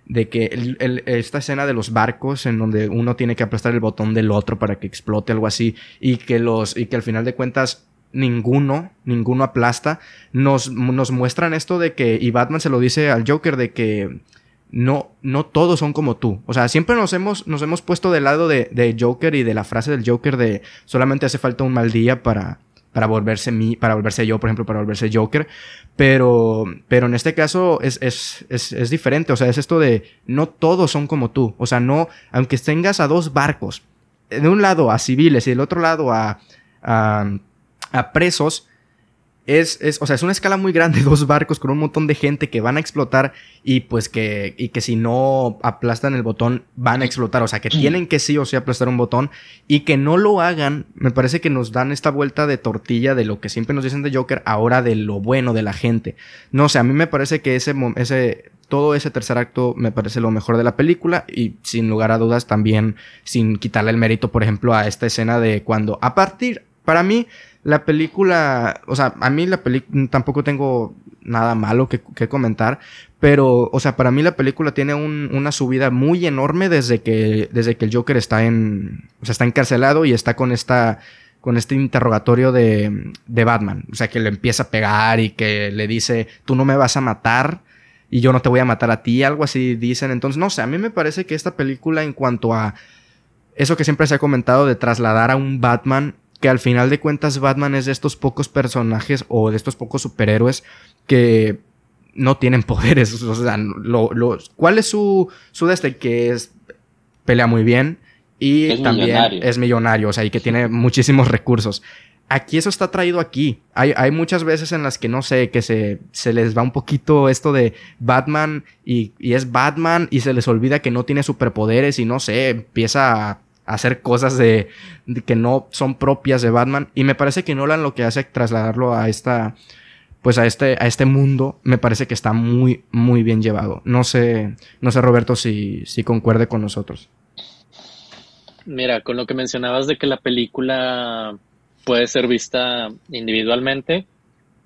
de que el, el, esta escena de los barcos en donde uno tiene que aplastar el botón del otro para que explote, algo así, y que los, y que al final de cuentas Ninguno, ninguno aplasta. Nos, nos muestran esto de que, y Batman se lo dice al Joker, de que no, no todos son como tú. O sea, siempre nos hemos, nos hemos puesto del lado de, de Joker y de la frase del Joker de solamente hace falta un mal día para, para volverse mí, para volverse yo, por ejemplo, para volverse Joker. Pero, pero en este caso es, es, es, es diferente. O sea, es esto de no todos son como tú. O sea, no, aunque tengas a dos barcos, de un lado a civiles y del otro lado a, a a presos, es, es, o sea, es una escala muy grande, dos barcos con un montón de gente que van a explotar, y pues que, y que si no aplastan el botón van a explotar, o sea, que tienen que sí o sí aplastar un botón, y que no lo hagan, me parece que nos dan esta vuelta de tortilla de lo que siempre nos dicen de Joker, ahora de lo bueno de la gente. No sé, a mí me parece que ese, ese, todo ese tercer acto me parece lo mejor de la película, y sin lugar a dudas también, sin quitarle el mérito, por ejemplo, a esta escena de cuando, a partir, para mí, la película, o sea, a mí la película, tampoco tengo nada malo que, que comentar, pero, o sea, para mí la película tiene un, una subida muy enorme desde que, desde que el Joker está en, o sea, está encarcelado y está con esta, con este interrogatorio de, de Batman, o sea, que le empieza a pegar y que le dice, tú no me vas a matar y yo no te voy a matar a ti, algo así dicen. Entonces, no sé, a mí me parece que esta película, en cuanto a eso que siempre se ha comentado de trasladar a un Batman, que al final de cuentas Batman es de estos pocos personajes o de estos pocos superhéroes que no tienen poderes. O sea, lo, lo, ¿cuál es su, su deste? Que es, pelea muy bien y es también millonario. es millonario, o sea, y que tiene muchísimos recursos. Aquí eso está traído aquí. Hay, hay muchas veces en las que, no sé, que se, se les va un poquito esto de Batman y, y es Batman y se les olvida que no tiene superpoderes y no sé, empieza a hacer cosas de, de que no son propias de Batman. Y me parece que Nolan lo que hace es trasladarlo a esta, pues a este, a este mundo. Me parece que está muy, muy bien llevado. No sé, no sé Roberto si, si concuerde con nosotros. Mira, con lo que mencionabas de que la película puede ser vista individualmente.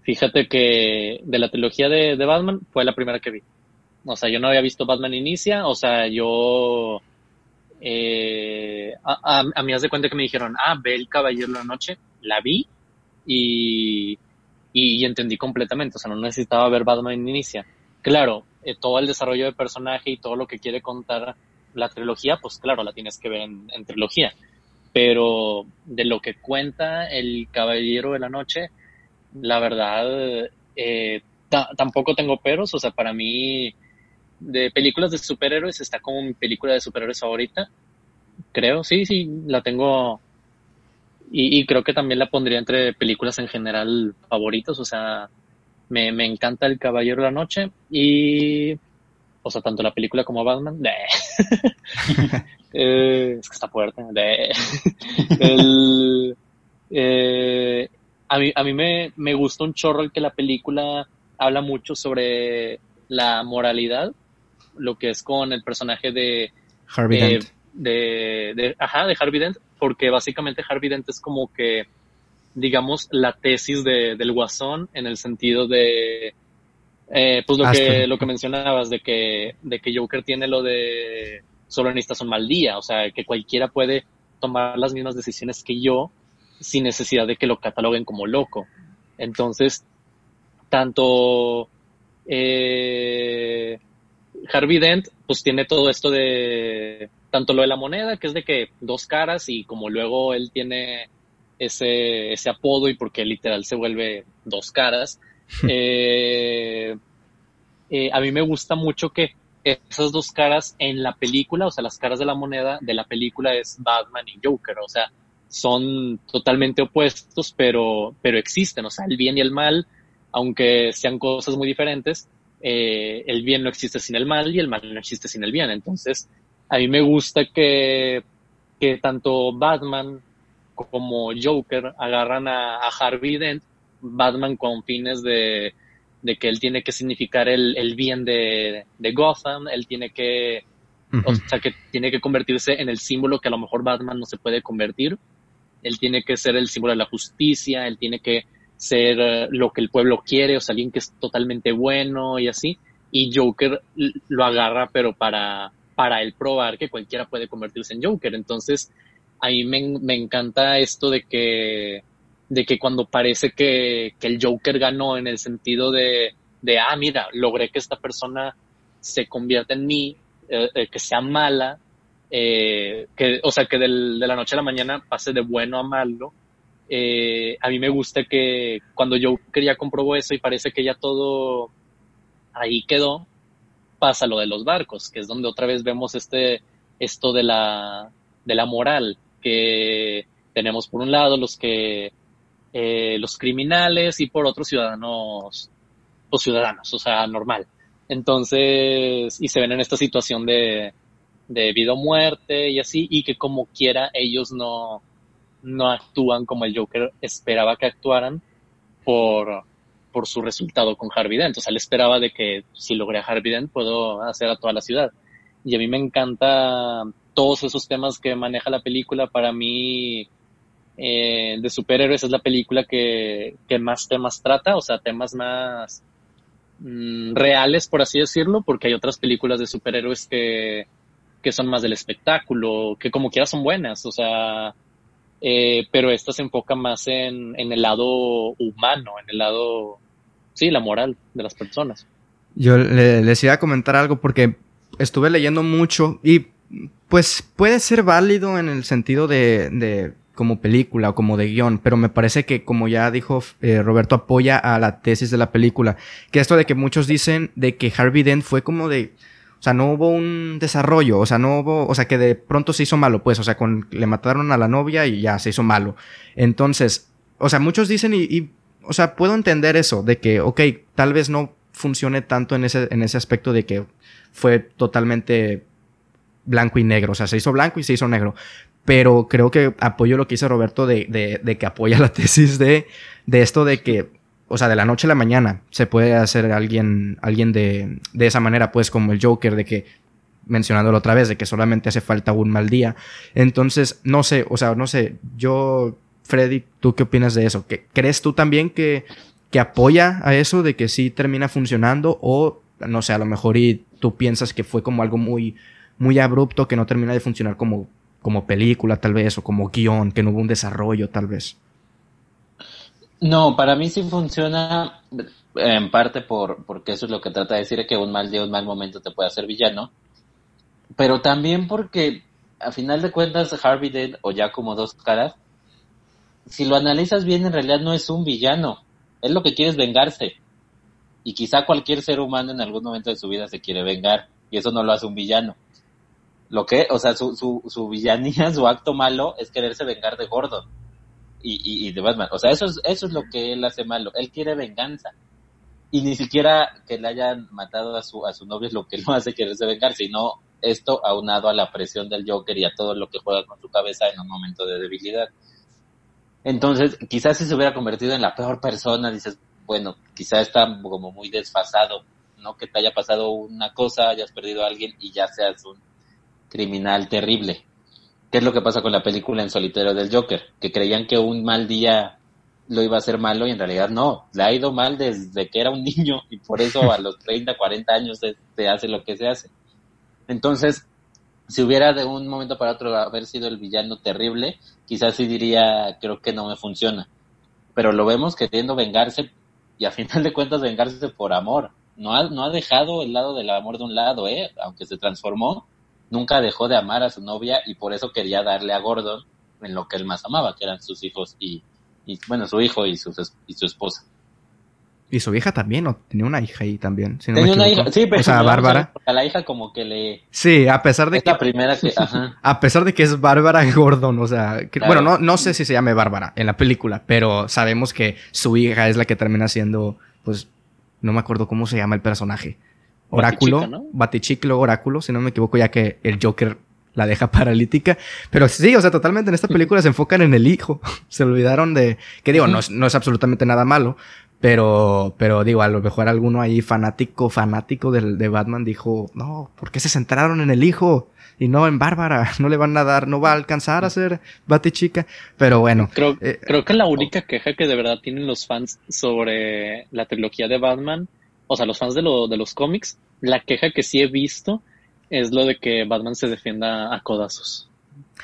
Fíjate que de la trilogía de, de Batman fue la primera que vi. O sea, yo no había visto Batman Inicia. O sea, yo... Eh, a, a, a mí haz de cuenta que me dijeron, ah, ve El Caballero de la Noche. La vi y, y, y entendí completamente. O sea, no necesitaba ver Batman Inicia. Claro, eh, todo el desarrollo de personaje y todo lo que quiere contar la trilogía, pues claro, la tienes que ver en, en trilogía. Pero de lo que cuenta El Caballero de la Noche, la verdad, eh, ta- tampoco tengo peros. O sea, para mí, de películas de superhéroes, está como mi película de superhéroes favorita. Creo, sí, sí, la tengo. Y, y creo que también la pondría entre películas en general favoritas. O sea, me, me encanta El Caballero de la Noche. Y... O sea, tanto la película como Batman. eh, es que está fuerte. El, eh, a mí, a mí me, me gustó un chorro el que la película habla mucho sobre la moralidad. Lo que es con el personaje de... Harvey eh, Dent. De, de, ajá, de Harvey Dent. Porque básicamente Harvey Dent es como que, digamos, la tesis de, del Guasón en el sentido de... Eh, pues lo Aspen. que lo que mencionabas de que de que Joker tiene lo de solo necesitas un mal día, o sea, que cualquiera puede tomar las mismas decisiones que yo sin necesidad de que lo cataloguen como loco. Entonces, tanto eh, Harvey Dent pues tiene todo esto de tanto lo de la moneda, que es de que dos caras, y como luego él tiene ese ese apodo y porque literal se vuelve dos caras. Eh, eh, a mí me gusta mucho que esas dos caras en la película, o sea, las caras de la moneda de la película es Batman y Joker, o sea, son totalmente opuestos, pero, pero existen, o sea, el bien y el mal, aunque sean cosas muy diferentes, eh, el bien no existe sin el mal y el mal no existe sin el bien. Entonces, a mí me gusta que, que tanto Batman como Joker agarran a, a Harvey Dent, Batman con fines de, de que él tiene que significar el, el bien de, de Gotham, él tiene que, uh-huh. o sea, que tiene que convertirse en el símbolo que a lo mejor Batman no se puede convertir, él tiene que ser el símbolo de la justicia, él tiene que ser uh, lo que el pueblo quiere, o sea, alguien que es totalmente bueno y así, y Joker lo agarra, pero para, para él probar que cualquiera puede convertirse en Joker. Entonces, a mí me, me encanta esto de que de que cuando parece que, que el Joker ganó en el sentido de, de ah, mira, logré que esta persona se convierta en mí, eh, eh, que sea mala, eh, que, o sea, que del, de la noche a la mañana pase de bueno a malo. Eh, a mí me gusta que cuando Joker ya comprobó eso y parece que ya todo ahí quedó, pasa lo de los barcos, que es donde otra vez vemos este esto de la, de la moral, que tenemos por un lado los que Eh, los criminales y por otros ciudadanos o ciudadanos, o sea, normal. Entonces, y se ven en esta situación de, de vida o muerte y así, y que como quiera ellos no, no actúan como el Joker esperaba que actuaran por, por su resultado con Harvey Dent. O sea, él esperaba de que si logré a Harvey Dent puedo hacer a toda la ciudad. Y a mí me encanta todos esos temas que maneja la película. Para mí... Eh, de superhéroes es la película que, que más temas trata, o sea, temas más mm, reales, por así decirlo, porque hay otras películas de superhéroes que, que son más del espectáculo, que como quiera son buenas, o sea, eh, pero esta se enfoca más en, en el lado humano, en el lado, sí, la moral de las personas. Yo le, les iba a comentar algo porque estuve leyendo mucho y pues puede ser válido en el sentido de... de... como película o como de guión, pero me parece que, como ya dijo eh, Roberto, apoya a la tesis de la película, que esto de que muchos dicen de que Harvey Dent fue como de O sea, no hubo un desarrollo, o sea, no hubo, o sea, que de pronto se hizo malo, pues, o sea, con, le mataron a la novia y ya, se hizo malo. Entonces, o sea, muchos dicen y, y o sea, puedo entender eso, de que, ok, tal vez no funcione tanto en ese, en ese aspecto de que fue totalmente blanco y negro, o sea, se hizo blanco y se hizo negro. Pero creo que apoyo lo que dice Roberto de, de, de que apoya la tesis de, de esto de que, o sea, de la noche a la mañana se puede hacer alguien, alguien de, de esa manera, pues, como el Joker, de que, mencionándolo otra vez, de que solamente hace falta un mal día. Entonces, no sé, o sea, no sé, yo, Freddy, ¿tú qué opinas de eso? ¿Qué, ¿Crees tú también que, que apoya a eso de que sí termina funcionando? O, no sé, a lo mejor y tú piensas que fue como algo muy, muy abrupto que no termina de funcionar como... como película tal vez, o como guión, que no hubo un desarrollo tal vez. No, para mí sí funciona en parte por porque eso es lo que trata de decir, que un mal día, un mal momento te puede hacer villano, pero también porque a final de cuentas Harvey Dent, o ya como Dos Caras, si lo analizas bien, en realidad no es un villano, es lo que quiere es vengarse, y quizá cualquier ser humano en algún momento de su vida se quiere vengar, y eso no lo hace un villano. Lo que, o sea, su, su, su villanía, su acto malo es quererse vengar de Gordon y, y, y de Batman. O sea, eso es, eso es lo que él hace malo. Él quiere venganza. Y ni siquiera que le hayan matado a su, a su novio es lo que lo hace quererse vengar, sino esto aunado a la presión del Joker y a todo lo que juega con su cabeza en un momento de debilidad. Entonces, quizás si se hubiera convertido en la peor persona, dices, bueno, quizás está como muy desfasado, ¿no? Que te haya pasado una cosa, hayas perdido a alguien y ya seas un criminal terrible. ¿Qué es lo que pasa con la película En Solitario del Joker? Que creían que un mal día lo iba a hacer malo y en realidad no. Le ha ido mal desde que era un niño y por eso a los treinta, cuarenta años se, se hace lo que se hace. Entonces, si hubiera de un momento para otro haber sido el villano terrible, quizás sí diría, creo que no me funciona. Pero lo vemos queriendo vengarse y a final de cuentas vengarse por amor. No ha, no ha dejado el lado del amor de un lado, ¿eh? Aunque se transformó, nunca dejó de amar a su novia y por eso quería darle a Gordon en lo que él más amaba, que eran sus hijos y, y bueno, su hijo y su, y su esposa. Y su hija también, ¿no? Tenía una hija ahí también. Si no Tenía una hija, sí, pero... O sea, Bárbara. A la hija como que le... Sí, a pesar de es que... la primera que... Ajá. A pesar de que es Bárbara Gordon, o sea... Que, bueno, no, no sé si se llame Bárbara en la película, pero sabemos que su hija es la que termina siendo, pues... No me acuerdo cómo se llama el personaje. Oráculo, Batichica, ¿no? Batichica, Oráculo, si no me equivoco, ya que el Joker la deja paralítica. Pero sí, o sea, totalmente en esta película se enfocan en el hijo. Se olvidaron de... Que digo, no, no es absolutamente nada malo, pero pero digo, a lo mejor alguno ahí fanático, fanático de, de Batman dijo, no, ¿por qué se centraron en el hijo y no en Bárbara? No le van a dar, no va a alcanzar a ser Batichica, pero bueno. Creo, eh, creo que la única queja que de verdad tienen los fans sobre la trilogía de Batman... O sea, los fans de, lo, de los cómics, la queja que sí he visto es lo de que Batman se defienda a codazos.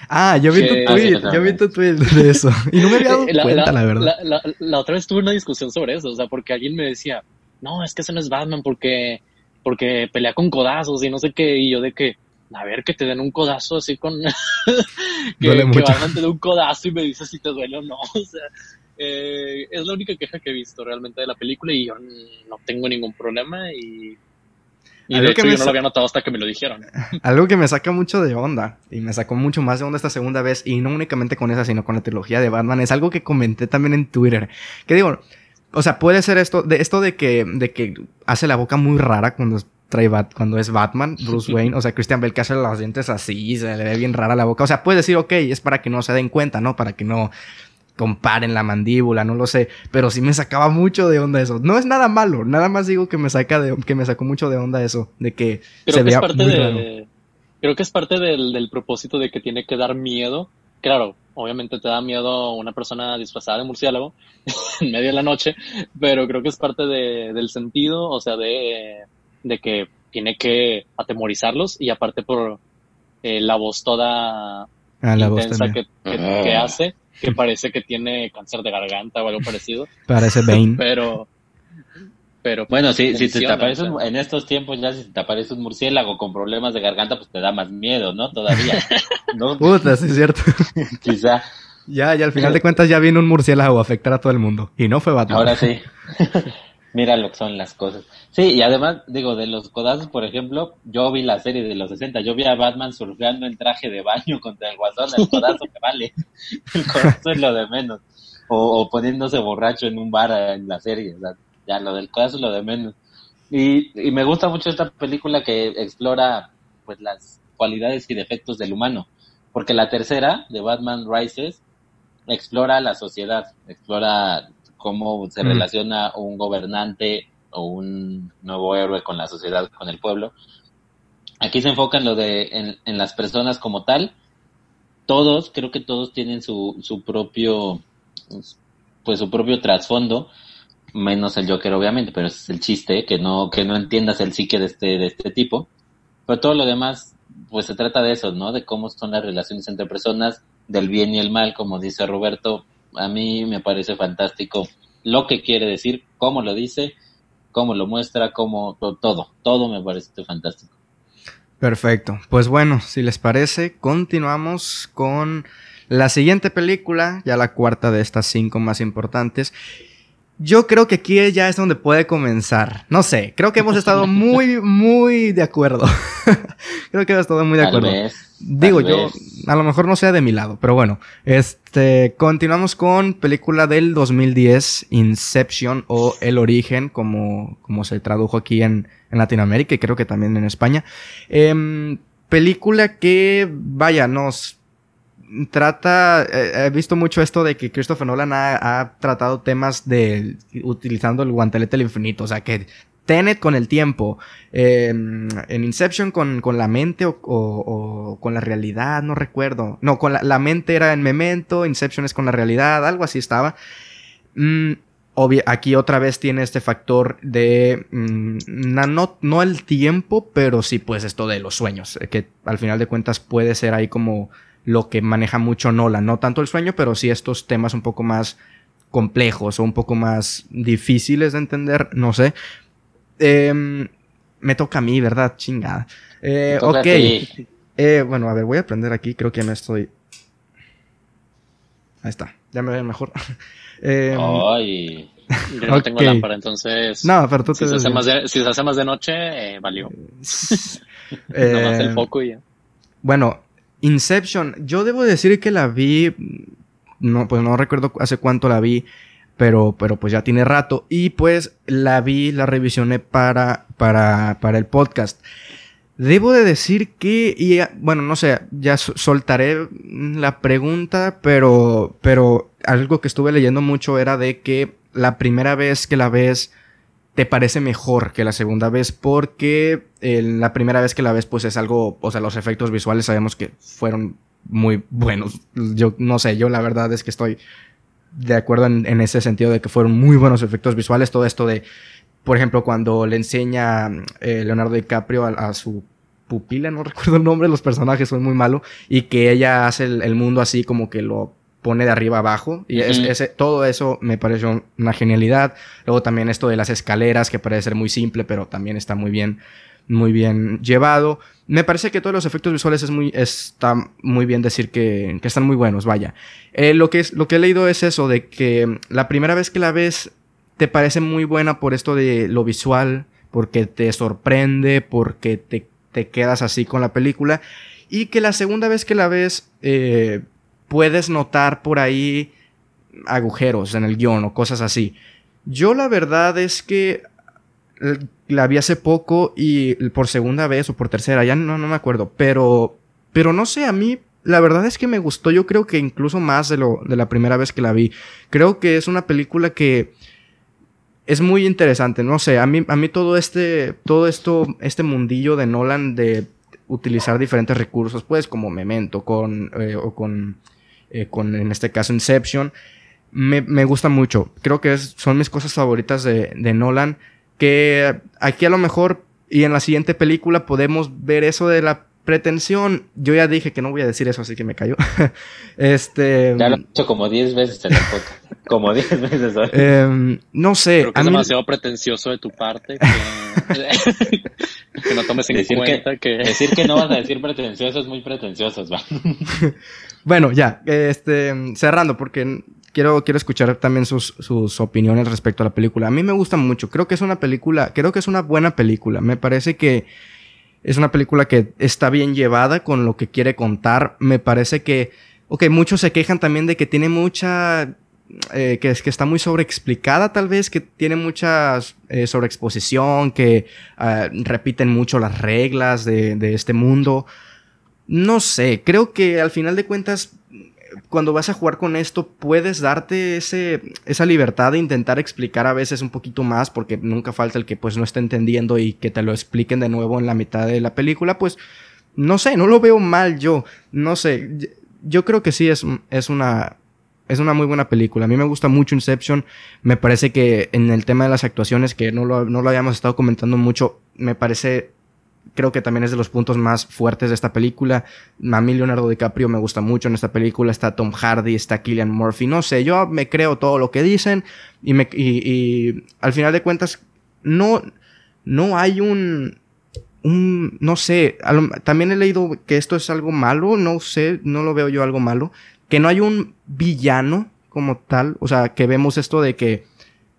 Ah, yo vi que... tu tweet, ah, sí, yo vi tu tweet de eso. Y no me había dado la, cuenta, la, la verdad. La, la, la otra vez tuve una discusión sobre eso, o sea, porque alguien me decía, no, es que eso no es Batman porque, porque pelea con codazos y no sé qué. Y yo de que, a ver, que te den un codazo así con... que, duele mucho. Que Batman te dé un codazo y me dice si te duele o no, o sea... Eh, es la única queja que he visto realmente de la película y yo no tengo ningún problema y, y de hecho yo no sa- lo había notado hasta que me lo dijeron. Algo que me saca mucho de onda y me sacó mucho más de onda esta segunda vez y no únicamente con esa sino con la trilogía de Batman es algo que comenté también en Twitter, que digo, o sea, puede ser esto de, esto de que, de que hace la boca muy rara cuando trae Bat, cuando es Batman, Bruce Wayne, o sea, Christian Bale que hace los dientes así y se le ve bien rara la boca, o sea, puedes decir, ok, es para que no se den cuenta, ¿no? Para que no comparen la mandíbula, no lo sé, pero sí me sacaba mucho de onda eso. No es nada malo, nada más digo que me saca de, que me sacó mucho de onda eso, de que creo se que vea es parte muy de, raro. Creo que es parte del, del propósito de que tiene que dar miedo. Claro, obviamente te da miedo una persona disfrazada de murciélago en medio de la noche, pero creo que es parte de, del sentido, o sea, de, de que tiene que atemorizarlos y aparte por eh, la voz toda ah, la intensa voz que, que, ah. que hace. Que parece que tiene cáncer de garganta o algo parecido. Parece Bane. Pero, pero bueno, si, si te aparece un, en estos tiempos ya si te aparece un murciélago con problemas de garganta, pues te da más miedo, ¿no? Todavía. ¿No? Puta, sí es cierto. Quizá. Ya, ya al final de cuentas ya vino un murciélago a afectar a todo el mundo. Y no fue Batman. Ahora sí. Mira lo que son las cosas. Sí, y además, digo, de los codazos, por ejemplo, yo vi la serie de los sesenta, yo vi a Batman surfeando en traje de baño contra el Guasón, el codazo que vale, el codazo es lo de menos, o, o poniéndose borracho en un bar en la serie, o sea, ya lo del codazo es lo de menos. Y, y me gusta mucho esta película que explora pues las cualidades y defectos del humano, porque la tercera, de Batman Rises, explora la sociedad, explora cómo se mm. relaciona un gobernante o un nuevo héroe con la sociedad, con el pueblo. Aquí se enfoca en lo de en, en las personas como tal. Todos, creo que todos tienen su su propio pues su propio trasfondo, menos el Joker obviamente, pero ese es el chiste, que no que no entiendas el psique de este de este tipo. Pero todo lo demás pues se trata de eso, ¿no? De cómo son las relaciones entre personas, del bien y el mal, como dice Roberto. A mí me parece fantástico lo que quiere decir, cómo lo dice, cómo lo muestra, cómo todo, todo me parece fantástico. Perfecto, pues bueno, si les parece, continuamos con la siguiente película, ya la cuarta de estas cinco más importantes. Yo creo que aquí ya es donde puede comenzar, no sé, creo que hemos estado muy, muy de acuerdo, creo que hemos estado muy de acuerdo. Tal vez. Digo yo, a lo mejor no sea de mi lado, pero bueno, este continuamos con película del dos mil diez, Inception o El Origen, como, como se tradujo aquí en, en Latinoamérica y creo que también en España. Eh, película que, vaya, nos trata, eh, he visto mucho esto de que Christopher Nolan ha, ha tratado temas de utilizando el guantelete del infinito, o sea que... Tenet con el tiempo, eh, en Inception con, con la mente o, o, o con la realidad, no recuerdo. No, con la, la mente era en Memento, Inception es con la realidad, algo así estaba. Mm, obvio, aquí otra vez tiene este factor de, mm, na, no, no el tiempo, pero sí pues esto de los sueños, que al final de cuentas puede ser ahí como lo que maneja mucho Nolan, no tanto el sueño, pero sí estos temas un poco más complejos o un poco más difíciles de entender, no sé. Eh, me toca a mí, ¿verdad? Chingada. Eh, ok. Eh, bueno, a ver, voy a aprender aquí. Creo que no estoy... Ahí está. Ya me veo mejor. eh, Ay. Yo no okay. tengo lámpara, entonces... No, pero tú te si, se hace más de, si se hace más de noche, eh, valió. eh, Nomás el foco y ya. Bueno, Inception. Yo debo decir que la vi... No, pues no recuerdo hace cuánto la vi. Pero, pero pues ya tiene rato. Y pues la vi, la revisioné para, para, para el podcast. Debo de decir que... Y ya, bueno, no sé, ya soltaré la pregunta. Pero, pero algo que estuve leyendo mucho era de que la primera vez que la ves te parece mejor que la segunda vez. Porque eh, la primera vez que la ves pues es algo... O sea, los efectos visuales sabemos que fueron muy buenos. Yo no sé, yo la verdad es que estoy... de acuerdo en, en ese sentido de que fueron muy buenos efectos visuales, todo esto de, por ejemplo, cuando le enseña eh, Leonardo DiCaprio a, a su pupila, no recuerdo el nombre, los personajes son muy malos, y que ella hace el, el mundo así como que lo pone de arriba abajo, y uh-huh. es, ese, todo eso me pareció una genialidad. Luego también esto de las escaleras, que parece ser muy simple, pero también está muy bien, muy bien llevado. Me parece que todos los efectos visuales es muy, está muy bien decir que, que están muy buenos, vaya. Eh, lo que es, lo que he leído es eso, de que la primera vez que la ves te parece muy buena por esto de lo visual, porque te sorprende, porque te, te quedas así con la película, y que la segunda vez que la ves eh, puedes notar por ahí agujeros en el guión o cosas así. Yo la verdad es que... la vi hace poco y por segunda vez o por tercera, ya no, no me acuerdo, pero, pero no sé, a mí la verdad es que me gustó, yo creo que incluso más de, lo, de la primera vez que la vi. Creo que es una película que es muy interesante, no sé, a mí, a mí todo este, todo esto, este mundillo de Nolan de utilizar diferentes recursos, pues como Memento con, eh, o con, eh, con, en este caso Inception, me, me gusta mucho, creo que es, son mis cosas favoritas de, de Nolan. Que aquí a lo mejor y en la siguiente película podemos ver eso de la pretensión. Yo ya dije que no voy a decir eso, así que me cayó. este... Ya lo he hecho como diez veces en el podcast. Como diez veces hoy. Eh, no sé. Creo que es mí... demasiado pretencioso de tu parte. Que, que no tomes en decir cuenta que, que... Decir que no vas a decir pretencioso es muy pretencioso. Bueno, ya. Este, cerrando, porque Quiero, quiero escuchar también sus, sus opiniones respecto a la película. A mí me gusta mucho. Creo que es una película... Creo que es una buena película. Me parece que es una película que está bien llevada con lo que quiere contar. Me parece que... Ok, muchos se quejan también de que tiene mucha... Eh, que, que está muy sobreexplicada, tal vez. Que tiene mucha eh, sobreexposición. Que eh, repiten mucho las reglas de, de este mundo. No sé. Creo que al final de cuentas... Cuando vas a jugar con esto, puedes darte ese, esa libertad de intentar explicar a veces un poquito más, porque nunca falta el que pues no esté entendiendo y que te lo expliquen de nuevo en la mitad de la película. Pues no sé, no lo veo mal yo. No sé, yo creo que sí es, es una... Es una muy buena película. A mí me gusta mucho Inception. Me parece que en el tema de las actuaciones, que no lo, no lo habíamos estado comentando mucho, me parece... Creo que también es de los puntos más fuertes de esta película. A mí Leonardo DiCaprio me gusta mucho en esta película. Está Tom Hardy, está Cillian Murphy. No sé, yo me creo todo lo que dicen. Y, me, y, y al final de cuentas, no, no hay un... un no sé, lo, también he leído que esto es algo malo. No sé, no lo veo yo algo malo. Que no hay un villano como tal. O sea, que vemos esto de que...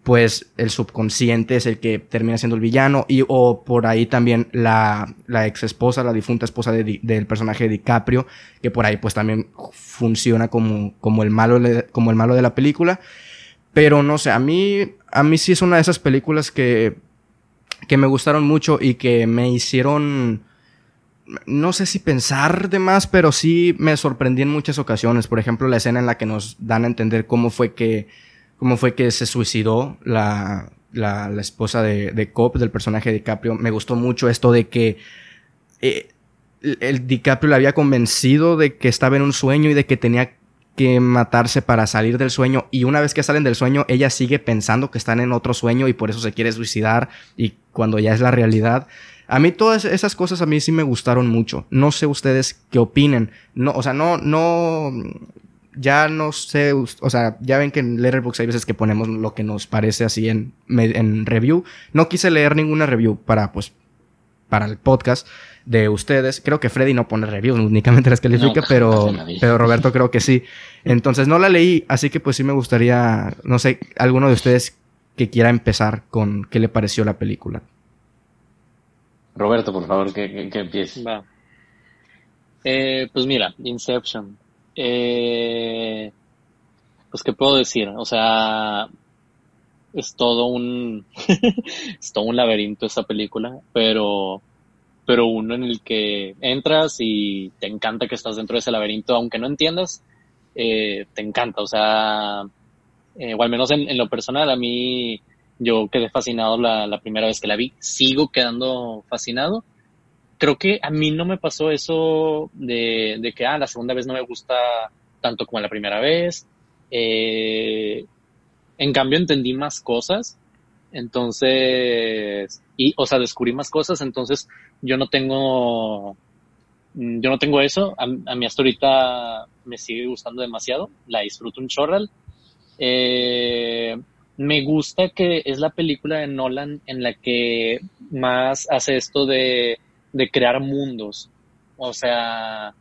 pues el subconsciente es el que termina siendo el villano, y o por ahí también la, la ex esposa, la difunta esposa de Di, del personaje de DiCaprio, que por ahí pues también funciona como, como, el malo, como el malo de la película. Pero no sé, a mí, a mí sí es una de esas películas que, que me gustaron mucho y que me hicieron, no sé si pensar de más, pero sí me sorprendí en muchas ocasiones. Por ejemplo, la escena en la que nos dan a entender cómo fue que... Cómo fue que se suicidó la, la, la esposa de, de Cobb, del personaje de DiCaprio. Me gustó mucho esto de que eh, el, el DiCaprio le había convencido de que estaba en un sueño y de que tenía que matarse para salir del sueño. Y una vez que salen del sueño, ella sigue pensando que están en otro sueño y por eso se quiere suicidar. Y cuando ya es la realidad... A mí todas esas cosas a mí sí me gustaron mucho. No sé ustedes qué opinen. No, o sea, no... no Ya no sé, o sea, ya ven que en Letterboxd hay veces que ponemos lo que nos parece así en, en review. No quise leer ninguna review para, pues, para el podcast de ustedes. Creo que Freddy no pone reviews, únicamente las califica, no, pero, no pero Roberto creo que sí. Entonces no la leí, así que pues sí me gustaría, no sé, alguno de ustedes que quiera empezar con qué le pareció la película. Roberto, por favor, que, que, que empieces. Va. Eh, pues mira, Inception. Eh, pues qué puedo decir, o sea, es todo un es todo un laberinto esta película, pero pero uno en el que entras y te encanta que estás dentro de ese laberinto, aunque no entiendas, eh, te encanta, o sea, eh, o al menos en, en lo personal, a mí, yo quedé fascinado la, la primera vez que la vi, sigo quedando fascinado. Creo que a mí no me pasó eso de, de que, ah, la segunda vez no me gusta tanto como la primera vez. Eh, en cambio, entendí más cosas. Entonces, y, o sea, descubrí más cosas. Entonces, yo no tengo, yo no tengo eso. A, a mí hasta ahorita me sigue gustando demasiado. La disfruto un chorral. Eh, me gusta que es la película de Nolan en la que más hace esto de... de crear mundos, o sea,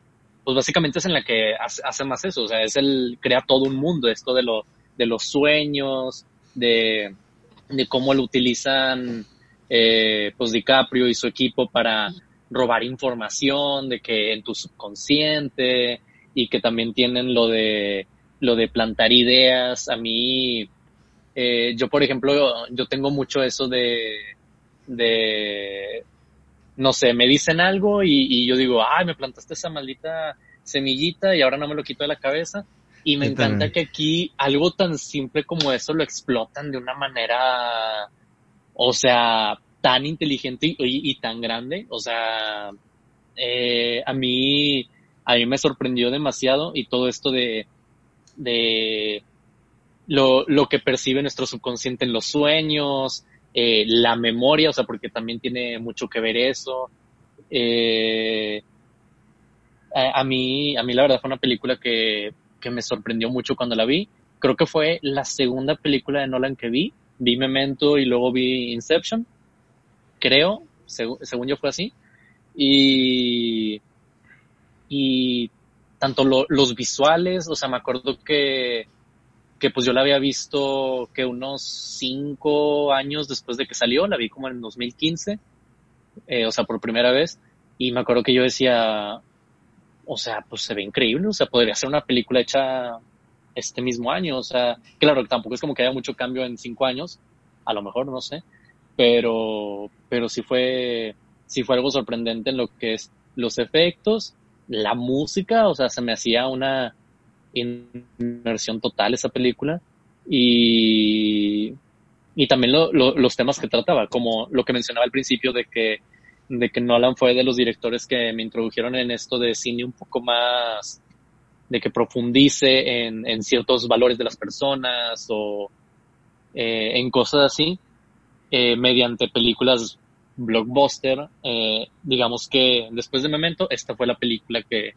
pues básicamente es en la que hace, hace más eso, o sea, es el crear todo un mundo, esto de, lo, de los sueños, de, de cómo lo utilizan eh, pues DiCaprio y su equipo para robar información, de que en tu subconsciente, y que también tienen lo de, lo de plantar ideas. A mí, eh, yo por ejemplo, yo tengo mucho eso de... de no sé, me dicen algo y, y yo digo, ay, me plantaste esa maldita semillita y ahora no me lo quito de la cabeza. Y me yo encanta también. Que aquí algo tan simple como eso lo explotan de una manera, o sea, tan inteligente y, y, y tan grande. O sea, eh, a mí, a mí me sorprendió demasiado, y todo esto de, de lo, lo que percibe nuestro subconsciente en los sueños, Eh, la memoria, o sea, porque también tiene mucho que ver eso. Eh, a, a mí, a mí la verdad fue una película que, que me sorprendió mucho cuando la vi. Creo que fue la segunda película de Nolan que vi. Vi Memento y luego vi Inception. Creo, seg- según yo fue así. Y, y tanto lo, los visuales, o sea, me acuerdo que que pues yo la había visto que unos cinco años después de que salió, la vi como en dos mil quince, eh, o sea, por primera vez, y me acuerdo que yo decía, o sea, pues se ve increíble, o sea, podría ser una película hecha este mismo año, o sea, claro, tampoco es como que haya mucho cambio en cinco años, a lo mejor, no sé, pero, pero sí fue, sí fue algo sorprendente en lo que es los efectos, la música, o sea, se me hacía una inmersión total esa película, y, y también lo, lo, los temas que trataba, como lo que mencionaba al principio de que, de que Nolan fue de los directores que me introdujeron en esto de cine un poco más, de que profundice en, en ciertos valores de las personas o eh, en cosas así, eh, mediante películas blockbuster, eh, digamos que después de Memento, esta fue la película que,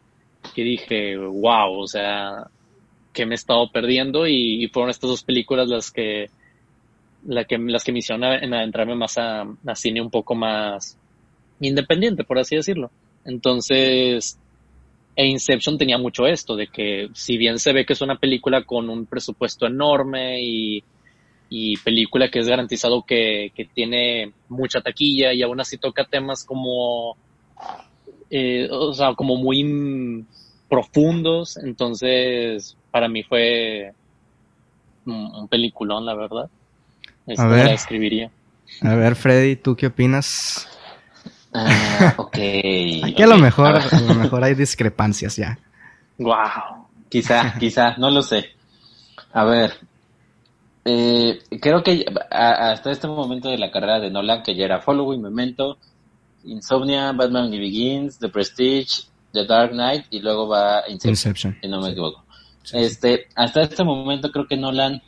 que dije, wow, o sea, que me he estado perdiendo, y, y fueron estas dos películas las que, la que, las que me hicieron a, en adentrarme más a, a cine un poco más independiente, por así decirlo. Entonces, e Inception tenía mucho esto, de que si bien se ve que es una película con un presupuesto enorme y, y película que es garantizado que, que tiene mucha taquilla, y aún así toca temas como, eh, o sea, como muy m- profundos, entonces para mí fue un, un peliculón, la verdad. Esto a ver, la describiría. A ver, Freddy, ¿tú qué opinas? Ah, ok. Aquí okay. A lo mejor, a lo mejor hay discrepancias ya. Wow. Quizá, quizá, no lo sé. A ver, eh, creo que a, hasta este momento de la carrera de Nolan, que ya era Following, Memento, Insomnia, Batman Begins, The Prestige, The Dark Knight, y luego va Inception, Inception. Si no me sí. equivoco. Sí, este, sí. Hasta este momento creo que Nolan,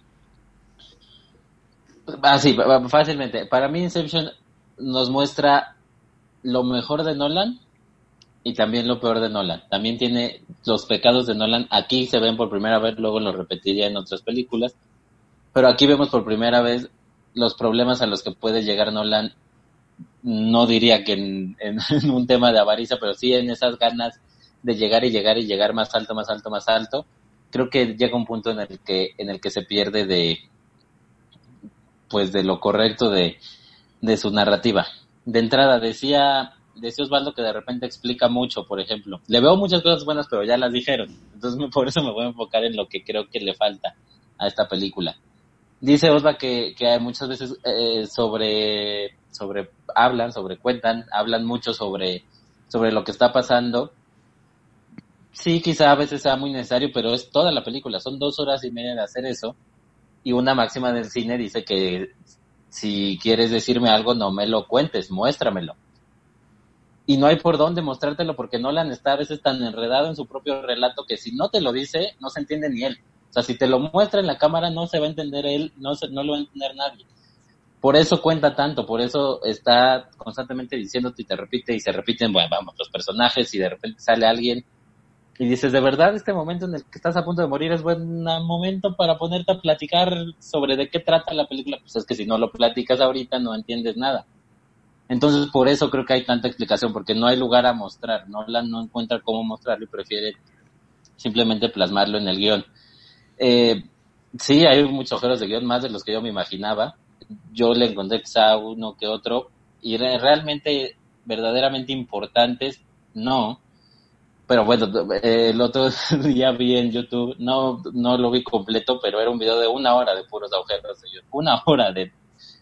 ah, sí, fácilmente. Para mí Inception nos muestra lo mejor de Nolan y también lo peor de Nolan. También tiene los pecados de Nolan. Aquí se ven por primera vez, luego lo repetiría en otras películas, pero aquí vemos por primera vez los problemas a los que puede llegar Nolan. No diría que en, en, en un tema de avaricia, pero sí en esas ganas de llegar y llegar y llegar más alto, más alto, más alto. Creo que llega un punto en el que en el que se pierde de, pues, de lo correcto de, de su narrativa. De entrada, decía, decía Osvaldo que de repente explica mucho, por ejemplo. Le veo muchas cosas buenas, pero ya las dijeron. Entonces, por eso me voy a enfocar en lo que creo que le falta a esta película. Dice Osvaldo que, que muchas veces eh, sobre, sobre hablan, sobre cuentan, hablan mucho sobre, sobre lo que está pasando. Sí, quizá a veces sea muy necesario, pero es toda la película. Son dos horas y media de hacer eso. Y una máxima del cine dice que si quieres decirme algo, no me lo cuentes, muéstramelo. Y no hay por dónde mostrártelo, porque Nolan está a veces tan enredado en su propio relato que si no te lo dice, no se entiende ni él. O sea, si te lo muestra en la cámara, no se va a entender él, no se, no lo va a entender nadie. Por eso cuenta tanto, por eso está constantemente diciéndote y te repite y se repiten, bueno, vamos, los personajes, y de repente sale alguien y dices, de verdad, este momento en el que estás a punto de morir es buen momento para ponerte a platicar sobre de qué trata la película. Pues es que si no lo platicas ahorita no entiendes nada. Entonces, por eso creo que hay tanta explicación, porque no hay lugar a mostrar. Nolan no encuentra cómo mostrarlo y prefiere simplemente plasmarlo en el guión. Eh, sí, hay muchos ojeros de guión, más de los que yo me imaginaba. Yo le encontré quizá uno que otro, y realmente, verdaderamente importantes, no. Pero bueno, el otro día vi en YouTube, no no lo vi completo, pero era un video de una hora de puros agujeros de guión. Una hora de,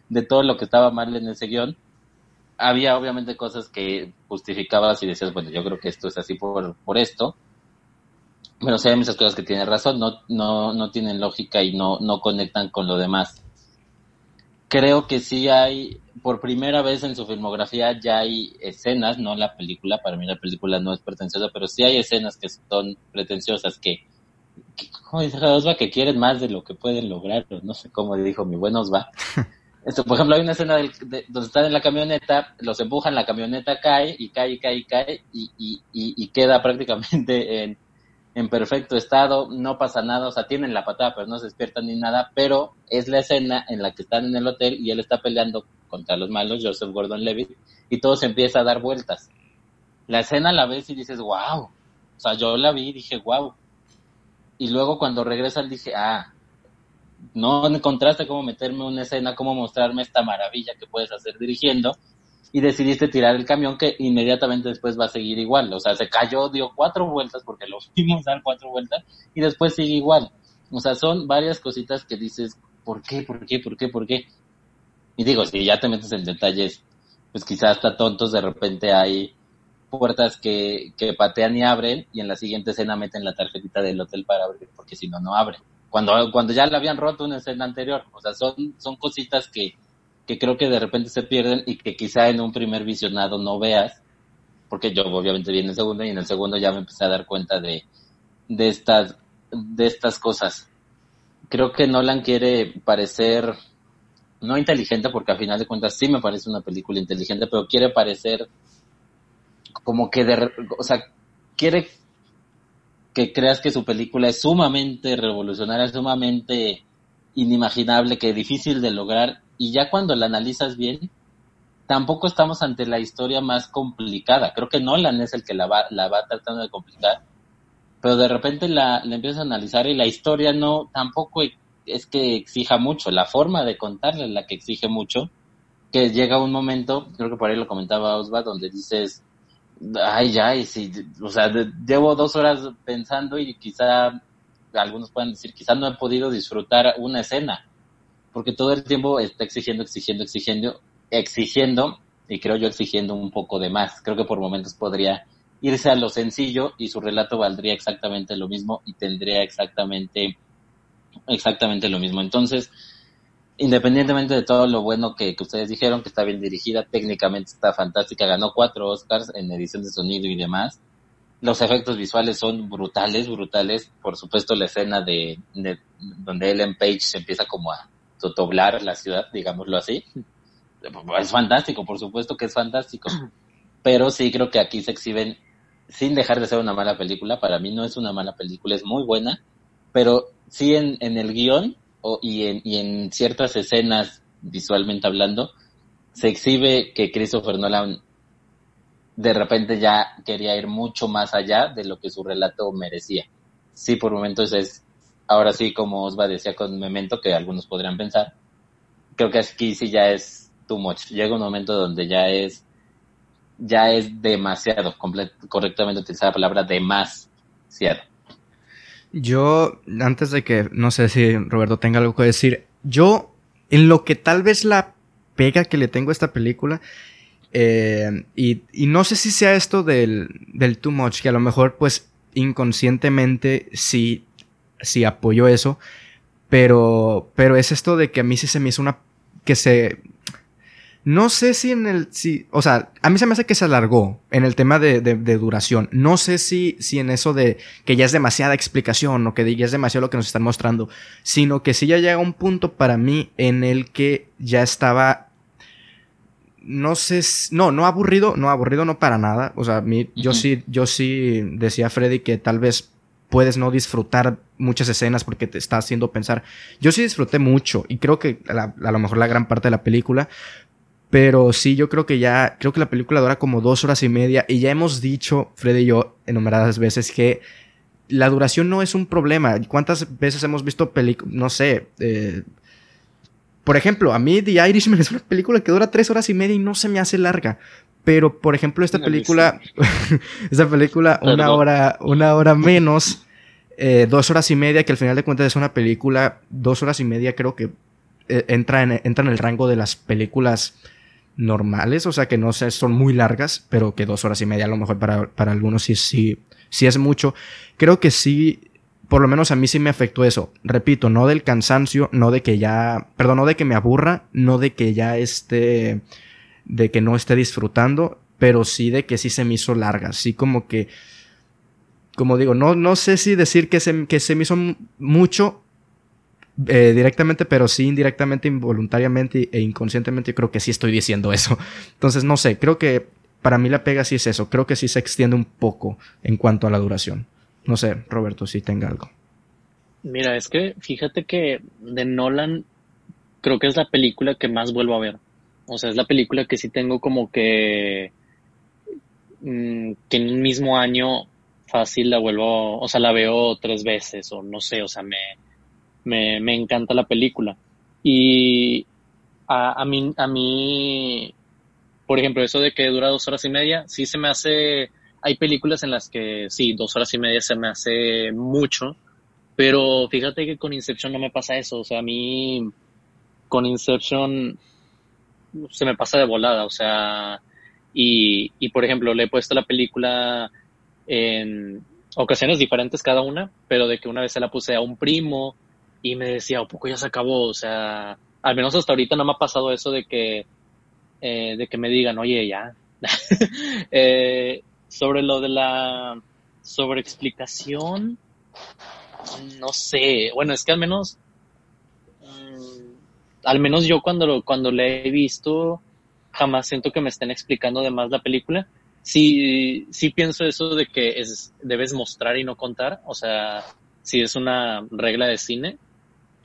de todo lo que estaba mal en ese guión. Había obviamente cosas que justificabas y decías, bueno, yo creo que esto es así por, por esto. Pero sí hay muchas cosas que tienen razón, no no no tienen lógica y no, no conectan con lo demás. Creo que sí hay, por primera vez en su filmografía ya hay escenas, no la película, para mí la película no es pretenciosa, pero sí hay escenas que son pretenciosas, que, que como dice Osva, que quieren más de lo que pueden lograr, pero no sé cómo dijo mi buen Osva. Esto, por ejemplo, hay una escena del, de, donde están en la camioneta, los empujan, la camioneta cae y cae y cae y cae y, y, y, y queda prácticamente en, en perfecto estado, no pasa nada, o sea, tienen la patada, pero no se despiertan ni nada, pero es la escena en la que están en el hotel y él está peleando contra los malos, Joseph Gordon-Levitt, y todo se empieza a dar vueltas. La escena la ves y dices, wow, o sea, yo la vi y dije, wow. Y luego cuando regresan dije, ah, no encontraste cómo meterme una escena, cómo mostrarme esta maravilla que puedes hacer dirigiendo, y decidiste tirar el camión que inmediatamente después va a seguir igual. O sea, se cayó, dio cuatro vueltas, porque lo vimos dar cuatro vueltas, y después sigue igual. O sea, son varias cositas que dices, ¿por qué, por qué, por qué, por qué? Y digo, si ya te metes en detalles, pues quizás hasta tontos, de repente hay puertas que, que patean y abren, y en la siguiente escena meten la tarjetita del hotel para abrir, porque si no, no abren. Cuando, cuando ya la habían roto una escena anterior. O sea, son, son cositas que, que creo que de repente se pierden y que quizá en un primer visionado no veas, porque yo obviamente vi en el segundo, y en el segundo ya me empecé a dar cuenta de, de estas, de estas cosas. Creo que Nolan quiere parecer no inteligente, porque al final de cuentas sí me parece una película inteligente, pero quiere parecer como que de, o sea, quiere que creas que su película es sumamente revolucionaria, sumamente inimaginable, que es difícil de lograr, y ya cuando la analizas bien, tampoco estamos ante la historia más complicada. Creo que Nolan es el que la va, la va tratando de complicar, pero de repente la, la empiezas a analizar y la historia no, tampoco es que exija mucho, la forma de contarla es la que exige mucho, que llega un momento, creo que por ahí lo comentaba Osva, donde dices, ay, ya, y si, o sea, de, llevo dos horas pensando y quizá, algunos pueden decir, quizá no he podido disfrutar una escena, porque todo el tiempo está exigiendo, exigiendo, exigiendo, exigiendo, y creo yo exigiendo un poco de más. Creo que por momentos podría irse a lo sencillo y su relato valdría exactamente lo mismo y tendría exactamente, exactamente lo mismo. Entonces, independientemente de todo lo bueno que, que ustedes dijeron, que está bien dirigida, técnicamente está fantástica, ganó cuatro Oscars en edición de sonido y demás. Los efectos visuales son brutales, brutales. Por supuesto, la escena de, de donde Ellen Page se empieza como a totoblar la ciudad, digámoslo así. Es fantástico, por supuesto que es fantástico. Pero sí creo que aquí se exhiben, sin dejar de ser una mala película, para mí no es una mala película, es muy buena, pero sí en, en el guión, O, y, en, y en ciertas escenas, visualmente hablando, se exhibe que Christopher Nolan de repente ya quería ir mucho más allá de lo que su relato merecía. Sí, por momentos es, ahora sí, como Osva decía con Memento, que algunos podrían pensar, creo que aquí sí ya es too much. Llega un momento donde ya es, ya es demasiado, complet, correctamente utilizar la palabra demasiado. Yo, antes de que, no sé si Roberto tenga algo que decir, yo, en lo que tal vez la pega que le tengo a esta película, eh, y, y no sé si sea esto del, del too much, que a lo mejor pues inconscientemente sí, sí apoyo eso, pero, pero es esto de que a mí sí se me hizo una, que se... No sé si en el... Si, o sea, a mí se me hace que se alargó en el tema de, de, de duración. No sé si, si en eso de que ya es demasiada explicación o que ya es demasiado lo que nos están mostrando, sino que sí ya llega un punto para mí en el que ya estaba... No sé... Si, no, no aburrido, no aburrido, no para nada. O sea, mi, yo, sí, yo sí decía Freddy que tal vez puedes no disfrutar muchas escenas porque te está haciendo pensar. Yo sí disfruté mucho y creo que la, a lo mejor la gran parte de la película... Pero sí, yo creo que ya, creo que la película dura como dos horas y media y ya hemos dicho, Freddy y yo, enumeradas veces que la duración no es un problema. ¿Cuántas veces hemos visto películas? No sé, eh, por ejemplo, a mí The Irishman es una película que dura tres horas y media y no se me hace larga. Pero, por ejemplo, esta película, esta película Perdón. una hora, una hora menos, eh, dos horas y media, que al final de cuentas es una película, dos horas y media creo que eh, entra, en, entra en el rango de las películas normales, o sea que no sé, son muy largas, pero que dos horas y media a lo mejor para, para algunos sí, sí, sí es mucho. Creo que sí, por lo menos a mí sí me afectó eso. Repito, no del cansancio, no de que ya, perdón, no de que me aburra, no de que ya esté, de que no esté disfrutando, pero sí de que sí se me hizo larga, sí como que, como digo, no, no sé si decir que se, que se me hizo m- mucho, Eh, directamente, pero sí indirectamente, involuntariamente e inconscientemente, creo que sí estoy diciendo eso. Entonces, no sé, creo que para mí la pega sí es eso. Creo que sí se extiende un poco en cuanto a la duración. No sé, Roberto, si tenga algo. Mira, es que fíjate que de Nolan creo que es la película que más vuelvo a ver. O sea, es la película que sí tengo como que mmm, que en un mismo año fácil la vuelvo, o sea, la veo tres veces o no sé, o sea, me me, me encanta la película. Y a, a, mí, a mí, por ejemplo, eso de que dura dos horas y media, sí se me hace... Hay películas en las que sí, dos horas y media se me hace mucho, pero fíjate que con Inception no me pasa eso. O sea, a mí con Inception se me pasa de volada. O sea, y, y por ejemplo, le he puesto la película en ocasiones diferentes cada una, pero de que una vez se la puse a un primo y me decía, ¿a poco ya se acabó? O sea, al menos hasta ahorita no me ha pasado eso de que, eh, de que me digan, oye, ya. eh... Sobre lo de la sobreexplicación, no sé. Bueno, es que al menos, um, al menos yo cuando lo, cuando le he visto, jamás siento que me estén explicando de más la película. Sí, sí pienso eso de que es, debes mostrar y no contar. O sea, sí es una regla de cine.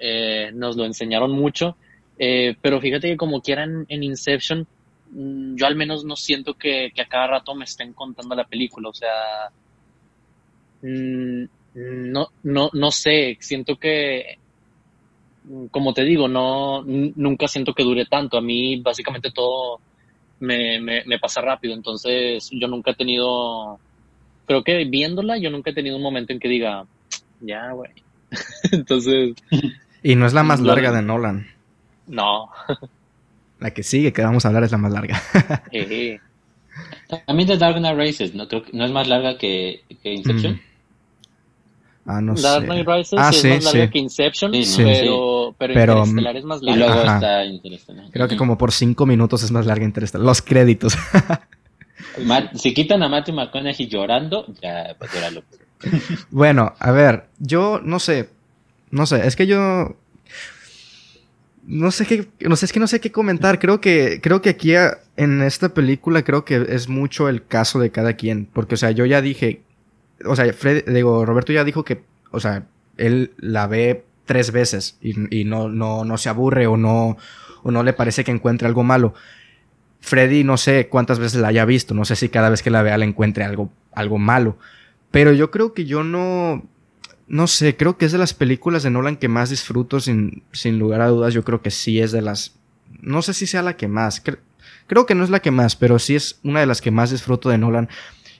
Eh, nos lo enseñaron mucho. Eh, pero fíjate que como quieran en Inception, yo al menos no siento que, que a cada rato me estén contando la película. O sea, no, no, no sé, siento que, como te digo, no, nunca siento que dure tanto. A mí básicamente todo me, me, me pasa rápido, entonces yo nunca he tenido, creo que viéndola yo nunca he tenido un momento en que diga, ya, güey. Entonces... Y no es la más no, larga de Nolan. No. La que sigue, que vamos a hablar, es la más larga. eh, eh. También The Dark Knight Rises, ¿no? Creo que no es más larga que, que Inception. Mm. Ah, no sé. Dark Knight Rises ah, sí, sí, es más larga sí. que Inception, sí, sí. Pero, pero, pero Interstellar es más larga. Y luego ajá. está Interstellar. Creo que como por cinco minutos es más larga Interstellar. Los créditos. Matt, si quitan a Matthew McConaughey llorando, ya, pues era loco. Bueno, a ver, yo no sé. No sé, es que yo... No sé qué, no sé, es que no sé qué comentar. Creo que, creo que aquí a, en esta película creo que es mucho el caso de cada quien. Porque, o sea, yo ya dije, o sea, Fred, digo, Roberto ya dijo que, o sea, él la ve tres veces y, y no, no, no se aburre o no, o no le parece que encuentre algo malo. Freddy no sé cuántas veces la haya visto, no sé si cada vez que la vea le encuentre algo, algo malo. Pero yo creo que yo no... No sé, creo que es de las películas de Nolan que más disfruto, sin, sin lugar a dudas. Yo creo que sí es de las... No sé si sea la que más. Cre- creo que no es la que más, pero sí es una de las que más disfruto de Nolan.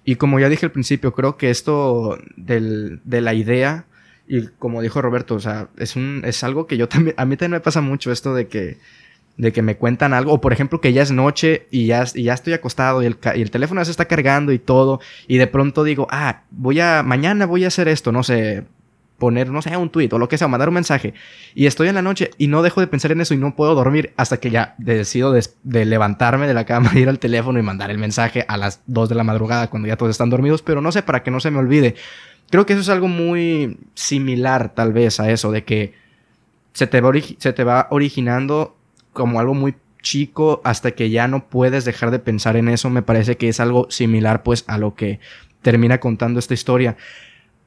Y como ya dije al principio, creo que esto del, de la idea, y como dijo Roberto, o sea, es, un, es algo que yo también... A mí también me pasa mucho esto de que, de que me cuentan algo. O por ejemplo, que ya es noche y ya, y ya estoy acostado y el, y el teléfono ya se está cargando y todo. Y de pronto digo, ah, voy a... Mañana voy a hacer esto, no sé... poner, no sé, un tuit o lo que sea, o mandar un mensaje, y estoy en la noche y no dejo de pensar en eso y no puedo dormir hasta que ya decido de, de levantarme de la cama, ir al teléfono y mandar el mensaje a las dos de la madrugada cuando ya todos están dormidos, pero no sé, para que no se me olvide. Creo que eso es algo muy similar tal vez a eso, de que se te va, origi- se te va originando como algo muy chico hasta que ya no puedes dejar de pensar en eso. Me parece que es algo similar pues a lo que termina contando esta historia.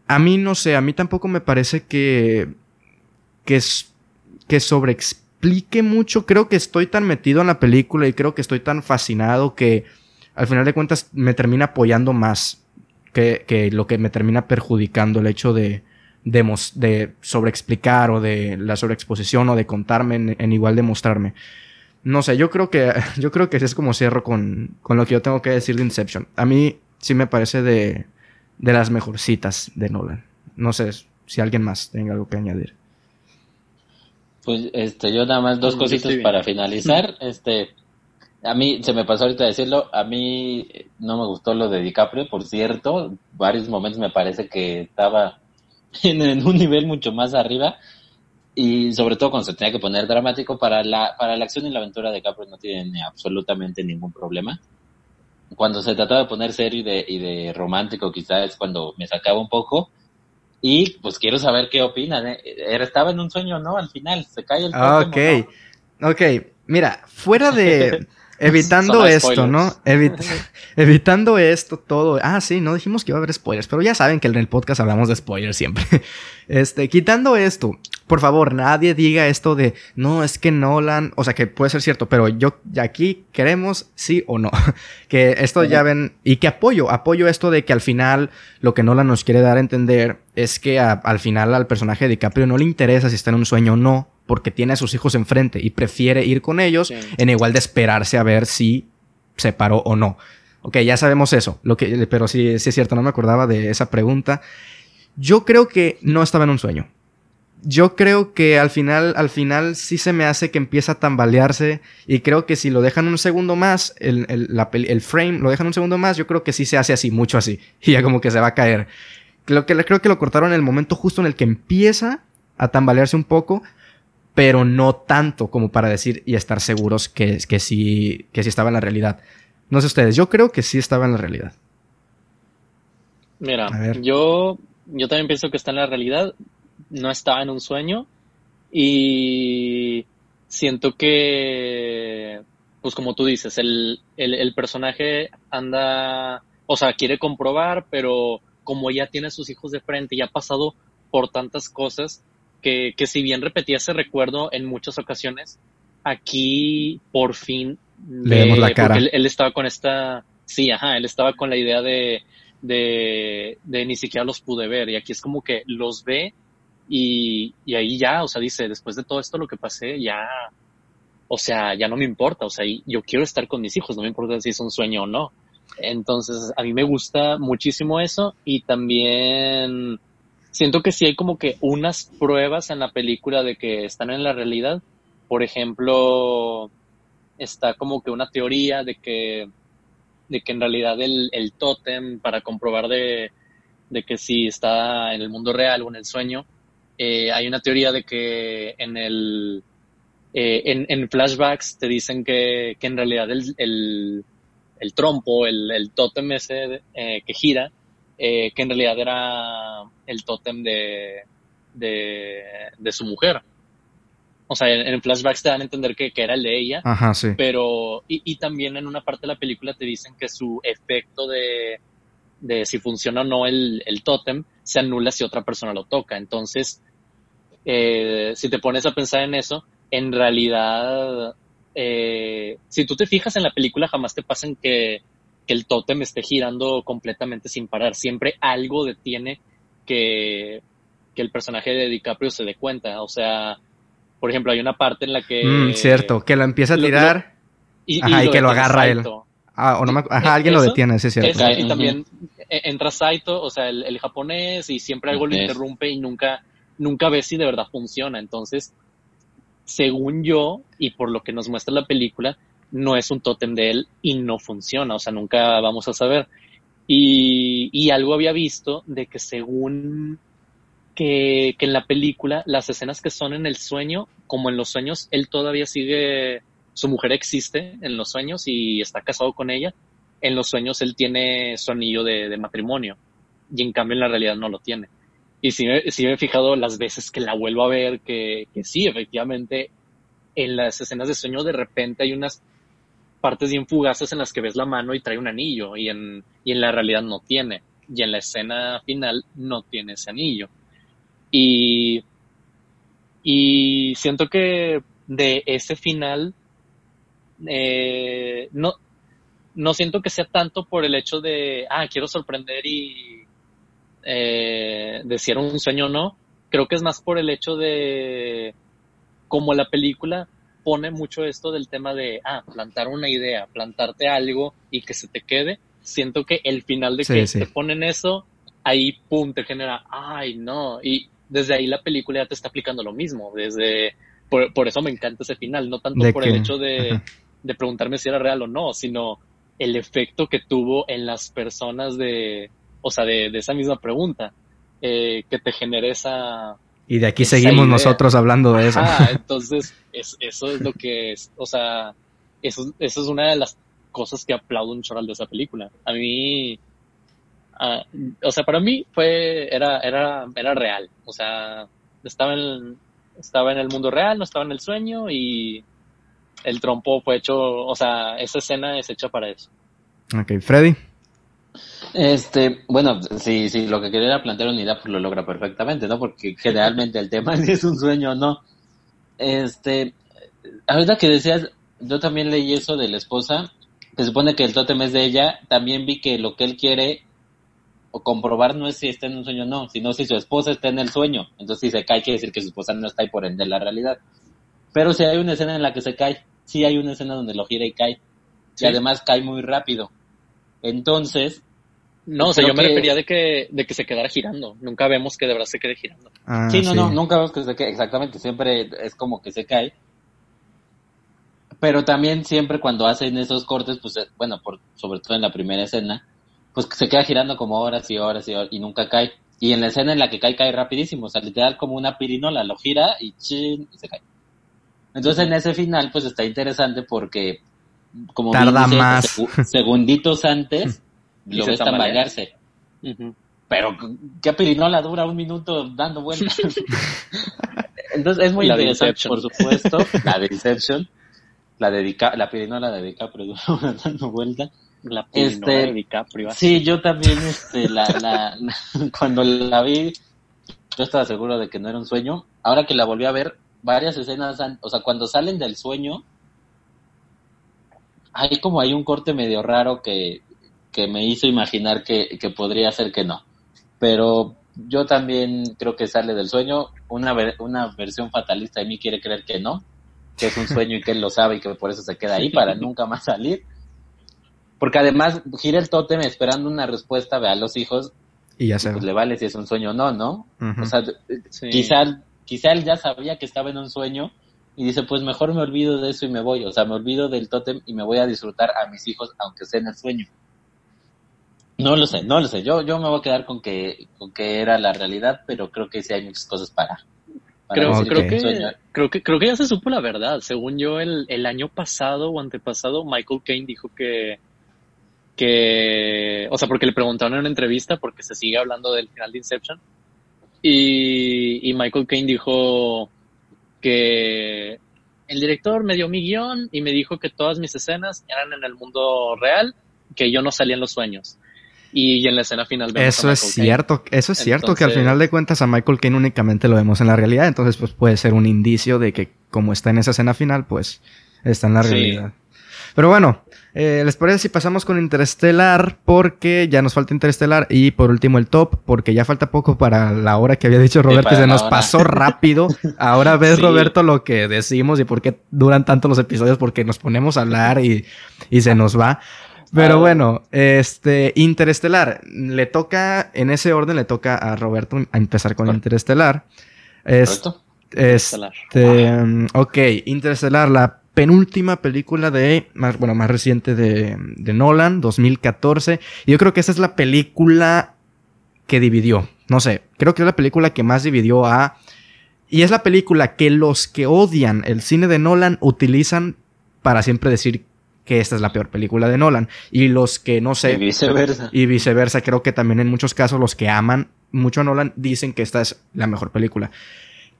A mí no sé, a mí tampoco me parece que, que, que sobreexplique mucho. Creo que estoy tan metido en la película y creo que estoy tan fascinado que al final de cuentas me termina apoyando más que, que lo que me termina perjudicando el hecho de, de, de sobreexplicar o de la sobreexposición o de contarme en, en igual de mostrarme. No sé, yo creo que yo creo que es como cierro con, con lo que yo tengo que decir de Inception. A mí sí me parece de... de las mejorcitas de Nolan. No sé si alguien más tenga algo que añadir. Pues este, yo nada más dos cositas para finalizar. Este, a mí se me pasó ahorita decirlo, a mí no me gustó lo de DiCaprio, por cierto. Varios momentos me parece que estaba en, en un nivel mucho más arriba, y sobre todo cuando se tenía que poner dramático. Para la para la acción y la aventura de DiCaprio no tiene absolutamente ningún problema. Cuando se trataba de poner serio y de, y de romántico, quizás es cuando me sacaba un poco. Y pues quiero saber qué opinan. ¿eh? Estaba en un sueño, ¿no? Al final se cae el tótem, ¿no? Ok, mira, fuera de... Evitando esto, ¿no? Evit- evitando esto todo. Ah, sí, no dijimos que iba a haber spoilers, pero ya saben que en el podcast hablamos de spoilers siempre. Este, quitando esto, por favor, nadie diga esto de, no, es que Nolan, o sea, que puede ser cierto, pero yo aquí queremos sí o no. Que esto ya ven, y que apoyo, apoyo esto de que al final lo que Nolan nos quiere dar a entender es que a, al final al personaje de DiCaprio no le interesa si está en un sueño o no, porque tiene a sus hijos enfrente y prefiere ir con ellos, sí, en igual de esperarse a ver si se paró o no. Ok, ya sabemos eso, lo que, pero sí, sí es cierto, no me acordaba de esa pregunta. Yo creo que no estaba en un sueño. Yo creo que al final, al final sí se me hace que empieza a tambalearse, y creo que si lo dejan un segundo más, el, el, la peli, el frame lo dejan un segundo más, yo creo que sí se hace así, mucho así, y ya como que se va a caer. Creo que, creo que lo cortaron en el momento justo en el que empieza a tambalearse un poco, pero no tanto como para decir y estar seguros que, que, sí, que sí estaba en la realidad. No sé ustedes, yo creo que sí estaba en la realidad. Mira, yo, yo también pienso que está en la realidad. No estaba en un sueño, y siento que, pues como tú dices, el, el, el personaje anda, o sea, quiere comprobar, pero como ya tiene a sus hijos de frente, ya ha pasado por tantas cosas, que, que si bien repetía ese recuerdo en muchas ocasiones, aquí por fin le vemos la cara. Él, él estaba con esta, sí, ajá, él estaba con la idea de, de, de ni siquiera los pude ver, y aquí es como que los ve. Y, y ahí ya, o sea, dice, después de todo esto lo que pasé, ya, o sea, ya no me importa, o sea, yo quiero estar con mis hijos, no me importa si es un sueño o no. Entonces, a mí me gusta muchísimo eso, y también siento que sí hay como que unas pruebas en la película de que están en la realidad. Por ejemplo, está como que una teoría de que, de que en realidad el, el tótem, para comprobar de, de que si está en el mundo real o en el sueño, Eh, hay una teoría de que en el eh, en, en flashbacks te dicen que, que en realidad el, el, el trompo, el, el tótem ese eh, que gira, eh, que en realidad era el tótem de, de, de su mujer. O sea, en, en flashbacks te dan a entender que, que era el de ella. Ajá, sí. Pero, y, y también en una parte de la película te dicen que su efecto de, de si funciona o no el, el tótem se anula si otra persona lo toca. Entonces, eh, si te pones a pensar en eso, en realidad, eh, si tú te fijas en la película, jamás te pasan que, que el tótem esté girando completamente sin parar. Siempre algo detiene que, que el personaje de DiCaprio se dé cuenta. O sea, por ejemplo, hay una parte en la que... Mm, cierto, que lo empieza a tirar lo, lo, y, ajá, y, y que lo agarra él. Ah, o no me, ajá, alguien eso, lo detiene, sí, es cierto. Esa, y uh-huh. también entra Saito, o sea, el, el japonés, y siempre algo okay. lo interrumpe, y nunca, nunca ves si de verdad funciona. Entonces, según yo, y por lo que nos muestra la película, no es un tótem de él y no funciona, o sea, nunca vamos a saber. Y, y algo había visto de que según que, que en la película, las escenas que son en el sueño, como en los sueños, él todavía sigue... Su mujer existe en los sueños y está casado con ella. En los sueños él tiene su anillo de, de matrimonio, y en cambio en la realidad no lo tiene. Y si me, si me he fijado las veces que la vuelvo a ver, que, que sí, efectivamente, en las escenas de sueño de repente hay unas partes bien fugaces en las que ves la mano y trae un anillo, y en, y en la realidad no tiene. Y en la escena final no tiene ese anillo. Y, y siento que de ese final... Eh, no, no siento que sea tanto por el hecho de ah, quiero sorprender y eh, de si era un sueño o no. Creo que es más por el hecho de como la película pone mucho esto del tema de ah, plantar una idea, plantarte algo y que se te quede. Siento que el final de sí, que sí. te ponen eso, ahí pum, te genera ay no, y desde ahí la película ya te está aplicando lo mismo, desde por, por eso me encanta ese final, no tanto por que, el hecho de ajá. de preguntarme si era real o no, sino el efecto que tuvo en las personas de, o sea, de, de esa misma pregunta, eh, que te genera esa... Y de aquí seguimos idea. Nosotros hablando de eso. Ah, entonces, es, eso es lo que es, o sea, eso, eso es una de las cosas que aplaudo un choral de esa película. A mí, a, o sea, para mí fue, era, era, era real, o sea, estaba en, estaba en el mundo real, no estaba en el sueño, y... El trompo fue hecho, o sea, esa escena es hecha para eso. Ok, Freddy. Este, bueno, si, si lo que quería era plantear unidad, pues lo logra perfectamente, ¿no? Porque generalmente el tema es si es un sueño o no. Este, ahorita que decías, yo también leí eso de la esposa, se supone que el tótem es de ella, también vi que lo que él quiere o comprobar no es si está en un sueño o no, sino si su esposa está en el sueño. Entonces si se cae quiere decir que su esposa no está y por ende la realidad. Pero si hay una escena en la que se cae, sí hay una escena donde lo gira y cae, ¿sí? Y además cae muy rápido. Entonces... No, o sea, yo me que... refería de que de que se quedara girando. Nunca vemos que de verdad se quede girando. Ah, sí, no, sí. no, nunca vemos que se quede. Exactamente, siempre es como que se cae. Pero también siempre cuando hacen esos cortes, pues, bueno, por sobre todo en la primera escena, pues se queda girando como horas y horas y horas y nunca cae. Y en la escena en la que cae, cae rapidísimo. O sea, literal como una pirinola, lo gira y chin, y se cae. Entonces en ese final, pues está interesante porque, como tarda dice, más. Seg- segunditos antes... lo ves tambalearse. Uh-huh. Pero qué pirinola dura un minuto dando vueltas. Entonces es muy la interesante, por supuesto, la de Inception, la de Dica- la pirinola de DiCaprio dando vueltas, la pirinola este, de DiCaprio. Sí, yo también este la, la, la cuando la vi yo estaba seguro de que no era un sueño. Ahora que la volví a ver, varias escenas, o sea, cuando salen del sueño hay como hay un corte medio raro que que me hizo imaginar que, que podría ser que no. Pero yo también creo que sale del sueño. Una, ver, una versión fatalista de mí quiere creer que no, que es un sueño y que él lo sabe y que por eso se queda ahí para nunca más salir. Porque además gira el tótem esperando una respuesta, ve a los hijos y ya sabe. Pues le vale si es un sueño o no, ¿no? Uh-huh. O sea, sí. quizá, quizá él ya sabía que estaba en un sueño y dice, pues mejor me olvido de eso y me voy. O sea, me olvido del tótem y me voy a disfrutar a mis hijos aunque sea en el sueño. No lo sé, no lo sé. Yo yo me voy a quedar con que con que era la realidad, pero creo que sí hay muchas cosas para. para creo okay. creo que creo que creo que ya se supo la verdad. Según yo el el año pasado o antepasado Michael Caine dijo que que o sea, porque le preguntaron en una entrevista porque se sigue hablando del final de Inception y y Michael Caine dijo que el director me dio mi guión y me dijo que todas mis escenas eran en el mundo real, que yo no salía en los sueños. Y en la escena final vemos eso a Michael es cierto, Caine. Eso es cierto, entonces, que al final de cuentas a Michael Caine únicamente lo vemos en la realidad, entonces pues puede ser un indicio de que como está en esa escena final, pues está en la realidad. Sí. Pero bueno, eh, ¿les parece si pasamos con Interstellar? Porque ya nos falta Interstellar y por último el top, porque ya falta poco para la hora que había dicho Roberto, sí, se nos hora. pasó rápido. Ahora ves, sí. Roberto, lo que decimos y por qué duran tanto los episodios, porque nos ponemos a hablar y, y se nos va. Pero bueno, este Interestelar, le toca, en ese orden le toca a Roberto a empezar con Interestelar. Es, Interestelar. Este, wow. Ok, Interestelar, la penúltima película de, más, bueno, más reciente de, de Nolan, dos mil catorce. Yo creo que esta es la película que dividió, no sé, creo que es la película que más dividió a... Y es la película que los que odian el cine de Nolan utilizan para siempre decir que esta es la peor película de Nolan. Y los que no sé... Y viceversa. Y viceversa. Creo que también en muchos casos los que aman mucho a Nolan dicen que esta es la mejor película.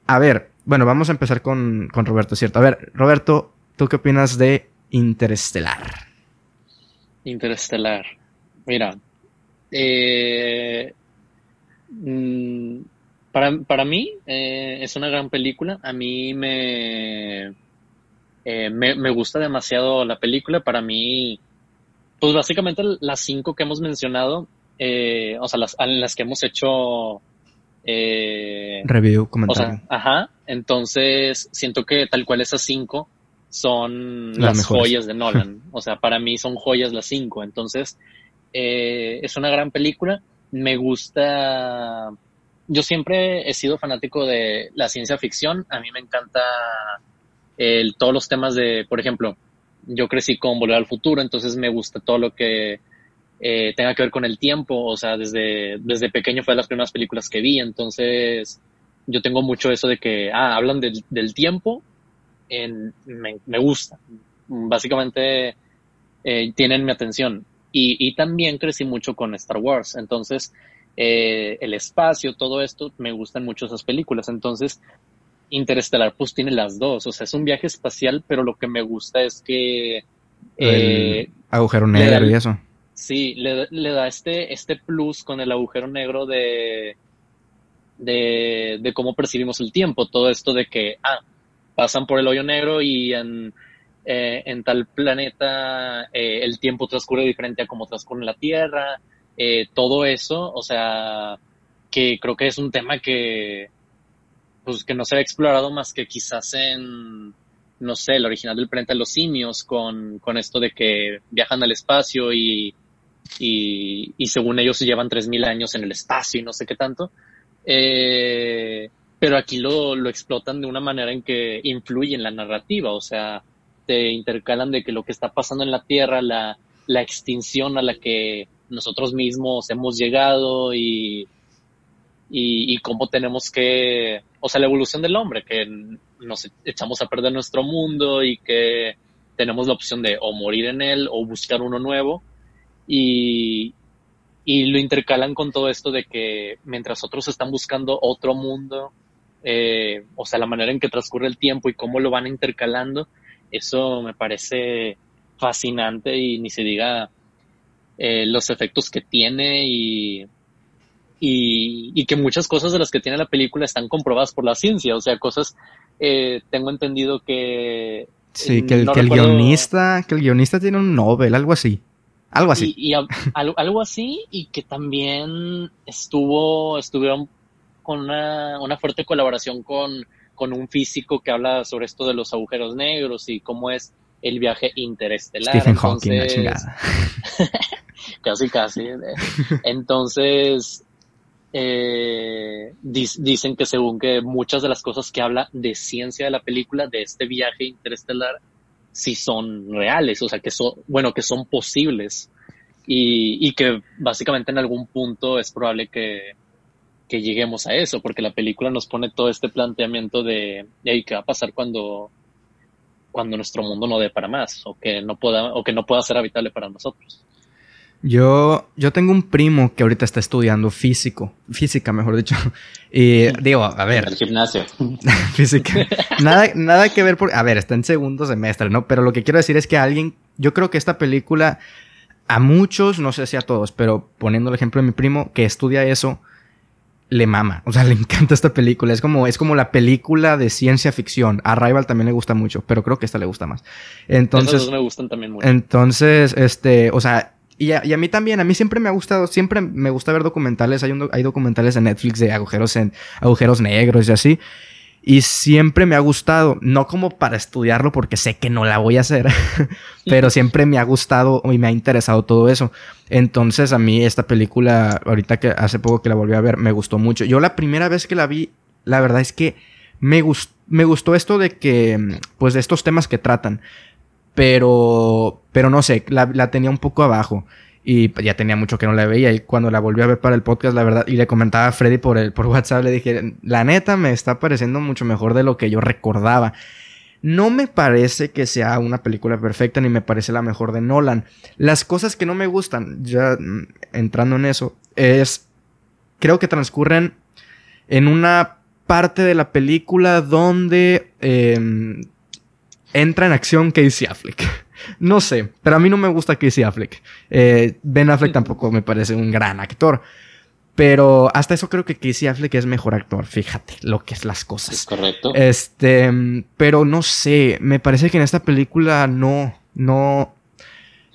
A ver, bueno, vamos a empezar con, con Roberto, ¿cierto? A ver, Roberto, ¿tú qué opinas de Interestelar? Interestelar. Mira, eh, para, para mí eh, es una gran película. A mí me... Eh, me, me gusta demasiado la película. Para mí, pues básicamente las cinco que hemos mencionado, eh, o sea, las, en las que hemos hecho... Eh, review, comentario. O sea, ajá, entonces siento que tal cual esas cinco son las, las joyas de Nolan. O sea, para mí son joyas las cinco. Entonces, eh, es una gran película. Me gusta... Yo siempre he sido fanático de la ciencia ficción. A mí me encanta... El, todos los temas de, por ejemplo, yo crecí con Volver al Futuro, entonces me gusta todo lo que eh, tenga que ver con el tiempo, o sea, desde, desde pequeño fue de las primeras películas que vi, entonces yo tengo mucho eso de que, ah, hablan de, del tiempo, en, me, me gusta, básicamente eh, tienen mi atención, y, y también crecí mucho con Star Wars, entonces eh, el espacio, todo esto, me gustan mucho esas películas, entonces Interestelar pues tiene las dos, o sea, es un viaje espacial, pero lo que me gusta es que... Eh, el agujero negro y eso. Sí, le, le da este, este plus con el agujero negro de, de, de cómo percibimos el tiempo. Todo esto de que, ah, pasan por el hoyo negro y en, eh, en tal planeta eh, el tiempo transcurre diferente a como transcurre en la Tierra. Eh, todo eso, o sea, que creo que es un tema que, pues, que no se ha explorado más que quizás en... no sé, el original del planeta de los simios, con, con esto de que viajan al espacio y, y, y según ellos se llevan tres mil años en el espacio y no sé qué tanto. Eh, pero aquí lo, lo explotan de una manera en que influye en la narrativa, o sea, te intercalan de que lo que está pasando en la Tierra, la, la extinción a la que nosotros mismos hemos llegado y, y, y cómo tenemos que, o sea, la evolución del hombre, que nos echamos a perder nuestro mundo y que tenemos la opción de o morir en él o buscar uno nuevo, y, y lo intercalan con todo esto de que mientras otros están buscando otro mundo, eh, o sea, la manera en que transcurre el tiempo y cómo lo van intercalando, eso me parece fascinante, y ni se diga eh, los efectos que tiene y... Y, y que muchas cosas de las que tiene la película están comprobadas por la ciencia, o sea, cosas, eh, tengo entendido que... Sí, que el, no que el guionista, que el guionista tiene un Nobel, algo así, algo así. Y, y a, algo así, y que también estuvo, estuvieron con una, una fuerte colaboración con, con un físico que habla sobre esto de los agujeros negros y cómo es el viaje interestelar. Stephen Hawking, la chingada. Casi, casi. ¿eh? Entonces... Eh, dis, dicen que según que muchas de las cosas que habla de ciencia de la película, de este viaje interestelar, sí son reales, o sea, que son, bueno, que son posibles, y, y que básicamente en algún punto es probable que, que lleguemos a eso, porque la película nos pone todo este planteamiento de, hey, ¿qué va a pasar cuando, cuando nuestro mundo no dé para más, o que no pueda, o que no pueda ser habitable para nosotros? Yo, yo tengo un primo que ahorita está estudiando físico, física mejor dicho, y digo, a ver... En el gimnasio. Física. Nada, nada que ver, por, a ver, está en segundo semestre, ¿no? Pero lo que quiero decir es que alguien, yo creo que esta película, a muchos, no sé si a todos, pero poniendo el ejemplo de mi primo que estudia eso, le mama, o sea, le encanta esta película, es como, es como la película de ciencia ficción. A Arrival también le gusta mucho, pero creo que esta le gusta más. Entonces, esas dos me gustan también mucho. Entonces, este, o sea... Y a, y a mí también, a mí siempre me ha gustado, siempre me gusta ver documentales, hay, un, hay documentales en Netflix de agujeros, en, agujeros negros y así, y siempre me ha gustado, no como para estudiarlo porque sé que no la voy a hacer, pero siempre me ha gustado y me ha interesado todo eso. Entonces a mí esta película, ahorita que hace poco que la volví a ver, me gustó mucho. Yo la primera vez que la vi, la verdad es que me, gust, me gustó esto de que, pues de estos temas que tratan. Pero, pero no sé, la, la tenía un poco abajo y ya tenía mucho que no la veía, y cuando la volví a ver para el podcast, la verdad, y le comentaba a Freddy por, el, por WhatsApp, le dije, la neta me está pareciendo mucho mejor de lo que yo recordaba. No me parece que sea una película perfecta, ni me parece la mejor de Nolan. Las cosas que no me gustan, ya entrando en eso, es, creo que transcurren en una parte de la película donde... Eh, entra en acción Casey Affleck. No sé, pero a mí no me gusta Casey Affleck. Eh, Ben Affleck tampoco me parece un gran actor. Pero hasta eso creo que Casey Affleck es mejor actor. Fíjate lo que es las cosas. Es correcto. Este, pero no sé, me parece que en esta película no, no,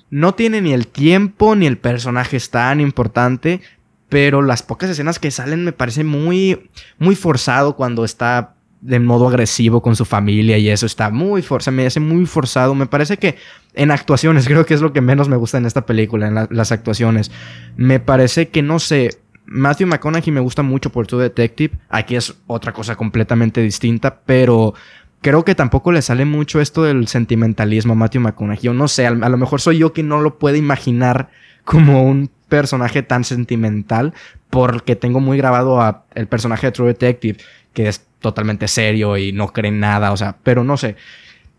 no tiene ni el tiempo ni el personaje es tan importante. Pero las pocas escenas que salen me parece muy, muy forzado cuando está... de modo agresivo con su familia y eso está muy forzado, me hace muy forzado. Me parece que en actuaciones creo que es lo que menos me gusta en esta película, en la, las actuaciones. Me parece que, no sé, Matthew McConaughey me gusta mucho por True Detective. Aquí es otra cosa completamente distinta, pero creo que tampoco le sale mucho esto del sentimentalismo a Matthew McConaughey. Yo no sé, a, a lo mejor soy yo que no lo puedo imaginar como un personaje tan sentimental porque tengo muy grabado a el personaje de True Detective, que es totalmente serio y no cree en nada, o sea, pero no sé,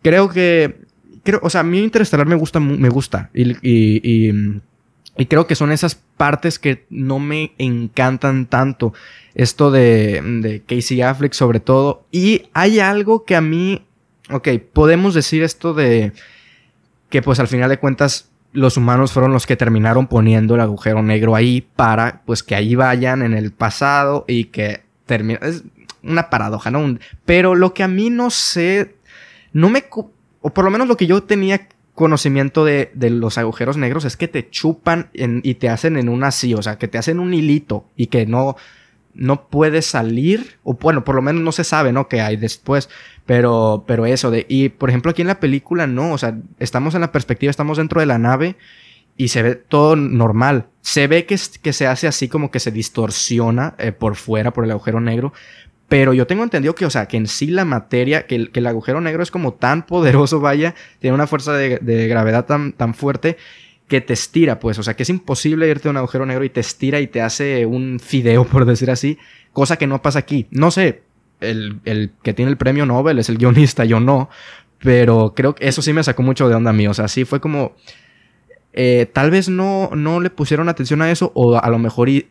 creo que, creo, o sea, a mí Interestelar me gusta, me gusta, y, y, y, y creo que son esas partes que no me encantan tanto, esto de, de Casey Affleck sobre todo, y hay algo que a mí, ok, podemos decir esto de que pues al final de cuentas los humanos fueron los que terminaron poniendo el agujero negro ahí para, pues, que ahí vayan en el pasado y que termine. Es una paradoja, ¿no? Un... Pero lo que a mí no sé, no me... O por lo menos lo que yo tenía conocimiento de, de los agujeros negros es que te chupan en, y te hacen en una así, o sea, que te hacen un hilito y que no, no puedes salir. O bueno, por lo menos no se sabe, ¿no?, qué hay después. Pero, pero eso de... Y, por ejemplo, aquí en la película, no. O sea, estamos en la perspectiva, estamos dentro de la nave y se ve todo normal. Se ve que, que se hace así como que se distorsiona eh, por fuera, por el agujero negro. Pero yo tengo entendido que, o sea, que en sí la materia, que el, que el agujero negro es como tan poderoso, vaya, tiene una fuerza de, de gravedad tan, tan fuerte que te estira, pues. O sea, que es imposible irte a un agujero negro y te estira y te hace un fideo, por decir así. Cosa que no pasa aquí. No sé... El, el que tiene el premio Nobel es el guionista, yo no. Pero creo que eso sí me sacó mucho de onda a mí. O sea, sí fue como... Eh, tal vez no, no le pusieron atención a eso. O a lo mejor y,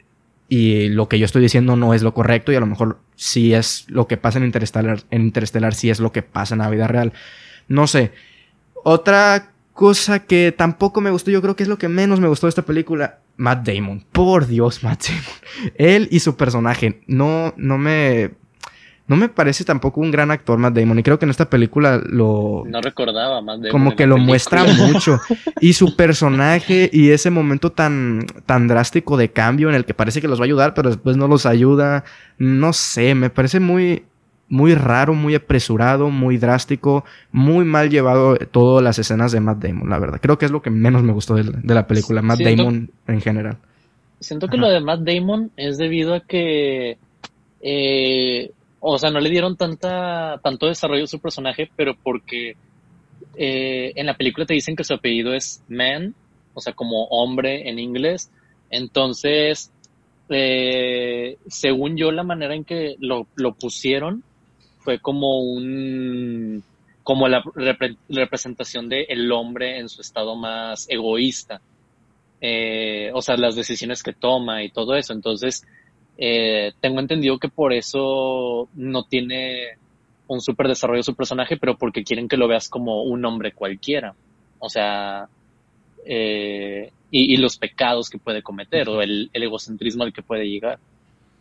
y lo que yo estoy diciendo no es lo correcto. Y a lo mejor sí es lo que pasa en Interstellar. En Interstellar sí es lo que pasa en la vida real. No sé. Otra cosa que tampoco me gustó. Yo creo que es lo que menos me gustó de esta película. Matt Damon. Por Dios, Matt Damon. Él y su personaje. No, no me... No me parece tampoco un gran actor Matt Damon. Y creo que en esta película lo... No recordaba a Matt Damon. Como que lo película. Muestra mucho. Y su personaje y ese momento tan, tan drástico de cambio en el que parece que los va a ayudar, pero después no los ayuda. No sé, me parece muy, muy raro, muy apresurado, muy drástico. Muy mal llevado todas las escenas de Matt Damon, la verdad. Creo que es lo que menos me gustó de la, de la película. Matt siento, Damon en general. Siento que Ajá. lo de Matt Damon es debido a que... Eh, O sea, no le dieron tanta tanto desarrollo a su personaje, pero porque eh, en la película te dicen que su apellido es Man, o sea, como hombre en inglés. Entonces, eh, según yo, la manera en que lo, lo pusieron fue como un como la repre, representación de el hombre en su estado más egoísta. Eh, o sea, las decisiones que toma y todo eso. Entonces... Eh, tengo entendido que por eso no tiene un super desarrollo su personaje, pero porque quieren que lo veas como un hombre cualquiera. O sea, eh, y, y los pecados que puede cometer, o el, el egocentrismo al que puede llegar.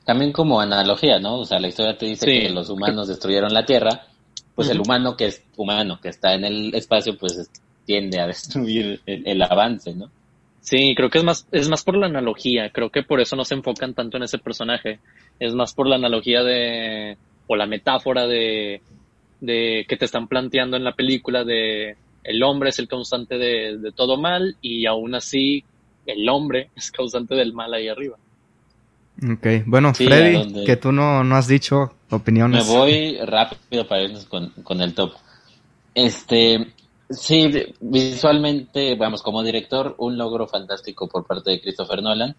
También como analogía, ¿no? O sea, la historia te dice sí. que los humanos destruyeron la Tierra, pues uh-huh. el humano que es humano, que está en el espacio, pues tiende a destruir el, el avance, ¿no? Sí, creo que es más es más por la analogía. Creo que por eso no se enfocan tanto en ese personaje. Es más por la analogía de o la metáfora de de que te están planteando en la película de el hombre es el causante de, de todo mal y aún así el hombre es causante del mal ahí arriba. Okay, bueno, sí, Freddy, que tú no no has dicho opiniones. Me voy rápido para irnos con con el top. Este. Sí, visualmente, vamos, como director, un logro fantástico por parte de Christopher Nolan.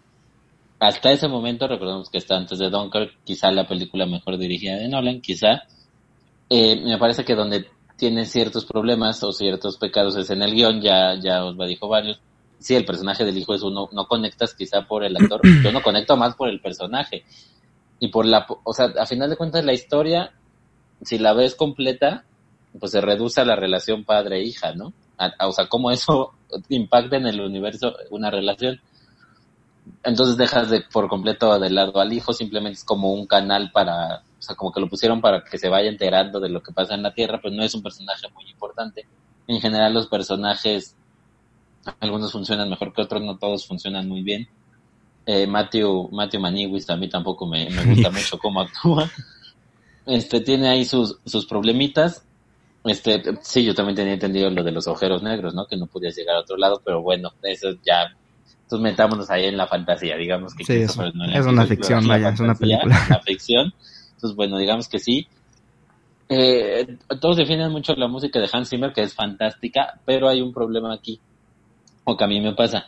Hasta ese momento, recordemos que está antes de Dunkirk, quizá la película mejor dirigida de Nolan, quizá. Eh, me parece que donde tiene ciertos problemas o ciertos pecados es en el guión, ya, ya Osva dijo varios. Sí, el personaje del hijo es uno, no conectas quizá por el actor. Yo no conecto más por el personaje. Y por la, o sea, a final de cuentas la historia, si la ves completa, pues se reduce a la relación padre-hija, ¿no? A, a, o sea, cómo eso impacta en el universo una relación. Entonces dejas de por completo de lado al hijo, simplemente es como un canal para, o sea, como que lo pusieron para que se vaya enterando de lo que pasa en la Tierra, pues no es un personaje muy importante. En general los personajes, algunos funcionan mejor que otros, no todos funcionan muy bien. Eh, Matthew, Matthew Manigüis a mí tampoco me, me gusta mucho cómo actúa. Este, tiene ahí sus, sus problemitas. Este, sí, yo también tenía entendido lo de los agujeros negros, ¿no? Que no podías llegar a otro lado, pero bueno, eso ya... Entonces metámonos ahí en la fantasía, digamos que... Sí, que eso, no es una ficción, vaya, es una película. Es una ficción, entonces bueno, digamos que sí. Eh, todos defienden mucho la música de Hans Zimmer, que es fantástica, pero hay un problema aquí, o que a mí me pasa.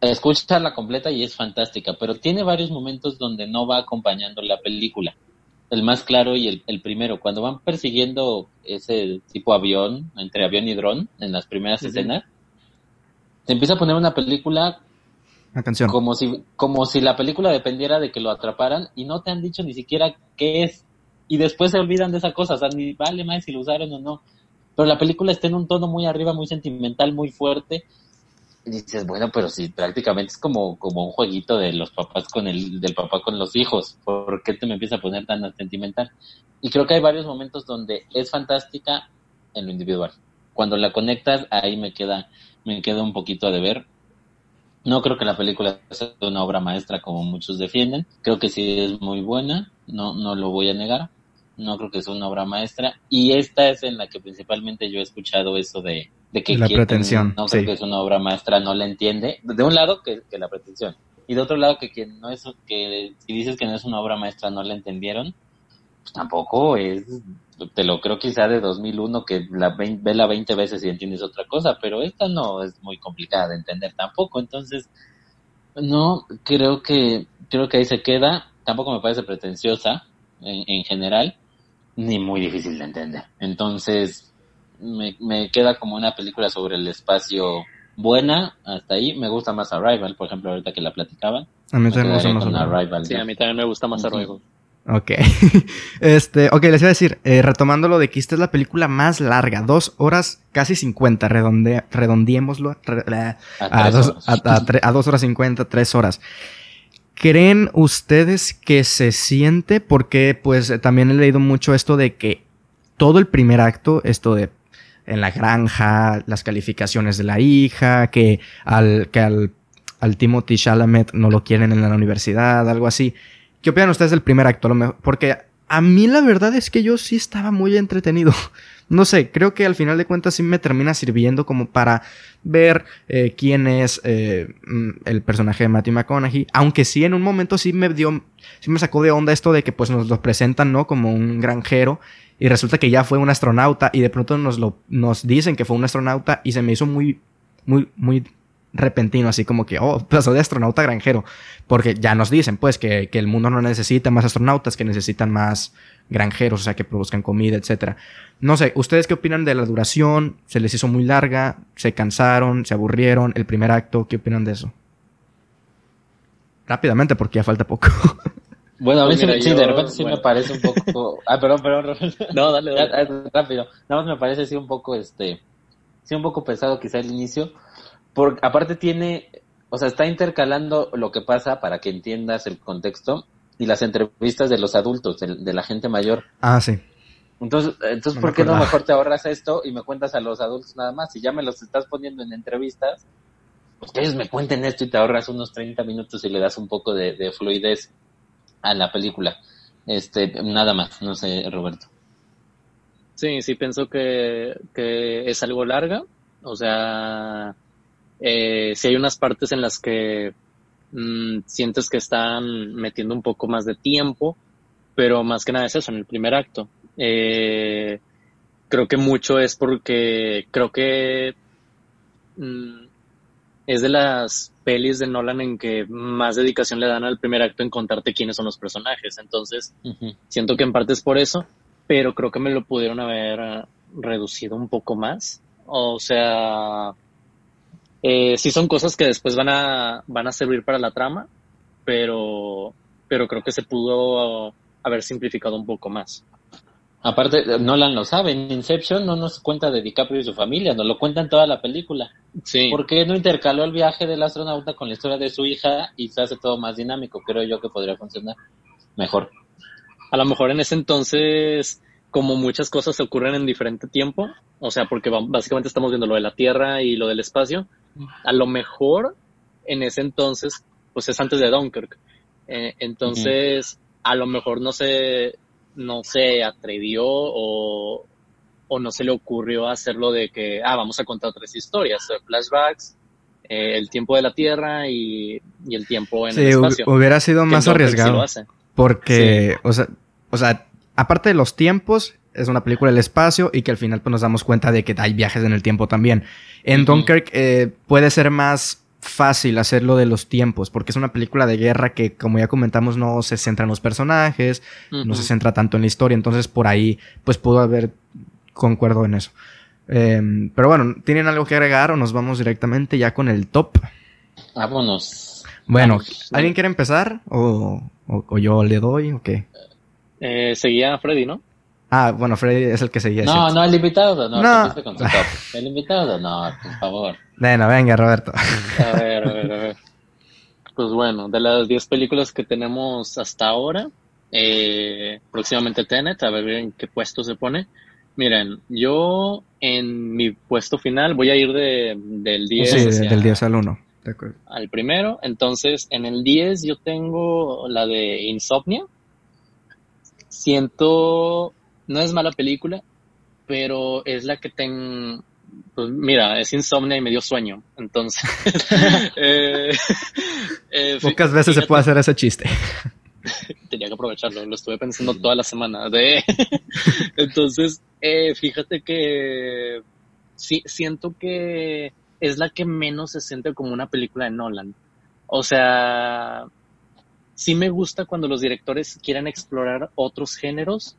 Escuchas la completa y es fantástica, pero tiene varios momentos donde no va acompañando la película. El más claro y el, el primero, cuando van persiguiendo ese tipo avión, entre avión y dron, en las primeras uh-huh. escenas, se empieza a poner una película, una canción, como si, como si la película dependiera de que lo atraparan y no te han dicho ni siquiera qué es, y después se olvidan de esa cosa, o sea, ni vale más si lo usaron o no, pero la película está en un tono muy arriba, muy sentimental, muy fuerte, Y dices, bueno, pero sí, prácticamente es como, como un jueguito de los papás con el, del papá con los hijos. ¿Por qué te me empieza a poner tan sentimental? Y creo que hay varios momentos donde es fantástica en lo individual. Cuando la conectas, ahí me queda, me queda un poquito a deber. No creo que la película sea una obra maestra como muchos defienden. Creo que sí es muy buena, no, no lo voy a negar. No creo que sea una obra maestra. Y esta es en la que principalmente yo he escuchado eso de, de que... La pretensión, no creo sí. que es una obra maestra, no la entiende. De un lado, que, que la pretensión. Y de otro lado, que quien no es... que si dices que no es una obra maestra, no la entendieron. Pues tampoco es... Te lo creo quizá de dos mil uno, que la ve, ve la veinte veces y entiendes otra cosa. Pero esta no es muy complicada de entender tampoco. Entonces, no, creo que... Creo que ahí se queda. Tampoco me parece pretenciosa en, en general, ni muy difícil de entender. Entonces, me, me queda como una película sobre el espacio buena, hasta ahí. Me gusta más Arrival, por ejemplo, ahorita que la platicaban. A mí también me gusta más Arrival. Sí, a mí también me gusta más Arrival. Ok. este, ok, les iba a decir, eh, retomando lo de que esta es la película más larga, dos horas casi cincuenta, redonde, redondeémoslo re, a, a, dos, a, a, tre, a dos horas cincuenta, tres horas. ¿Creen ustedes que se siente? Porque pues también he leído mucho esto de que todo el primer acto, esto de en la granja, las calificaciones de la hija, que al que al, al Timothée Chalamet no lo quieren en la universidad, algo así. ¿Qué opinan ustedes del primer acto? Porque a mí la verdad es que yo sí estaba muy entretenido. No sé, creo que al final de cuentas sí me termina sirviendo como para ver eh, quién es eh, el personaje de Matthew McConaughey. Aunque sí, en un momento sí me dio, sí me sacó de onda esto de que pues nos lo presentan, ¿no? Como un granjero y resulta que ya fue un astronauta y de pronto nos lo, nos dicen que fue un astronauta y se me hizo muy, muy, muy repentino, así como que, oh, pasó de astronauta a granjero, porque ya nos dicen pues que, que el mundo no necesita más astronautas, que necesitan más granjeros, o sea, que produzcan comida, etcétera. No sé, ¿ustedes qué opinan de la duración? ¿Se les hizo muy larga? ¿Se cansaron? ¿Se aburrieron? ¿El primer acto? ¿Qué opinan de eso? Rápidamente, porque ya falta poco. Bueno, a mí pues mira, sí, yo, sí, de repente sí bueno. me parece un poco... Ah, perdón, perdón. No, dale, dale. Rápido. Nada más me parece sí un poco, este... Sí un poco pesado quizá el inicio. Porque aparte tiene, o sea, está intercalando lo que pasa para que entiendas el contexto y las entrevistas de los adultos, de, de la gente mayor. Ah, sí. Entonces, entonces no ¿por qué acordaba. no mejor te ahorras esto y me cuentas a los adultos nada más? Si ya me los estás poniendo en entrevistas, pues que ellos me cuenten esto y te ahorras unos treinta minutos y le das un poco de, de fluidez a la película. Este, nada más, no sé, Roberto. Sí, sí, pienso que, que es algo larga, o sea... Eh, si hay unas partes en las que mmm, sientes que están metiendo un poco más de tiempo, pero más que nada es eso, en el primer acto. Eh, creo que mucho es porque creo que mmm, es de las pelis de Nolan en que más dedicación le dan al primer acto en contarte quiénes son los personajes. Entonces, uh-huh. siento que en parte es por eso, pero creo que me lo pudieron haber reducido un poco más. O sea... Eh, sí son cosas que después van a van a servir para la trama, pero pero creo que se pudo haber simplificado un poco más. Aparte, Nolan lo sabe, en Inception no nos cuenta de DiCaprio y su familia, nos lo cuentan toda la película. Sí. Porque no intercaló el viaje del astronauta con la historia de su hija y se hace todo más dinámico. Creo yo que podría funcionar mejor. A lo mejor en ese entonces... como muchas cosas se ocurren en diferente tiempo, o sea, porque básicamente estamos viendo lo de la Tierra y lo del espacio, a lo mejor en ese entonces, pues es antes de Dunkirk, eh, entonces uh-huh. a lo mejor no se, no se atrevió o, o no se le ocurrió hacerlo de que, ah, vamos a contar tres historias, flashbacks, eh, el tiempo de la Tierra y, y el tiempo en sí, el espacio. Sí, hubiera sido más Dunkirk arriesgado, sí porque, sí. o sea, o sea, aparte de los tiempos, es una película del espacio y que al final pues, nos damos cuenta de que hay viajes en el tiempo también. En uh-huh. Dunkirk eh, puede ser más fácil hacerlo de los tiempos porque es una película de guerra que, como ya comentamos, no se centra en los personajes, uh-huh. no se centra tanto en la historia. Entonces, por ahí, pues pudo haber concuerdo en eso. Eh, pero bueno, ¿tienen algo que agregar o nos vamos directamente ya con el top? Vámonos. Bueno, Vámonos. ¿alguien quiere empezar? ¿O, o, o yo le doy o qué? Eh, seguía Freddy, ¿no? Ah, bueno, Freddy es el que seguía. No, ¿cierto? No, el invitado, no. no. Con tu top. El invitado, no, por favor. Bueno, venga, Roberto. A ver, a ver, a ver. Pues bueno, de las diez películas que tenemos hasta ahora, eh, próximamente Tenet, a ver en qué puesto se pone. Miren, yo en mi puesto final voy a ir de, del diez. Sí, hacia, del diez al uno. De acuerdo. Al primero, entonces en el diez yo tengo la de Insomnia. Siento... No es mala película, pero es la que tengo... Pues mira, es Insomnia y me dio sueño, entonces... eh, eh, Pocas veces fíjate, se puede hacer ese chiste. Tenía que aprovecharlo, lo estuve pensando toda la semana. De... entonces, eh, fíjate que... Sí, siento que es la que menos se siente como una película de Nolan. O sea, sí me gusta cuando los directores quieren explorar otros géneros,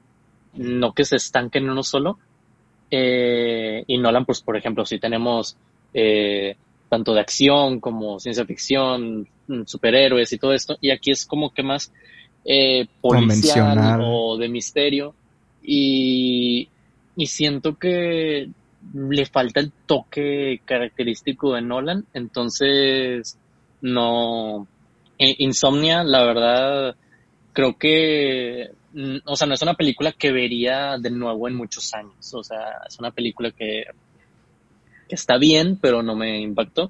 no que se estanquen en uno solo, eh, y Nolan, pues por ejemplo, si tenemos eh, tanto de acción como ciencia ficción, superhéroes y todo esto, y aquí es como que más eh, policial o de misterio, y, y siento que le falta el toque característico de Nolan, entonces no... Eh, Insomnia, la verdad, creo que... O sea, no es una película que vería de nuevo en muchos años. O sea, es una película que, que está bien, pero no me impactó.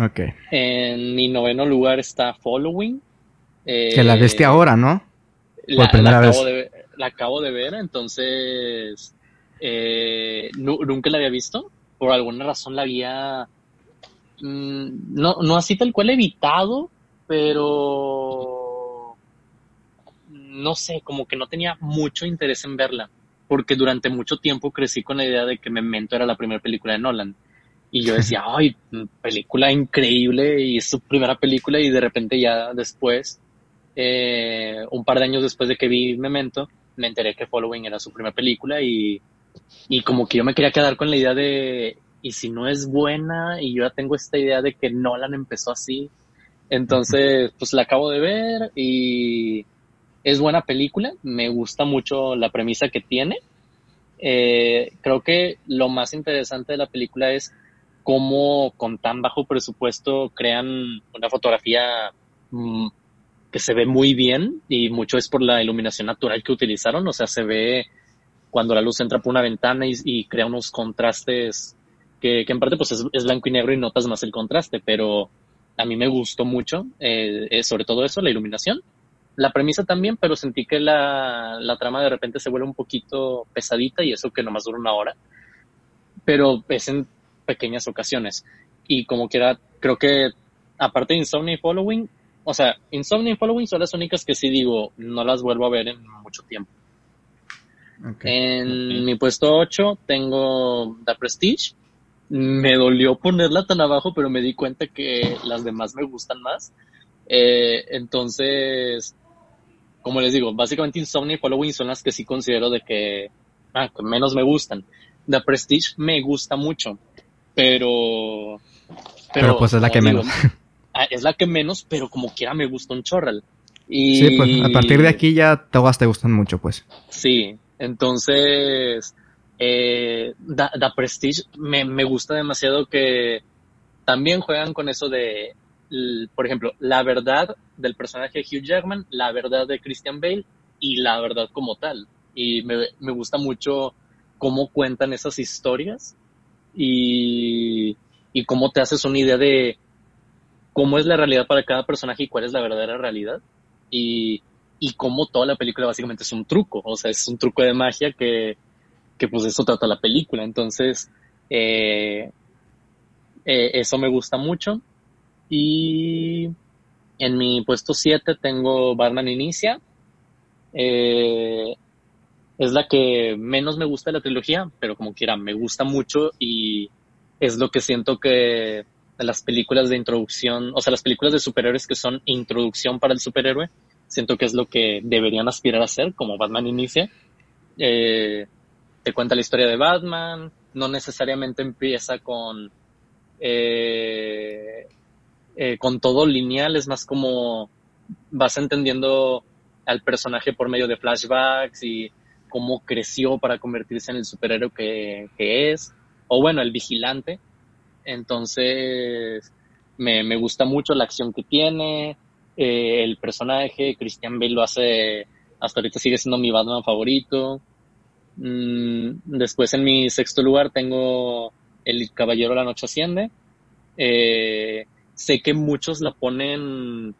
Ok. En mi noveno lugar está Following. Eh, que la viste ahora, ¿no? Por la, primera la acabo vez. De, la acabo de ver, entonces... Eh, nu- nunca la había visto. Por alguna razón la había... Mm, no, no así tal cual evitado, pero... no sé, como que no tenía mucho interés en verla, porque durante mucho tiempo crecí con la idea de que Memento era la primera película de Nolan, y yo decía, ay, película increíble, y es su primera película, y de repente ya después, eh, un par de años después de que vi Memento, me enteré que Following era su primera película, y, y como que yo me quería quedar con la idea de, y si no es buena, y yo ya tengo esta idea de que Nolan empezó así, entonces, pues la acabo de ver, y... Es buena película, me gusta mucho la premisa que tiene. Eh, creo que lo más interesante de la película es cómo con tan bajo presupuesto crean una fotografía mmm, que se ve muy bien, y mucho es por la iluminación natural que utilizaron. O sea, se ve cuando la luz entra por una ventana y, y crea unos contrastes que, que en parte pues es, es blanco y negro y notas más el contraste, pero a mí me gustó mucho, eh, eh, sobre todo eso, la iluminación. La premisa también, pero sentí que la, la trama de repente se vuelve un poquito pesadita, y eso que nomás dura una hora. Pero es en pequeñas ocasiones. Y como quiera, creo que aparte de Insomnia y Following, o sea, Insomnia y Following son las únicas que sí digo, no las vuelvo a ver en mucho tiempo. Okay. En okay. mi puesto ocho tengo The Prestige. Me dolió ponerla tan abajo, pero me di cuenta que las demás me gustan más. Eh, entonces... Como les digo, básicamente Insomnia y Following son las que sí considero de que, ah, que menos me gustan. The Prestige me gusta mucho, pero... Pero, pero pues es la que digo, menos. Es la que menos, pero como quiera me gusta un chorral. Y... Sí, pues a partir de aquí ya todas te gustan mucho, pues. Sí, entonces... Eh, The, The Prestige me, me gusta demasiado que también juegan con eso de... Por ejemplo, la verdad del personaje de Hugh Jackman, la verdad de Christian Bale y la verdad como tal. Y me, me gusta mucho cómo cuentan esas historias y, y cómo te haces una idea de cómo es la realidad para cada personaje y cuál es la verdadera realidad. Y, y cómo toda la película básicamente es un truco. O sea, es un truco de magia que, que pues eso trata la película. Entonces, eh, eh, eso me gusta mucho. Y en mi puesto siete tengo Batman Inicia. Eh, es la que menos me gusta de la trilogía, pero como quiera, me gusta mucho y es lo que siento que las películas de introducción, o sea, las películas de superhéroes que son introducción para el superhéroe, siento que es lo que deberían aspirar a hacer, como Batman Inicia. Eh, te cuenta la historia de Batman, no necesariamente empieza con... Eh, Eh, con todo lineal, es más como vas entendiendo al personaje por medio de flashbacks y cómo creció para convertirse en el superhéroe que, que es, o bueno, el vigilante. Entonces me, me gusta mucho la acción que tiene, eh, el personaje. Christian Bale lo hace, hasta ahorita sigue siendo mi Batman favorito. Mm, después, en mi sexto lugar, tengo El Caballero de la Noche Asciende. Eh, sé que muchos la ponen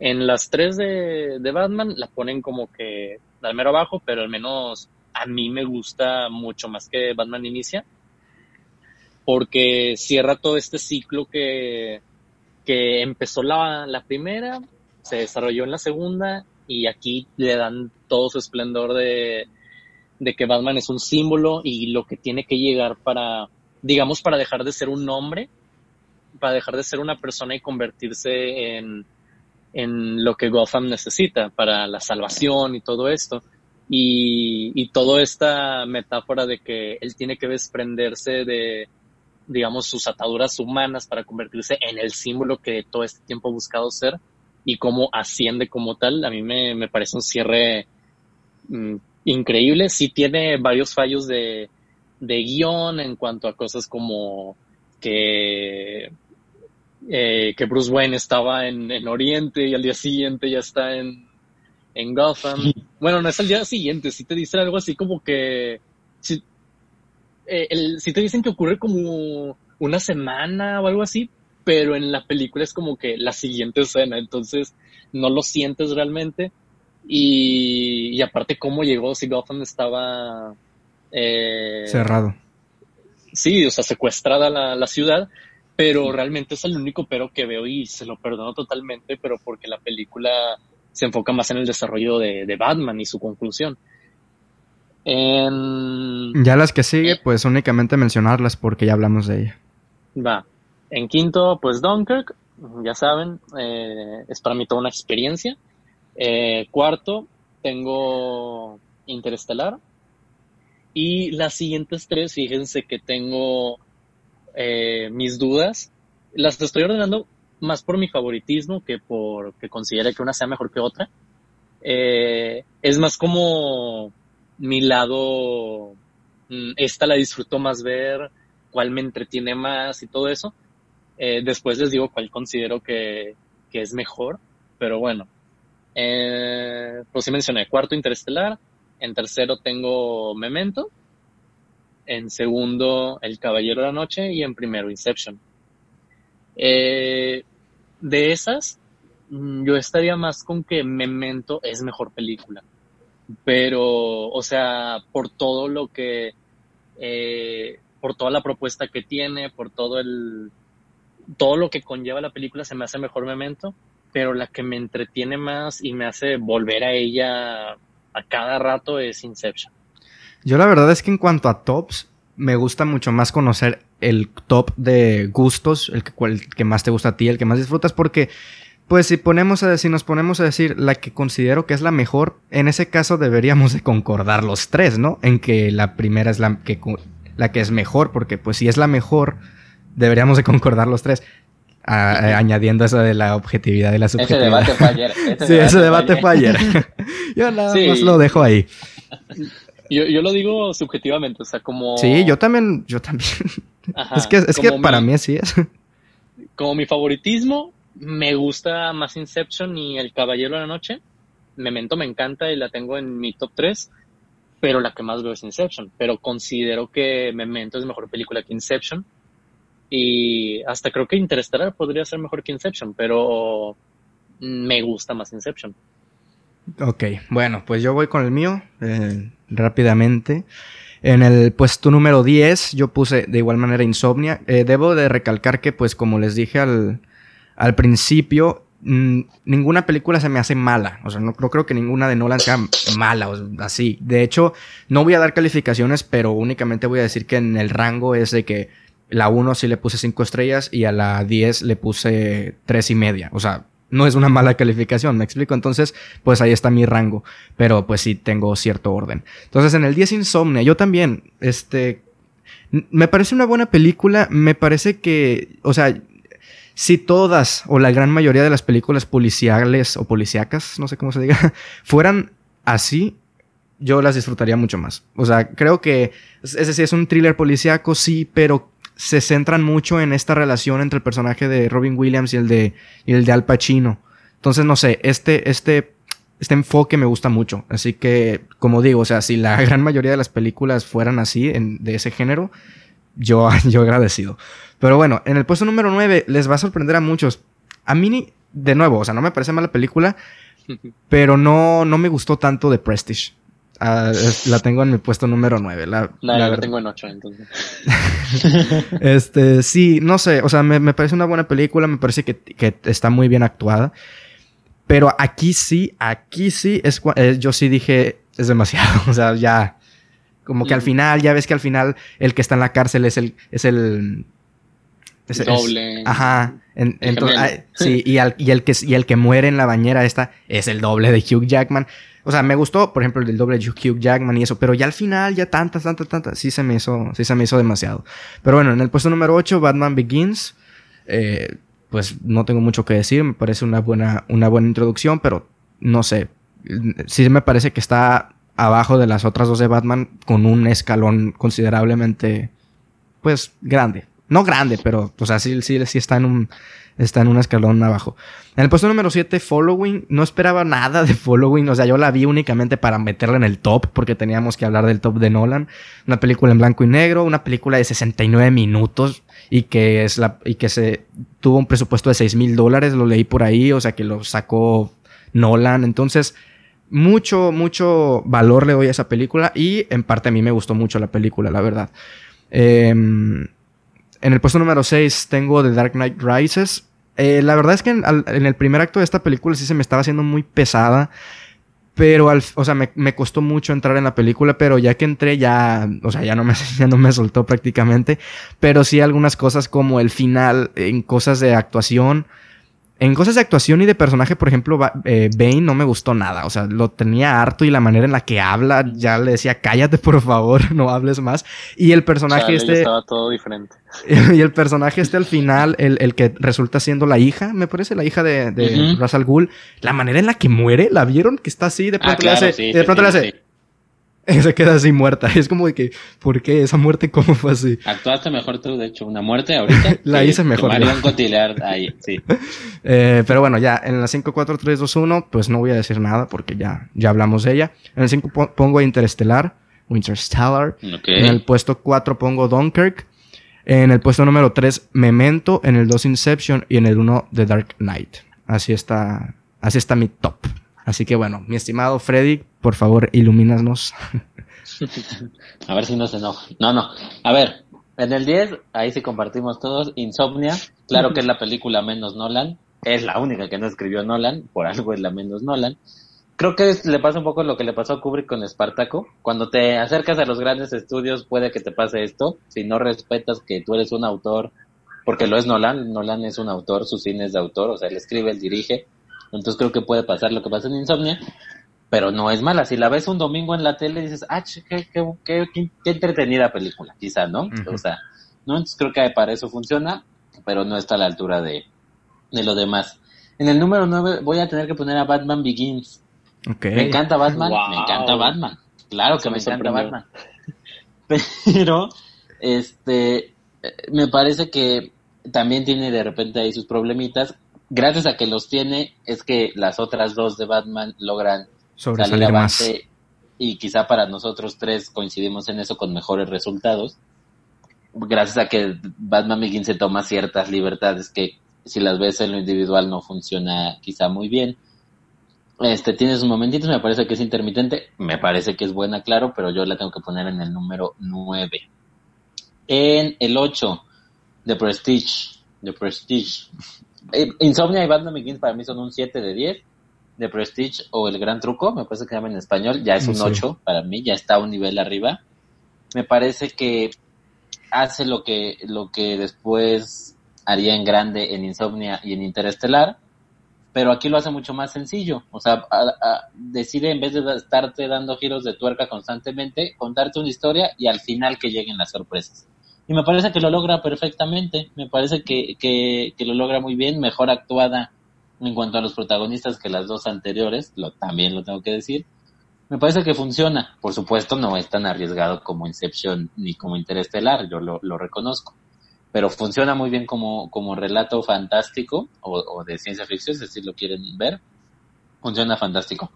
en las tres de, de Batman, la ponen como que al mero abajo, pero al menos a mí me gusta mucho más que Batman Inicia, porque cierra todo este ciclo que, que empezó la, la primera, se desarrolló en la segunda, y aquí le dan todo su esplendor de, de que Batman es un símbolo y lo que tiene que llegar para, digamos, para dejar de ser un hombre, para dejar de ser una persona y convertirse en, en lo que Gotham necesita para la salvación y todo esto. Y, y toda esta metáfora de que él tiene que desprenderse de, digamos, sus ataduras humanas para convertirse en el símbolo que todo este tiempo ha buscado ser, y cómo asciende como tal. A mí me, me parece un cierre mm, increíble. Sí tiene varios fallos de, de guión en cuanto a cosas como que, eh, que Bruce Wayne estaba en, en Oriente y al día siguiente ya está en, en Gotham. Bueno, no es al día siguiente, si te dicen algo así como que, si, eh, el, si te dicen que ocurre como una semana o algo así, pero en la película es como que la siguiente escena, entonces no lo sientes realmente. Y, y aparte, cómo llegó, si Gotham estaba eh, cerrado. Sí, o sea, secuestrada la, la ciudad, pero realmente es el único pero que veo, y se lo perdono totalmente, pero porque la película se enfoca más en el desarrollo de, de Batman y su conclusión. En... Ya las que sigue, eh, pues únicamente mencionarlas porque ya hablamos de ella. Va. En quinto, pues Dunkirk, ya saben, eh, es para mí toda una experiencia. Eh, cuarto, tengo Interestelar. Y las siguientes tres, fíjense que tengo eh, mis dudas. Las estoy ordenando más por mi favoritismo que por que considere que una sea mejor que otra. Eh, es más como mi lado, esta la disfruto más ver, cuál me entretiene más y todo eso. Eh, después les digo cuál considero que, que es mejor, pero bueno. Eh, pues sí mencioné, cuarto, Interestelar. En tercero tengo Memento, en segundo El Caballero de la Noche y en primero Inception. Eh, de esas, yo estaría más con que Memento es mejor película, pero, o sea, por todo lo que, eh, por toda la propuesta que tiene, por todo el, todo lo que conlleva la película, se me hace mejor Memento, pero la que me entretiene más y me hace volver a ella a cada rato es Inception. Yo la verdad es que en cuanto a tops, me gusta mucho más conocer el top de gustos, el que, cual, el que más te gusta a ti, el que más disfrutas, porque pues si, ponemos a, si nos ponemos a decir la que considero que es la mejor, en ese caso deberíamos de concordar los tres, ¿no? En que la primera es la que, la que es mejor, porque pues si es la mejor, deberíamos de concordar los tres. A, sí. eh, añadiendo eso de la objetividad y la subjetividad. Ese debate fue ayer. Este sí, debate ese debate fue ayer. Fue ayer. Yo nada sí. más lo dejo ahí. Yo, yo lo digo subjetivamente, o sea, como... Sí, yo también, yo también. Ajá, es que, es que mi, para mí así es. Como mi favoritismo, me gusta más Inception y El Caballero de la Noche. Memento me encanta y la tengo en mi top tres, pero la que más veo es Inception. Pero considero que Memento es mejor película que Inception. Y hasta creo que Interstellar podría ser mejor que Inception, pero me gusta más Inception. Ok, bueno, pues yo voy con el mío eh, rápidamente. En el puesto número diez yo puse de igual manera Insomnia. Eh, debo de recalcar que, pues como les dije al, al principio, mmm, ninguna película se me hace mala. O sea, no, no creo que ninguna de Nolan sea mala o así. De hecho, no voy a dar calificaciones, pero únicamente voy a decir que en el rango es de que la uno sí le puse cinco estrellas y a la diez le puse tres y media. O sea, no es una mala calificación, ¿me explico? Entonces, pues ahí está mi rango. Pero pues sí tengo cierto orden. Entonces, en el diez Insomnia, yo también, este... me parece una buena película, me parece que... O sea, si todas o la gran mayoría de las películas policiales o policíacas, no sé cómo se diga, fueran así... yo las disfrutaría mucho más. O sea, creo que... Es, es decir, es un thriller policíaco, sí, pero se centran mucho en esta relación entre el personaje de Robin Williams y el de, y el de Al Pacino. Entonces, no sé, este, este, este enfoque me gusta mucho. Así que, como digo, o sea, si la gran mayoría de las películas fueran así, en, de ese género, yo, yo agradecido. Pero bueno, en el puesto número nueve les va a sorprender a muchos. A mí, ni, de nuevo, o sea, no me parece mala película, pero no, no me gustó tanto The Prestige. Ah, es, la tengo en mi puesto número nueve. La, la, la, la tengo en ocho, entonces. este, sí, no sé. O sea, me, me parece una buena película. Me parece que, que está muy bien actuada. Pero aquí sí, aquí sí, es, eh, yo sí dije, es demasiado. O sea, ya... Como que al final, ya ves que al final el que está en la cárcel es el... Es el es, doble. Es, ajá. En, el entonces, ah, sí, y, al, y, el que, y el que muere en la bañera esta es el doble de Hugh Jackman. O sea, me gustó, por ejemplo, el doble de Hugh Jackman y eso. Pero ya al final, ya tantas, tantas, tantas... Sí se me hizo, sí se me hizo demasiado. Pero bueno, en el puesto número ocho, Batman Begins. Eh, pues no tengo mucho que decir. Me parece una buena, una buena introducción, pero no sé. Sí me parece que está... abajo de las otras dos de Batman, con un escalón considerablemente, pues, grande. No grande, pero, o sea, sí, sí, sí está en un, está en un escalón abajo. En el puesto número siete, Following. No esperaba nada de Following. O sea, yo la vi únicamente para meterla en el top, porque teníamos que hablar del top de Nolan. Una película en blanco y negro, una película de sesenta y nueve minutos, y que es la, y que se tuvo un presupuesto de seis mil dólares, lo leí por ahí, o sea, que lo sacó Nolan. Entonces, mucho, mucho valor le doy a esa película y en parte a mí me gustó mucho la película, la verdad. Eh, en el puesto número seis tengo The Dark Knight Rises. Eh, la verdad es que en, al, en el primer acto de esta película sí se me estaba haciendo muy pesada, pero al, o sea, me, me costó mucho entrar en la película, pero ya que entré ya, o sea, ya no me, ya no me soltó prácticamente, pero sí algunas cosas como el final en cosas de actuación. En cosas de actuación y de personaje, por ejemplo, eh, Bane no me gustó nada. O sea, lo tenía harto y la manera en la que habla, ya le decía, cállate por favor, no hables más. Y el personaje o sea, este... estaba todo diferente. Y el personaje este al final, el, el que resulta siendo la hija, me parece, la hija de, de uh-huh. Ra's al Ghul. La manera en la que muere, ¿la vieron? Que está así, de pronto ah, claro, le hace... Sí, de pronto sí, le hace... Sí. Se queda así muerta. Es como de que, ¿por qué esa muerte? ¿Cómo fue así? Actuaste mejor tú, de hecho. Una muerte ahorita. La hice mejor. Marion Cotillard ahí, sí. Eh, pero bueno, ya en la cinco, cuatro, tres, dos, uno, pues no voy a decir nada porque ya, ya hablamos de ella. En el cinco po- pongo Interstellar, Interstellar. Okay. En el puesto cuatro pongo Dunkirk. En el puesto número tres, Memento. En el dos, Inception. Y en el uno, The Dark Knight. Así está, así está mi top. Así que bueno, mi estimado Freddy, por favor, ilumínanos. A ver si no se enoja. No, no. A ver, en el diez, ahí sí compartimos todos, Insomnia. Claro que es la película menos Nolan. Es la única que no escribió Nolan. Por algo es la menos Nolan. Creo que es, le pasa un poco lo que le pasó a Kubrick con Espartaco. Cuando te acercas a los grandes estudios puede que te pase esto. Si no respetas que tú eres un autor, porque lo es Nolan. Nolan es un autor, su cine es de autor. O sea, él escribe, él dirige. Entonces creo que puede pasar lo que pasa en Insomnia, pero no es mala. Si la ves un domingo en la tele dices, ah, qué, qué, qué, qué, qué entretenida película, quizá, ¿no? Uh-huh. O sea, no, entonces creo que para eso funciona, pero no está a la altura de, de lo demás. En el número nueve voy a tener que poner a Batman Begins. Okay. Me encanta Batman, wow. me encanta Batman. Claro que me, me encanta Batman. Pero, este, me parece que también tiene de repente ahí sus problemitas. Gracias a que los tiene, es que las otras dos de Batman logran sobresalir salir avance más. Y quizá para nosotros tres coincidimos en eso con mejores resultados. Gracias a que Batman Begins se toma ciertas libertades que si las ves en lo individual no funciona quizá muy bien. Este tiene sus momentitos, me parece que es intermitente, me parece que es buena, claro, pero yo la tengo que poner en el número nueve. En el ocho, The Prestige, The Prestige... Insomnia y Batman Begins para mí son un siete de diez. The Prestige o El Gran Truco, me parece que se llama en español, ya es un sí. ocho para mí, ya está un nivel arriba. Me parece que hace lo que, lo que después haría en grande en Insomnia y en Interestelar, pero aquí lo hace mucho más sencillo. O sea, a, a, decide en vez de da, estarte dando giros de tuerca constantemente, contarte una historia y al final que lleguen las sorpresas. Y me parece que lo logra perfectamente, me parece que, que, que lo logra muy bien, mejor actuada en cuanto a los protagonistas que las dos anteriores, lo, también lo tengo que decir. Me parece que funciona. Por supuesto, no es tan arriesgado como Inception ni como Interestelar, yo lo, lo reconozco. Pero funciona muy bien como, como relato fantástico o, o de ciencia ficción, si lo quieren ver. Funciona fantástico.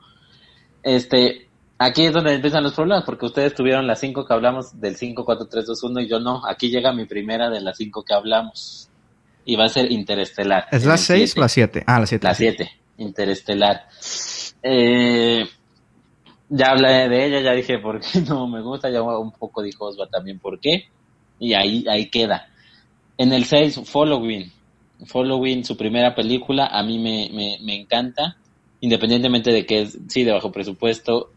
Este, aquí es donde empiezan los problemas, porque ustedes tuvieron las cinco que hablamos del cinco, cuatro, tres, dos, uno y yo no. Aquí llega mi primera de las cinco que hablamos. Y va a ser Interestelar. ¿Es la seis o la siete? Ah, la siete. La siete, Interestelar. Eh... Ya hablé de ella, ya dije por qué no me gusta, ya un poco dijo Osva también por qué, y ahí ahí queda. En el seis, Following. Following, su primera película, a mí me, me, me encanta, independientemente de que es, sí, de bajo presupuesto,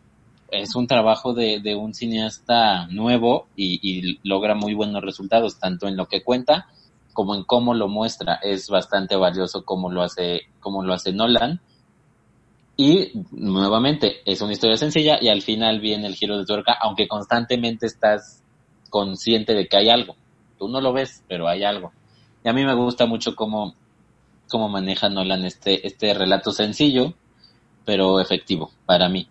es un trabajo de, de un cineasta nuevo y, y logra muy buenos resultados, tanto en lo que cuenta como en cómo lo muestra. Es bastante valioso cómo lo hace, cómo lo hace Nolan. Y, nuevamente, es una historia sencilla y al final viene el giro de tuerca, aunque constantemente estás consciente de que hay algo. Tú no lo ves, pero hay algo. Y a mí me gusta mucho cómo, cómo maneja Nolan este, este relato sencillo, pero efectivo, para mí.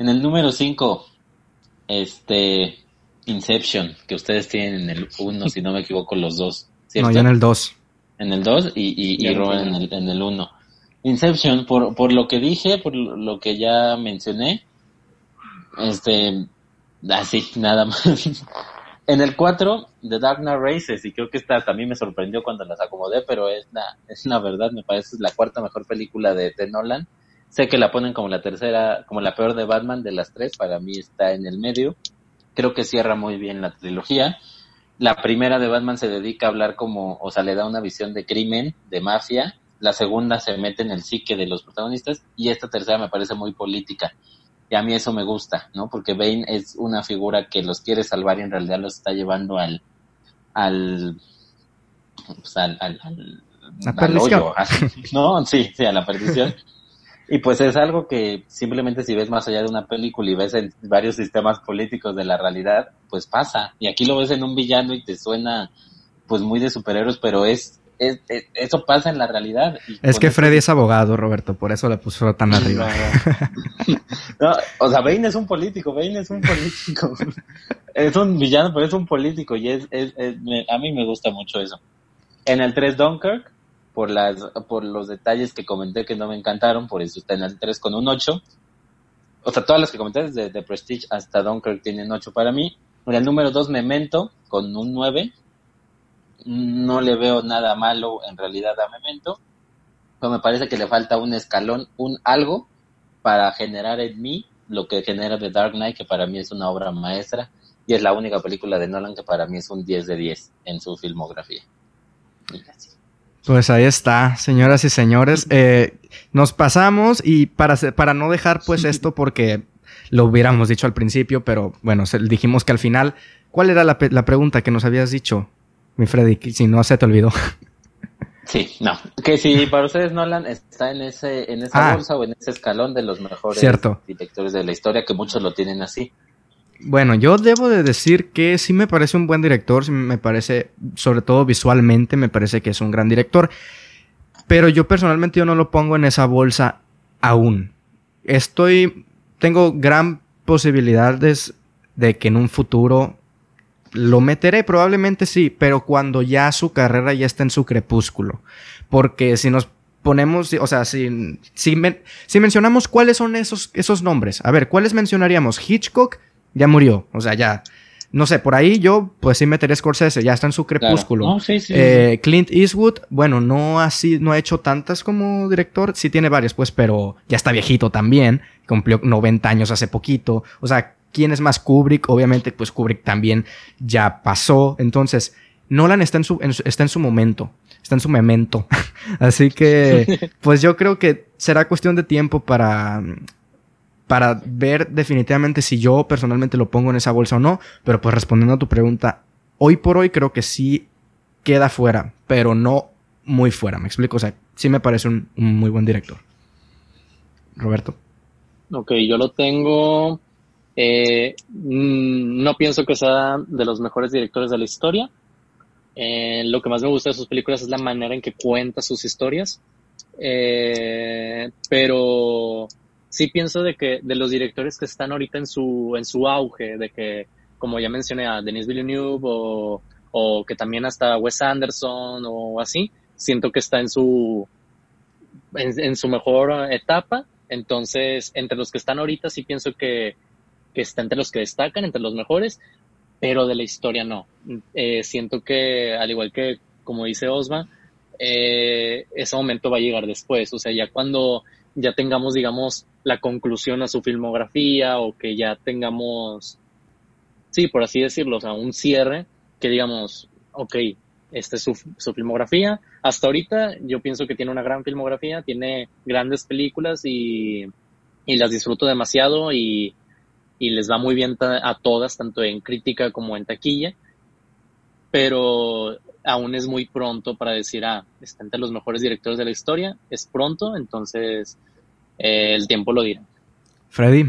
En el número cinco, este, Inception, que ustedes tienen en el uno, si no me equivoco, los dos, ¿cierto? No, yo en el dos. En el dos y, y, y, y Robert en el, en el uno. Inception, por por lo que dije, por lo que ya mencioné, este, así, nada más. En el cuatro, The Dark Knight Rises, y creo que esta también me sorprendió cuando las acomodé, pero es la, es la verdad, me parece es la cuarta mejor película de, de Nolan. Sé que la ponen como la tercera, como la peor de Batman de las tres, para mí está en el medio. Creo que cierra muy bien la trilogía. La primera de Batman se dedica a hablar como, o sea, le da una visión de crimen, de mafia. La segunda se mete en el psique de los protagonistas y esta tercera me parece muy política. Y a mí eso me gusta, ¿no? Porque Bane es una figura que los quiere salvar y en realidad los está llevando al... al... pues al... al, al la perdición. Al hoyo, al, ¿no? Sí, sí, a la perdición. Y pues es algo que simplemente si ves más allá de una película y ves en varios sistemas políticos de la realidad, pues pasa. Y aquí lo ves en un villano y te suena pues muy de superhéroes, pero es... Es, es, eso pasa en la realidad. Y es que Freddy eso... es abogado, Roberto, por eso le puso tan arriba. No, no. No, o sea, Bane es un político, Bane es un político. Es un villano, pero es un político y es, es, es me, a mí me gusta mucho eso. En el tres, Dunkirk, por las por los detalles que comenté que no me encantaron, por eso está en el tres con un ocho. O sea, todas las que comenté desde The Prestige hasta Dunkirk tienen ocho para mí. En el número dos, Memento con un nueve. No le veo nada malo en realidad a Memento, pero me parece que le falta un escalón, un algo para generar en mí lo que genera The Dark Knight, que para mí es una obra maestra y es la única película de Nolan que para mí es un diez de diez en su filmografía. Pues ahí está, señoras y señores, eh, nos pasamos y para, para no dejar pues esto porque lo hubiéramos dicho al principio, pero bueno, dijimos que al final, ¿cuál era la, la pregunta que nos habías dicho? Mi Freddy, si no se te olvidó. Sí, no. Que si para ustedes Nolan está en ese en esa ah, bolsa o en ese escalón de los mejores cierto. Directores de la historia, que muchos lo tienen así. Bueno, yo debo de decir que sí me parece un buen director, sí me parece, sobre todo visualmente, me parece que es un gran director. Pero yo personalmente yo no lo pongo en esa bolsa aún. Estoy, tengo gran posibilidades de que en un futuro... Lo meteré, probablemente sí, pero cuando ya su carrera ya está en su crepúsculo. Porque si nos ponemos, o sea, si, si, men- si mencionamos cuáles son esos, esos nombres. A ver, ¿cuáles mencionaríamos? Hitchcock ya murió, o sea, ya. No sé, por ahí yo, pues sí meteré Scorsese, ya está en su crepúsculo. Claro. No, sí, sí, eh, sí. Clint Eastwood, bueno, no así, no ha hecho tantas como director. Sí tiene varios, pues, pero ya está viejito también. Cumplió noventa años hace poquito, o sea... ¿Quién es más Kubrick? Obviamente, pues Kubrick también ya pasó. Entonces, Nolan está en su, en su, está en su momento. Está en su memento. Así que, pues yo creo que será cuestión de tiempo para, para ver definitivamente si yo personalmente lo pongo en esa bolsa o no. Pero pues respondiendo a tu pregunta, hoy por hoy creo que sí queda fuera, pero no muy fuera. ¿Me explico? O sea, sí me parece un, un muy buen director. Roberto. Ok, yo lo tengo... Eh, no pienso que sea de los mejores directores de la historia. Eh, lo que más me gusta de sus películas es la manera en que cuenta sus historias. Eh, pero sí pienso de que de los directores que están ahorita en su en su auge, de que, como ya mencioné, a Denis Villeneuve o, o que también hasta Wes Anderson o así, siento que está en su en, en su mejor etapa. Entonces, entre los que están ahorita sí pienso que, que está entre los que destacan, entre los mejores, pero de la historia no. Eh, siento que, al igual que, como dice Osma, eh, ese momento va a llegar después. O sea, ya cuando ya tengamos, digamos, la conclusión a su filmografía, o que ya tengamos, sí, por así decirlo, o sea, un cierre, que digamos, ok, esta es su, su filmografía. Hasta ahorita yo pienso que tiene una gran filmografía, tiene grandes películas y, y las disfruto demasiado y, y les va muy bien ta- a todas, tanto en crítica como en taquilla, pero aún es muy pronto para decir, ah, está entre los mejores directores de la historia. Es pronto, entonces eh, el tiempo lo dirá. Freddy.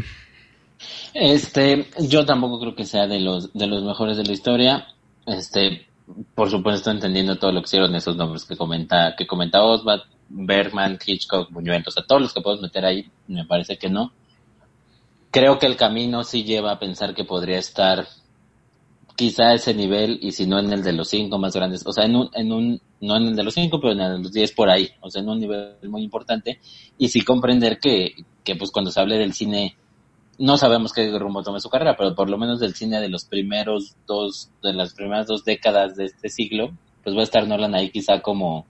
Este, yo tampoco creo que sea de los de los mejores de la historia. Este, por supuesto, entendiendo todo lo que hicieron esos nombres que comenta que comenta Oswald, Bergman, Hitchcock, Buñuel, o sea, todos los que podemos meter ahí, me parece que no. Creo que el camino sí lleva a pensar que podría estar quizá a ese nivel, y si no en el de los cinco más grandes, o sea, en un, en un, no en el de los cinco, pero en el de los diez por ahí, o sea, en un nivel muy importante, y sí comprender que, que pues cuando se hable del cine, no sabemos qué rumbo tome su carrera, pero por lo menos del cine de los primeros dos, de las primeras dos décadas de este siglo, pues va a estar Nolan ahí quizá como,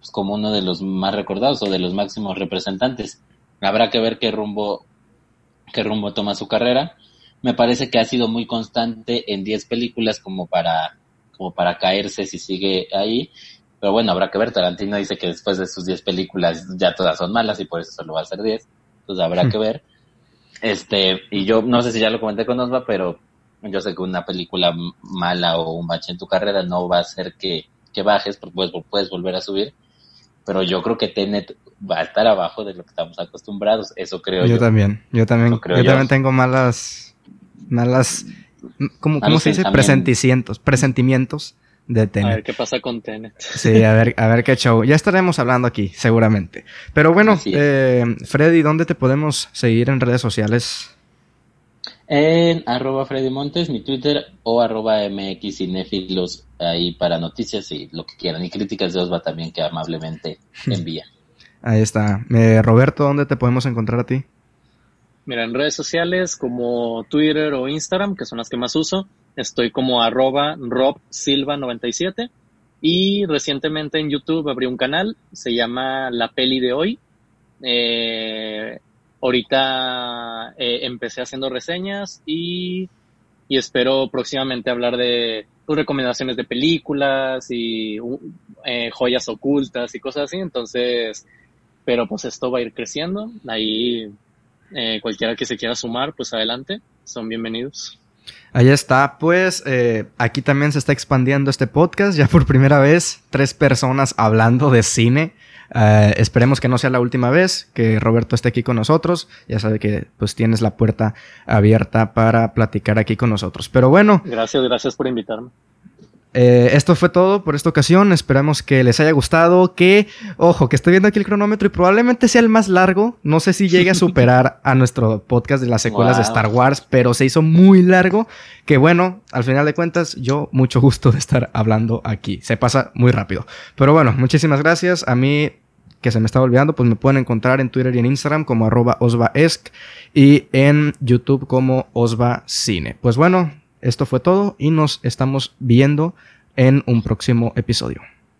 pues como uno de los más recordados o de los máximos representantes. Habrá que ver qué rumbo, qué rumbo toma su carrera. Me parece que ha sido muy constante en diez películas como para, como para caerse si sigue ahí. Pero bueno, habrá que ver. Tarantino dice que después de sus diez películas ya todas son malas y por eso solo va a ser diez. Entonces habrá mm. que ver. Este, y yo no sé si ya lo comenté con Osva, pero yo sé que una película mala o un bache en tu carrera no va a hacer que, que bajes, porque puedes, puedes volver a subir. Pero yo creo que Tenet va a estar abajo de lo que estamos acostumbrados. Eso creo yo. Yo también, yo también, yo yo. también tengo malas, malas, ¿cómo, cómo se dice? Presentimientos, presentimientos de Tenet. A ver qué pasa con Tenet. Sí, a ver, a ver qué show. Ya estaremos hablando aquí, seguramente. Pero bueno, eh, Freddy, ¿dónde te podemos seguir en redes sociales? En arroba Freddy Montes, mi Twitter, o arroba M X Cinéfilos, ahí para noticias y lo que quieran. Y críticas de Osva también, que amablemente envía. Ahí está. Eh, Roberto, ¿dónde te podemos encontrar a ti? Mira, en redes sociales como Twitter o Instagram, que son las que más uso, estoy como arroba rob silva noventa y siete, y recientemente en YouTube abrí un canal, se llama La Peli de Hoy. Eh, ahorita eh, empecé haciendo reseñas y, y espero próximamente hablar de tus recomendaciones de películas y uh, eh, joyas ocultas y cosas así, entonces, pero pues esto va a ir creciendo, ahí... Eh, cualquiera que se quiera sumar, pues adelante, son bienvenidos. Ahí está, pues eh, aquí también se está expandiendo este podcast, ya por primera vez tres personas hablando de cine. Eh, esperemos que no sea la última vez que Roberto esté aquí con nosotros, ya sabe que pues tienes la puerta abierta para platicar aquí con nosotros, pero bueno. Gracias, gracias por invitarme. Eh, esto fue todo por esta ocasión, esperamos que les haya gustado, que, ojo, que estoy viendo aquí el cronómetro y probablemente sea el más largo, no sé si llegue a superar a nuestro podcast de las secuelas wow. de Star Wars, pero se hizo muy largo, que bueno, al final de cuentas, yo mucho gusto de estar hablando aquí, se pasa muy rápido, pero bueno, muchísimas gracias, a mí... que se me estaba olvidando, pues me pueden encontrar en Twitter y en Instagram como arroba osvaesc y en YouTube como osvacine. Pues bueno, esto fue todo y nos estamos viendo en un próximo episodio.